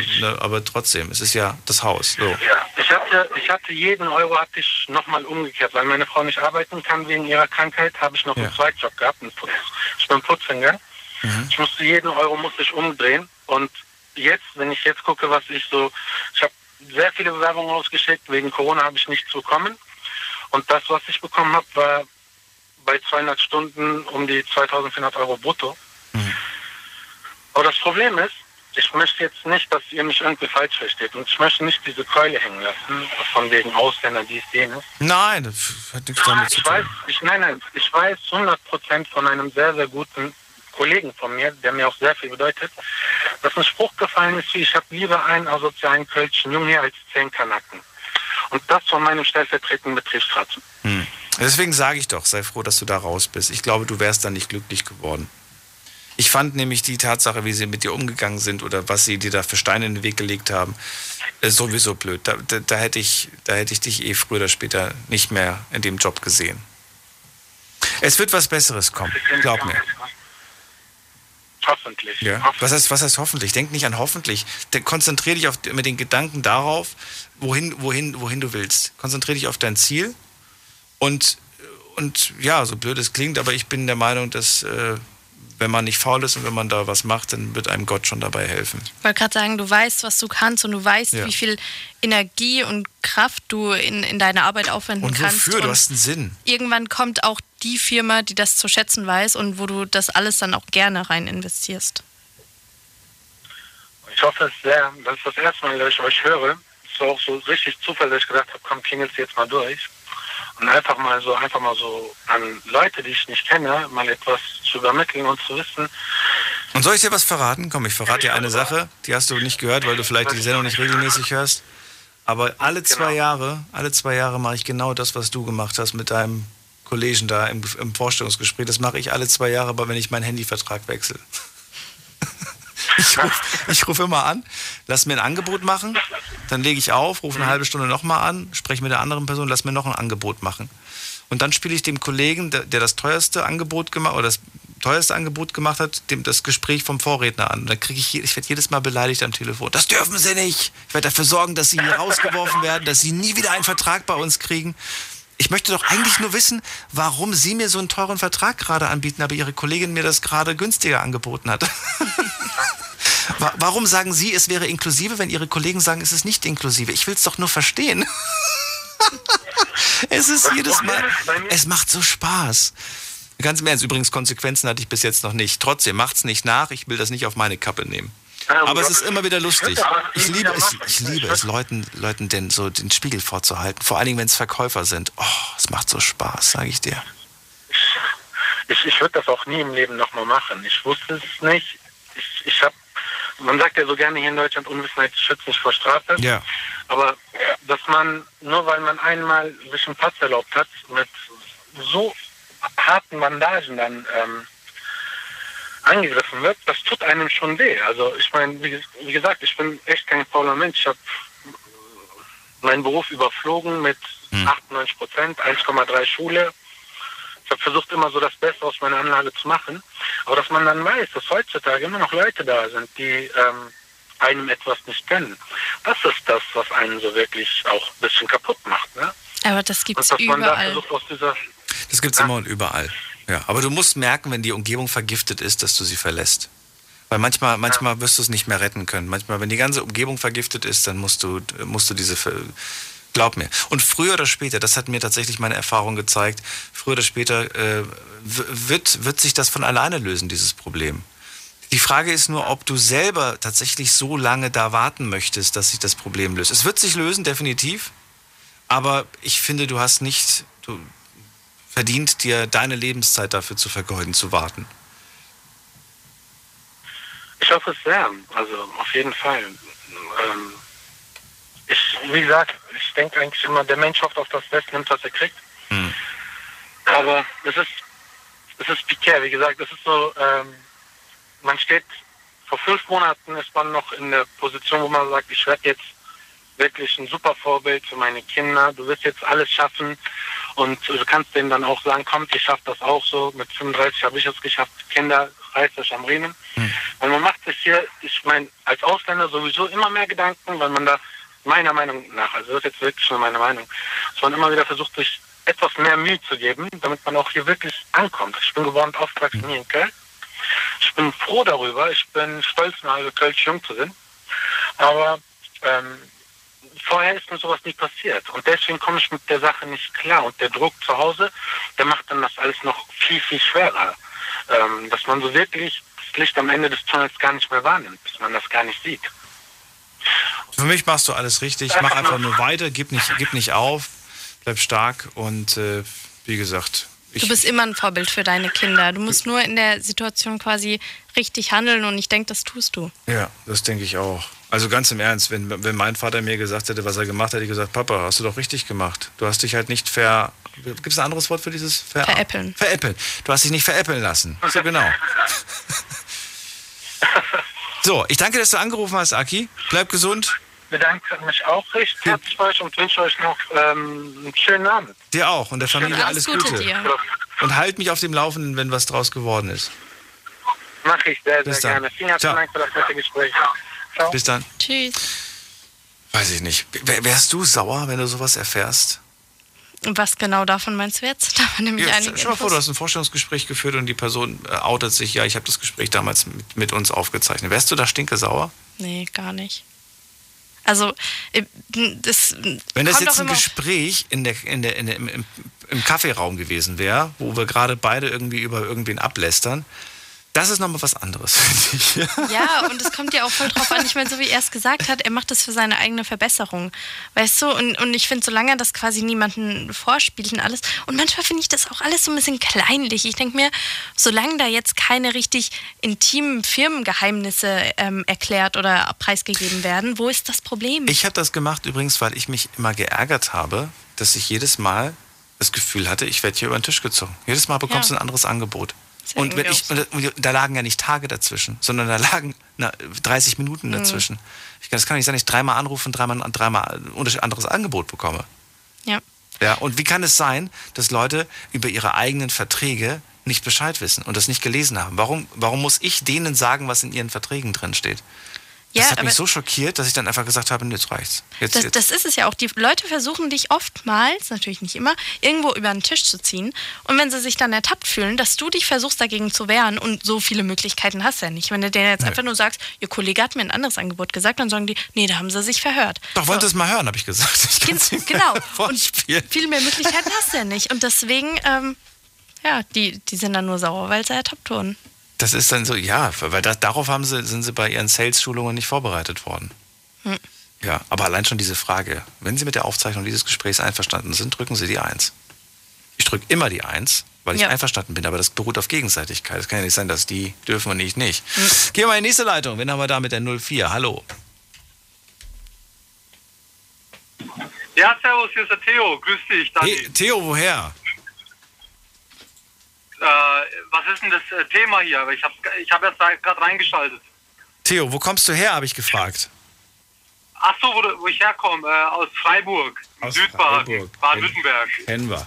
trotzdem, es ist ja das Haus. So. Ja. Ich hatte jeden Euro nochmal umgekehrt, weil meine Frau nicht arbeiten kann wegen ihrer Krankheit, habe ich noch einen Zweitjob gehabt. Ich bin Putzfinger. Mhm. Ich musste jeden Euro umdrehen. Und jetzt, wenn ich jetzt gucke, ich habe sehr viele Bewerbungen rausgeschickt, wegen Corona habe ich nichts bekommen. Und das, was ich bekommen habe, war bei 200 Stunden um die 2.400 Euro brutto. Mhm. Problem ist, ich möchte jetzt nicht, dass ihr mich irgendwie falsch versteht. Und ich möchte nicht diese Keule hängen lassen, von wegen Ausländer, dies, jenes. Nein, das hat nichts damit zu tun. Ich weiß 100% von einem sehr, sehr guten Kollegen von mir, der mir auch sehr viel bedeutet, dass ein Spruch gefallen ist, wie ich habe lieber einen asozialen Kölschen Jungen als 10 Kanaken. Und das von meinem stellvertretenden Betriebsrat. Hm. Deswegen sage ich doch, sei froh, dass du da raus bist. Ich glaube, du wärst da nicht glücklich geworden. Ich fand nämlich die Tatsache, wie sie mit dir umgegangen sind oder was sie dir da für Steine in den Weg gelegt haben, sowieso blöd. Da hätte ich dich eh früher oder später nicht mehr in dem Job gesehen. Es wird was Besseres kommen, glaub mir. Hoffentlich. Ja. Hoffentlich. Was heißt hoffentlich? Denk nicht an hoffentlich. Konzentrier dich mit den Gedanken darauf, wohin du willst. Konzentrier dich auf dein Ziel und ja, so blöd es klingt, aber ich bin der Meinung, dass wenn man nicht faul ist und wenn man da was macht, dann wird einem Gott schon dabei helfen. Ich wollte gerade sagen, du weißt, was du kannst und du weißt, ja, wie viel Energie und Kraft du in deine Arbeit aufwenden und kannst. Wofür? Und du hast einen Sinn. Irgendwann kommt auch die Firma, die das zu schätzen weiß und wo du das alles dann auch gerne rein investierst. Ich hoffe es sehr. Das ist das erste Mal, dass ich euch höre. Es war auch so richtig Zufall, dass ich gedacht habe, komm, klingelst jetzt mal durch. Und einfach mal so an Leute, die ich nicht kenne, mal etwas zu übermitteln und zu wissen. Und soll ich dir was verraten? Komm, ich verrate dir eine Sache, die hast du nicht gehört, weil du vielleicht die Sendung nicht regelmäßig hörst. Aber alle zwei Jahre mache ich genau das, was du gemacht hast mit deinem Kollegen da im Vorstellungsgespräch. Das mache ich alle 2 Jahre, aber wenn ich meinen Handyvertrag wechsle. Ich ruf immer an, lass mir ein Angebot machen, dann lege ich auf, rufe eine halbe Stunde nochmal an, spreche mit der anderen Person, lass mir noch ein Angebot machen. Und dann spiele ich dem Kollegen, der das teuerste Angebot gemacht hat, dem das Gespräch vom Vorredner an. Und dann ich werde jedes Mal beleidigt am Telefon. Das dürfen sie nicht. Ich werde dafür sorgen, dass sie hier rausgeworfen werden, dass sie nie wieder einen Vertrag bei uns kriegen. Ich möchte doch eigentlich nur wissen, warum Sie mir so einen teuren Vertrag gerade anbieten, aber Ihre Kollegin mir das gerade günstiger angeboten hat. Warum sagen Sie, es wäre inklusive, wenn Ihre Kollegen sagen, es ist nicht inklusive? Ich will es doch nur verstehen. Es ist jedes Mal, es macht so Spaß. Ganz im Ernst, übrigens Konsequenzen hatte ich bis jetzt noch nicht. Trotzdem, macht's nicht nach, ich will das nicht auf meine Kappe nehmen. Aber es ist immer wieder lustig. Ich liebe es, Leuten denn so den Spiegel vorzuhalten. Vor allen Dingen, wenn es Verkäufer sind. Oh, es macht so Spaß, sage ich dir. Ich würde das auch nie im Leben nochmal machen. Ich wusste es nicht. Man sagt ja so gerne hier in Deutschland, Unwissenheit schützt nicht vor Strafe. Ja. Aber dass man, nur weil man einmal sich einen Pass erlaubt hat, mit so harten Bandagen dann angegriffen wird, das tut einem schon weh. Also ich meine, wie gesagt, ich bin echt kein fauler Mensch. Ich habe meinen Beruf überflogen mit 98%, 1,3 Schule. Ich habe versucht, immer so das Beste aus meiner Anlage zu machen. Aber dass man dann weiß, dass heutzutage immer noch Leute da sind, die einem etwas nicht kennen. Das ist das, was einen so wirklich auch ein bisschen kaputt macht. Ne? Aber das gibt es überall. Das gibt es immer und überall. Ja, aber du musst merken, wenn die Umgebung vergiftet ist, dass du sie verlässt. Weil manchmal wirst du es nicht mehr retten können. Manchmal, wenn die ganze Umgebung vergiftet ist, dann musst du diese... Glaub mir. Und früher oder später, das hat mir tatsächlich meine Erfahrung gezeigt, früher oder später wird sich das von alleine lösen, dieses Problem. Die Frage ist nur, ob du selber tatsächlich so lange da warten möchtest, dass sich das Problem löst. Es wird sich lösen, definitiv. Aber ich finde, du hast nicht... Du verdient dir deine Lebenszeit dafür zu vergeuden, zu warten. Ich hoffe es sehr, also auf jeden Fall. Ich denke eigentlich immer, der Mensch hofft auf das Beste, nimmt, was er kriegt. Hm. Aber es ist prekär, wie gesagt, es ist so, man steht, vor 5 Monaten ist man noch in der Position, wo man sagt, ich werde jetzt wirklich ein super Vorbild für meine Kinder, du wirst jetzt alles schaffen und du kannst denen dann auch sagen, kommt, ich schaffe das auch so, mit 35 habe ich es geschafft, Kinder, reißt euch am Riemen. Und man macht sich hier, ich meine, als Ausländer sowieso immer mehr Gedanken, weil man da meiner Meinung nach, also das ist jetzt wirklich nur meine Meinung, dass man immer wieder versucht, sich etwas mehr Mühe zu geben, damit man auch hier wirklich ankommt. Ich bin geboren und aufgewachsen hier in Köln. Ich bin froh darüber, ich bin stolz, eine halbe Kölsch jung zu sein, aber vorher ist mir sowas nie passiert und deswegen komme ich mit der Sache nicht klar und der Druck zu Hause, der macht dann das alles noch viel, viel schwerer. Dass man so wirklich Licht am Ende des Tunnels gar nicht mehr wahrnimmt, dass man das gar nicht sieht. Für mich machst du alles richtig. Mach einfach nur weiter, gib nicht auf, bleib stark und wie gesagt... Du bist immer ein Vorbild für deine Kinder. Du musst nur in der Situation quasi richtig handeln und ich denke, das tust du. Ja, das denke ich auch. Also ganz im Ernst, wenn mein Vater mir gesagt hätte, was er gemacht hat, hätte ich gesagt, Papa, hast du doch richtig gemacht. Du hast dich halt nicht gibt es ein anderes Wort für dieses? Veräppeln. Veräppeln. Du hast dich nicht veräppeln lassen. So, genau. So, ich danke, dass du angerufen hast, Aki. Bleib gesund. Ich bedanke mich auch recht herzlich bei euch und wünsche euch noch einen schönen Abend. Dir auch und der Familie alles Gute. Dir. Und halt mich auf dem Laufenden, wenn was draus geworden ist. Mach ich sehr, sehr gerne. Vielen herzlichen Dank für das nette Gespräch. Ciao. Bis dann. Tschüss. Weiß ich nicht. Wärst du sauer, wenn du sowas erfährst? Was genau davon meinst du jetzt? Davon nehme ich einige Infos. Schau mal vor, du hast ein Vorstellungsgespräch geführt und die Person outet sich, ja, ich habe das Gespräch damals mit uns aufgezeichnet. Wärst du da stinkesauer? Nee, gar nicht. Also, wenn das jetzt ein Gespräch im Kaffeeraum gewesen wäre, wo wir gerade beide irgendwie über irgendwen ablästern, das ist nochmal was anderes, finde ich. Ja, und es kommt ja auch voll drauf an. Ich meine, so wie er es gesagt hat, er macht das für seine eigene Verbesserung. Weißt du? Und ich finde, solange er das quasi niemanden vorspielt und alles. Und manchmal finde ich das auch alles so ein bisschen kleinlich. Ich denke mir, solange da jetzt keine richtig intimen Firmengeheimnisse erklärt oder preisgegeben werden, wo ist das Problem? Ich habe das gemacht übrigens, weil ich mich immer geärgert habe, dass ich jedes Mal das Gefühl hatte, ich werde hier über den Tisch gezogen. Jedes Mal bekommst du ein anderes Angebot. Und da lagen ja nicht Tage dazwischen, sondern da lagen 30 Minuten dazwischen. Das kann nicht sein, dass ich dreimal anrufe und dreimal ein anderes Angebot bekomme. Ja. Und wie kann es sein, dass Leute über ihre eigenen Verträge nicht Bescheid wissen und das nicht gelesen haben? Warum muss ich denen sagen, was in ihren Verträgen drin steht? Das hat mich so schockiert, dass ich dann einfach gesagt habe, jetzt reicht's. Das ist es ja auch. Die Leute versuchen dich oftmals, natürlich nicht immer, irgendwo über den Tisch zu ziehen. Und wenn sie sich dann ertappt fühlen, dass du dich versuchst, dagegen zu wehren und so viele Möglichkeiten hast du ja nicht. Wenn du denen jetzt einfach nur sagst, ihr Kollege hat mir ein anderes Angebot gesagt, dann sagen die, nee, da haben sie sich verhört. Doch, wollt ihr es mal hören, habe ich gesagt. Ich kann's nicht mehr vorspielen. Und viel mehr Möglichkeiten hast du ja nicht. Und deswegen, die sind dann nur sauer, weil sie ertappt wurden. Das ist dann so, weil darauf sind sie bei ihren Sales-Schulungen nicht vorbereitet worden. Ja, aber allein schon diese Frage, wenn Sie mit der Aufzeichnung dieses Gesprächs einverstanden sind, drücken Sie die 1. Ich drücke immer die 1, weil ich einverstanden bin, aber das beruht auf Gegenseitigkeit. Es kann ja nicht sein, dass die dürfen und ich nicht. Gehen wir mal in die nächste Leitung. Wen haben wir da mit der 04? Hallo. Ja, servus, hier ist der Theo. Grüß dich, Daniel. Hey, Theo, woher? Was ist denn das Thema hier? Ich hab erst gerade reingeschaltet. Theo, wo kommst du her, habe ich gefragt. Ach so, wo ich herkomme, aus Freiburg, Südbaden, Baden-Württemberg. Kennen wir.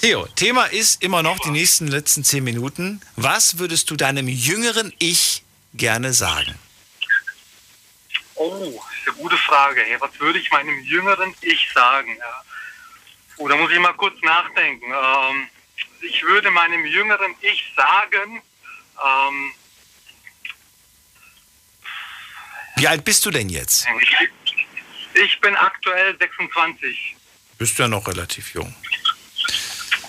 Theo, Thema ist immer noch die letzten 10 Minuten. Was würdest du deinem jüngeren Ich gerne sagen? Oh, das ist eine gute Frage. Hey, was würde ich meinem jüngeren Ich sagen? Da muss ich mal kurz nachdenken. Ich würde meinem jüngeren Ich sagen... Wie alt bist du denn jetzt? Ich bin aktuell 26. Bist du ja noch relativ jung.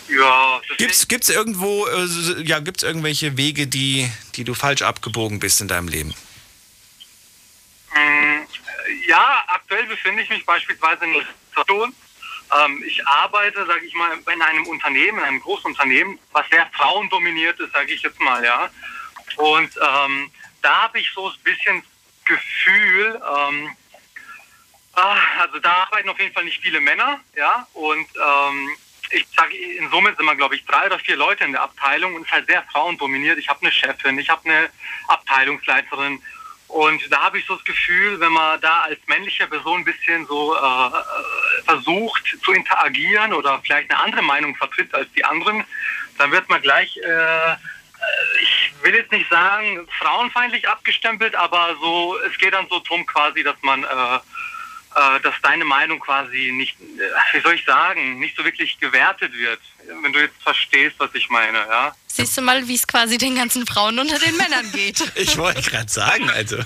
Ja. Gibt's irgendwo, gibt's irgendwelche Wege, die du falsch abgebogen bist in deinem Leben? Ja, aktuell befinde ich mich beispielsweise in der Situation... Ich arbeite, sage ich mal, in einem Unternehmen, in einem Großunternehmen, was sehr frauendominiert ist, sage ich jetzt mal, ja. Und da habe ich so ein bisschen Gefühl, also da arbeiten auf jeden Fall nicht viele Männer, ja. Und ich sage, in Summe sind wir, glaube ich, 3 oder 4 Leute in der Abteilung und es ist halt sehr frauendominiert. Ich habe eine Chefin, ich habe eine Abteilungsleiterin. Und da habe ich so das Gefühl, wenn man da als männliche Person ein bisschen so versucht zu interagieren oder vielleicht eine andere Meinung vertritt als die anderen, dann wird man gleich, ich will jetzt nicht sagen, frauenfeindlich abgestempelt, aber so, es geht dann so drum quasi, dass man, dass deine Meinung quasi nicht, wie soll ich sagen, nicht so wirklich gewertet wird, wenn du jetzt verstehst, was ich meine, ja. Siehst du mal, wie es quasi den ganzen Frauen unter den Männern geht. Ich wollte gerade sagen, also.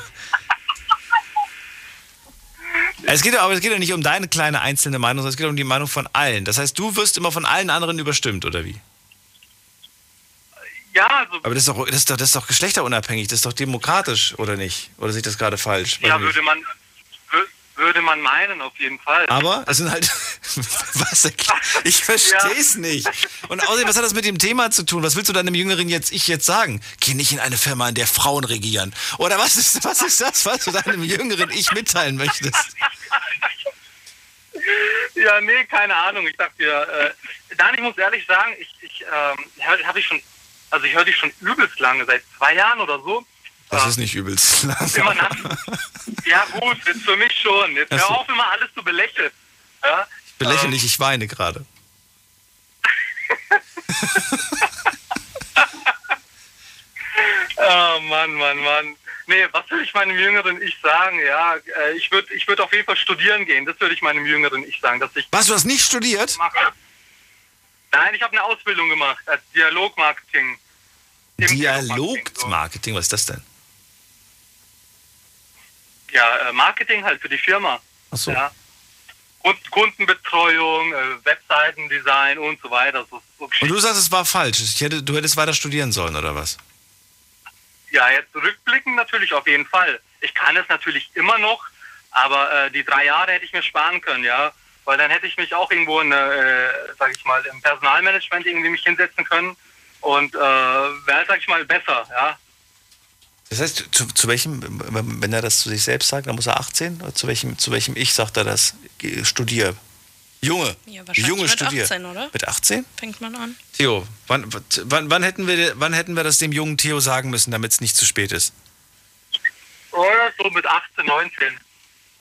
Es geht ja nicht um deine kleine einzelne Meinung, sondern es geht um die Meinung von allen. Das heißt, du wirst immer von allen anderen überstimmt, oder wie? Ja, also aber das ist doch geschlechterunabhängig, das ist doch demokratisch, oder nicht? Oder sehe ich das gerade falsch? Ja, würde man meinen, auf jeden Fall. Aber es sind halt... was? Ich verstehe es nicht. Und außerdem, was hat das mit dem Thema zu tun? Was willst du deinem Jüngeren jetzt sagen? Geh nicht in eine Firma, in der Frauen regieren. Oder was ist das, was du deinem Jüngeren ich mitteilen möchtest? Ja, nee, keine Ahnung. Ich dachte ja, Dani, ich muss ehrlich sagen, ich höre dich schon übelst lange, seit 2 Jahren oder so. Das ist nicht übelst lang. Ja gut, jetzt für mich schon. Jetzt hör auf, immer alles zu belächeln. Ja? Ich belächle nicht, ich weine gerade. Oh Mann. Nee, was will ich meinem jüngeren Ich sagen? Ja, ich würd auf jeden Fall studieren gehen. Das würde ich meinem jüngeren Ich sagen. Was, du hast nicht studiert? Nein, ich habe eine Ausbildung gemacht als Dialogmarketing. Dialogmarketing, was ist das denn? Ja, Marketing halt für die Firma. Ach so. Ja. Und Kundenbetreuung, Webseitendesign und so weiter. So und du sagst, es war falsch. Du hättest weiter studieren sollen, oder was? Ja, jetzt rückblickend natürlich auf jeden Fall. Ich kann es natürlich immer noch, aber die 3 Jahre hätte ich mir sparen können, ja. Weil dann hätte ich mich auch irgendwo im Personalmanagement irgendwie mich hinsetzen können und wäre, sag ich mal, besser, ja. Das heißt, zu welchem, wenn er das zu sich selbst sagt, dann muss er 18? Oder zu welchem Ich sagt er das? Studier. Junge. Ja, Junge, studier. Mit 18, oder? Mit 18? Fängt man an. Theo, wann hätten wir das dem jungen Theo sagen müssen, damit es nicht zu spät ist? Oder so mit 18, 19.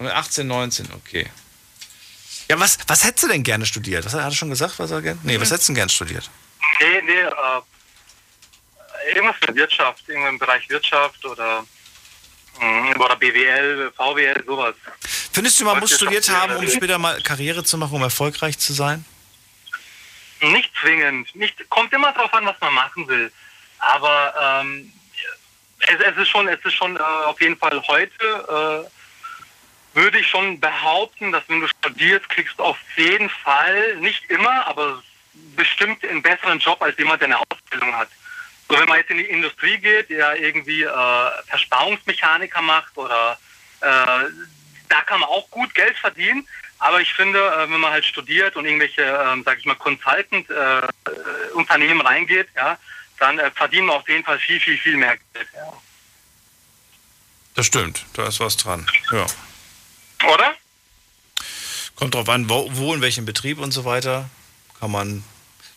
Mit 18, 19, okay. Ja, was hättest du denn gerne studiert? Was hat er schon gesagt, was er gerne? Nee, was hättest du denn gerne studiert? Irgendwas mit Wirtschaft, irgendwas im Bereich Wirtschaft oder BWL, VWL, sowas. Findest du, man muss studiert haben, um später mal Karriere zu machen, um erfolgreich zu sein? Nicht zwingend. Kommt immer drauf an, was man machen will. Aber es ist schon auf jeden Fall heute, würde ich schon behaupten, dass wenn du studierst, kriegst du auf jeden Fall, nicht immer, aber bestimmt einen besseren Job als jemand, der eine Ausbildung hat. So, wenn man jetzt in die Industrie geht, ja irgendwie Versparungsmechaniker macht oder da kann man auch gut Geld verdienen, aber ich finde, wenn man halt studiert und irgendwelche, sag ich mal, Consultant-Unternehmen reingeht, ja, dann verdienen wir auf jeden Fall viel, viel, viel mehr Geld. Ja. Das stimmt, da ist was dran, ja. Oder? Kommt drauf an, wo in welchem Betrieb und so weiter kann man...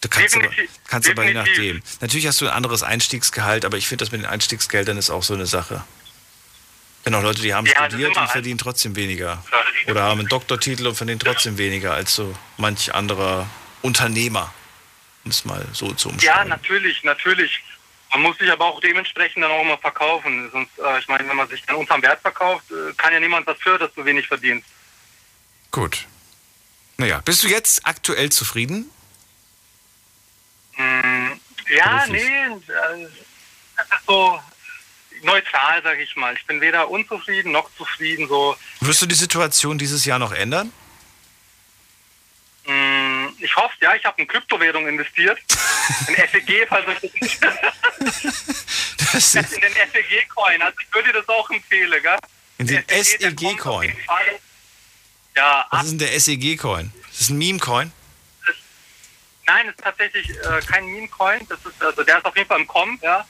Kannst aber je nachdem. Natürlich hast du ein anderes Einstiegsgehalt, aber ich finde, das mit den Einstiegsgeldern ist auch so eine Sache. Wenn auch Leute, die haben studiert und verdienen trotzdem weniger. Oder haben einen Doktortitel und verdienen trotzdem weniger als so manch anderer Unternehmer. Um es mal so zu umschreiben. Ja, natürlich. Man muss sich aber auch dementsprechend dann auch immer verkaufen. Sonst, ich meine, wenn man sich dann unterm Wert verkauft, kann ja niemand was für, dass du wenig verdienst. Gut. Naja, bist du jetzt aktuell zufrieden? Ja, nee, so neutral, sag ich mal. Ich bin weder unzufrieden noch zufrieden. So. Wirst du die Situation dieses Jahr noch ändern? Ich hoffe, ja. Ich habe in Kryptowährung investiert. In SEG, falls ich das nicht... In den SEG-Coin. Also ich würde dir das auch empfehlen, gell? In den SEG-Coin? Ja. Was ist denn der SEG-Coin? Ist das ein Meme-Coin? Nein, das ist tatsächlich kein Meme-Coin. Also der ist auf jeden Fall im Kommen. Ja?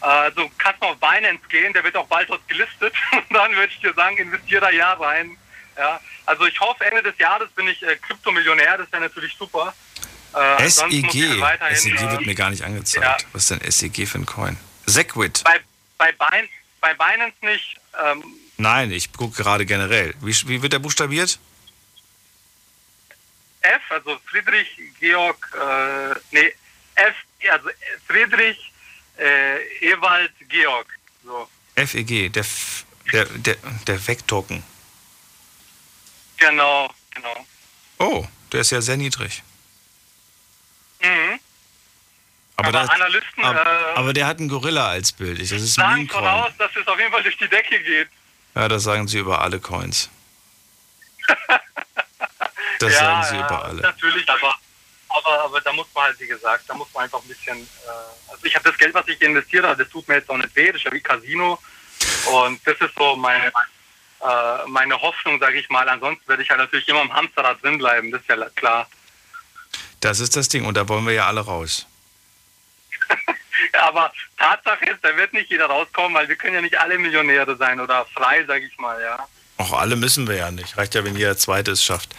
Also kannst du auf Binance gehen, der wird auch bald dort gelistet. Und dann würde ich dir sagen, investiere da ja rein. Ja? Also ich hoffe, Ende des Jahres bin ich Kryptomillionär. Das wäre natürlich super. SEG wird mir gar nicht angezeigt. Ja. Was ist denn SEG für ein Coin? Segwit. Bei Binance nicht. Nein, ich gucke gerade generell. Wie wird der buchstabiert? F, also Friedrich, Georg, F, also Friedrich, Ewald, Georg. So. FEG, der Vec-Token. Genau. Oh, der ist ja sehr niedrig. Mhm. Aber der hat einen Gorilla als Bild. Das ist ein Meme-Coin. Sagen von aus, dass es auf jeden Fall durch die Decke geht. Ja, das sagen sie über alle Coins. Das sagen sie über alle. Natürlich, aber aber da muss man halt, wie gesagt, da muss man einfach ein bisschen, also ich habe das Geld, was ich investiert habe, das tut mir jetzt auch nicht weh, das ist ja wie Casino und das ist so meine Hoffnung, sage ich mal, ansonsten werde ich halt natürlich immer im Hamsterrad drin bleiben, das ist ja klar. Das ist das Ding und da wollen wir ja alle raus. Ja, aber Tatsache ist, da wird nicht jeder rauskommen, weil wir können ja nicht alle Millionäre sein oder frei, sage ich mal, ja. Auch alle müssen wir ja nicht. Reicht ja, wenn jeder Zweite es schafft.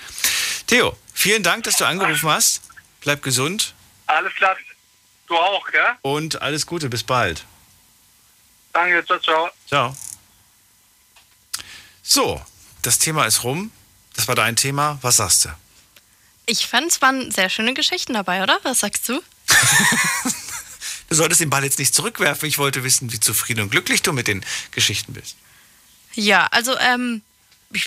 Theo, vielen Dank, dass du angerufen hast. Bleib gesund. Alles klar. Du auch, gell? Und alles Gute, bis bald. Danke, ciao, ciao. Ciao. So, das Thema ist rum. Das war dein Thema. Was sagst du? Ich fand, es waren sehr schöne Geschichten dabei, oder? Was sagst du? Du solltest den Ball jetzt nicht zurückwerfen. Ich wollte wissen, wie zufrieden und glücklich du mit den Geschichten bist. Ja, also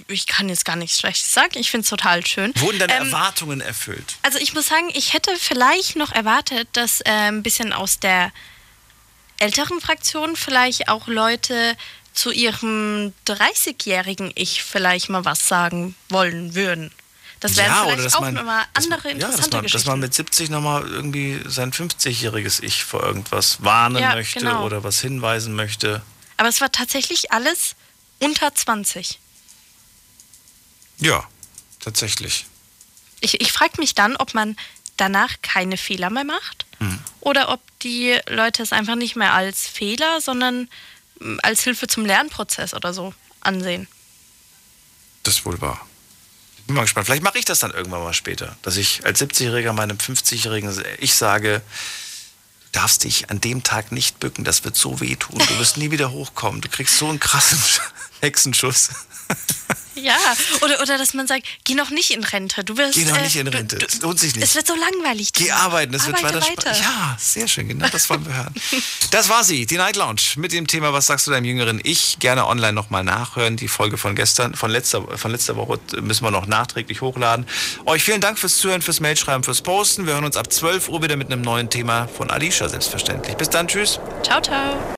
ich kann jetzt gar nichts Schlechtes sagen. Ich finde es total schön. Wurden deine Erwartungen erfüllt? Also ich muss sagen, ich hätte vielleicht noch erwartet, dass ein bisschen aus der älteren Fraktion vielleicht auch Leute zu ihrem 30-jährigen Ich vielleicht mal was sagen wollen würden. Das wären ja, vielleicht auch nochmal andere interessante Geschichten. Dass man mit 70 nochmal irgendwie sein 50-jähriges Ich vor irgendwas warnen möchte, genau, oder was hinweisen möchte. Aber es war tatsächlich alles unter 20. Ja, tatsächlich. Ich frage mich dann, ob man danach keine Fehler mehr macht, oder ob die Leute es einfach nicht mehr als Fehler, sondern als Hilfe zum Lernprozess oder so ansehen. Das ist wohl wahr. Bin mal gespannt. Vielleicht mache ich das dann irgendwann mal später, dass ich als 70-Jähriger meinem 50-Jährigen ich sage, du darfst dich an dem Tag nicht bücken, das wird so wehtun, du wirst nie wieder hochkommen, du kriegst so einen krassen Hexenschuss. Ja, oder dass man sagt, geh noch nicht in Rente. Geh noch nicht in Rente, es lohnt sich nicht. Es wird so langweilig. Geh arbeiten, es wird weiter. Ja, sehr schön, genau, das wollen wir hören. Das war sie, die Night Lounge, mit dem Thema, was sagst du deinem jüngeren Ich? Gerne online nochmal nachhören, die Folge von gestern, von letzter Woche müssen wir noch nachträglich hochladen. Euch vielen Dank fürs Zuhören, fürs Mailschreiben, fürs Posten. Wir hören uns ab 12 Uhr wieder mit einem neuen Thema von Alicia, selbstverständlich. Bis dann, tschüss. Ciao, ciao.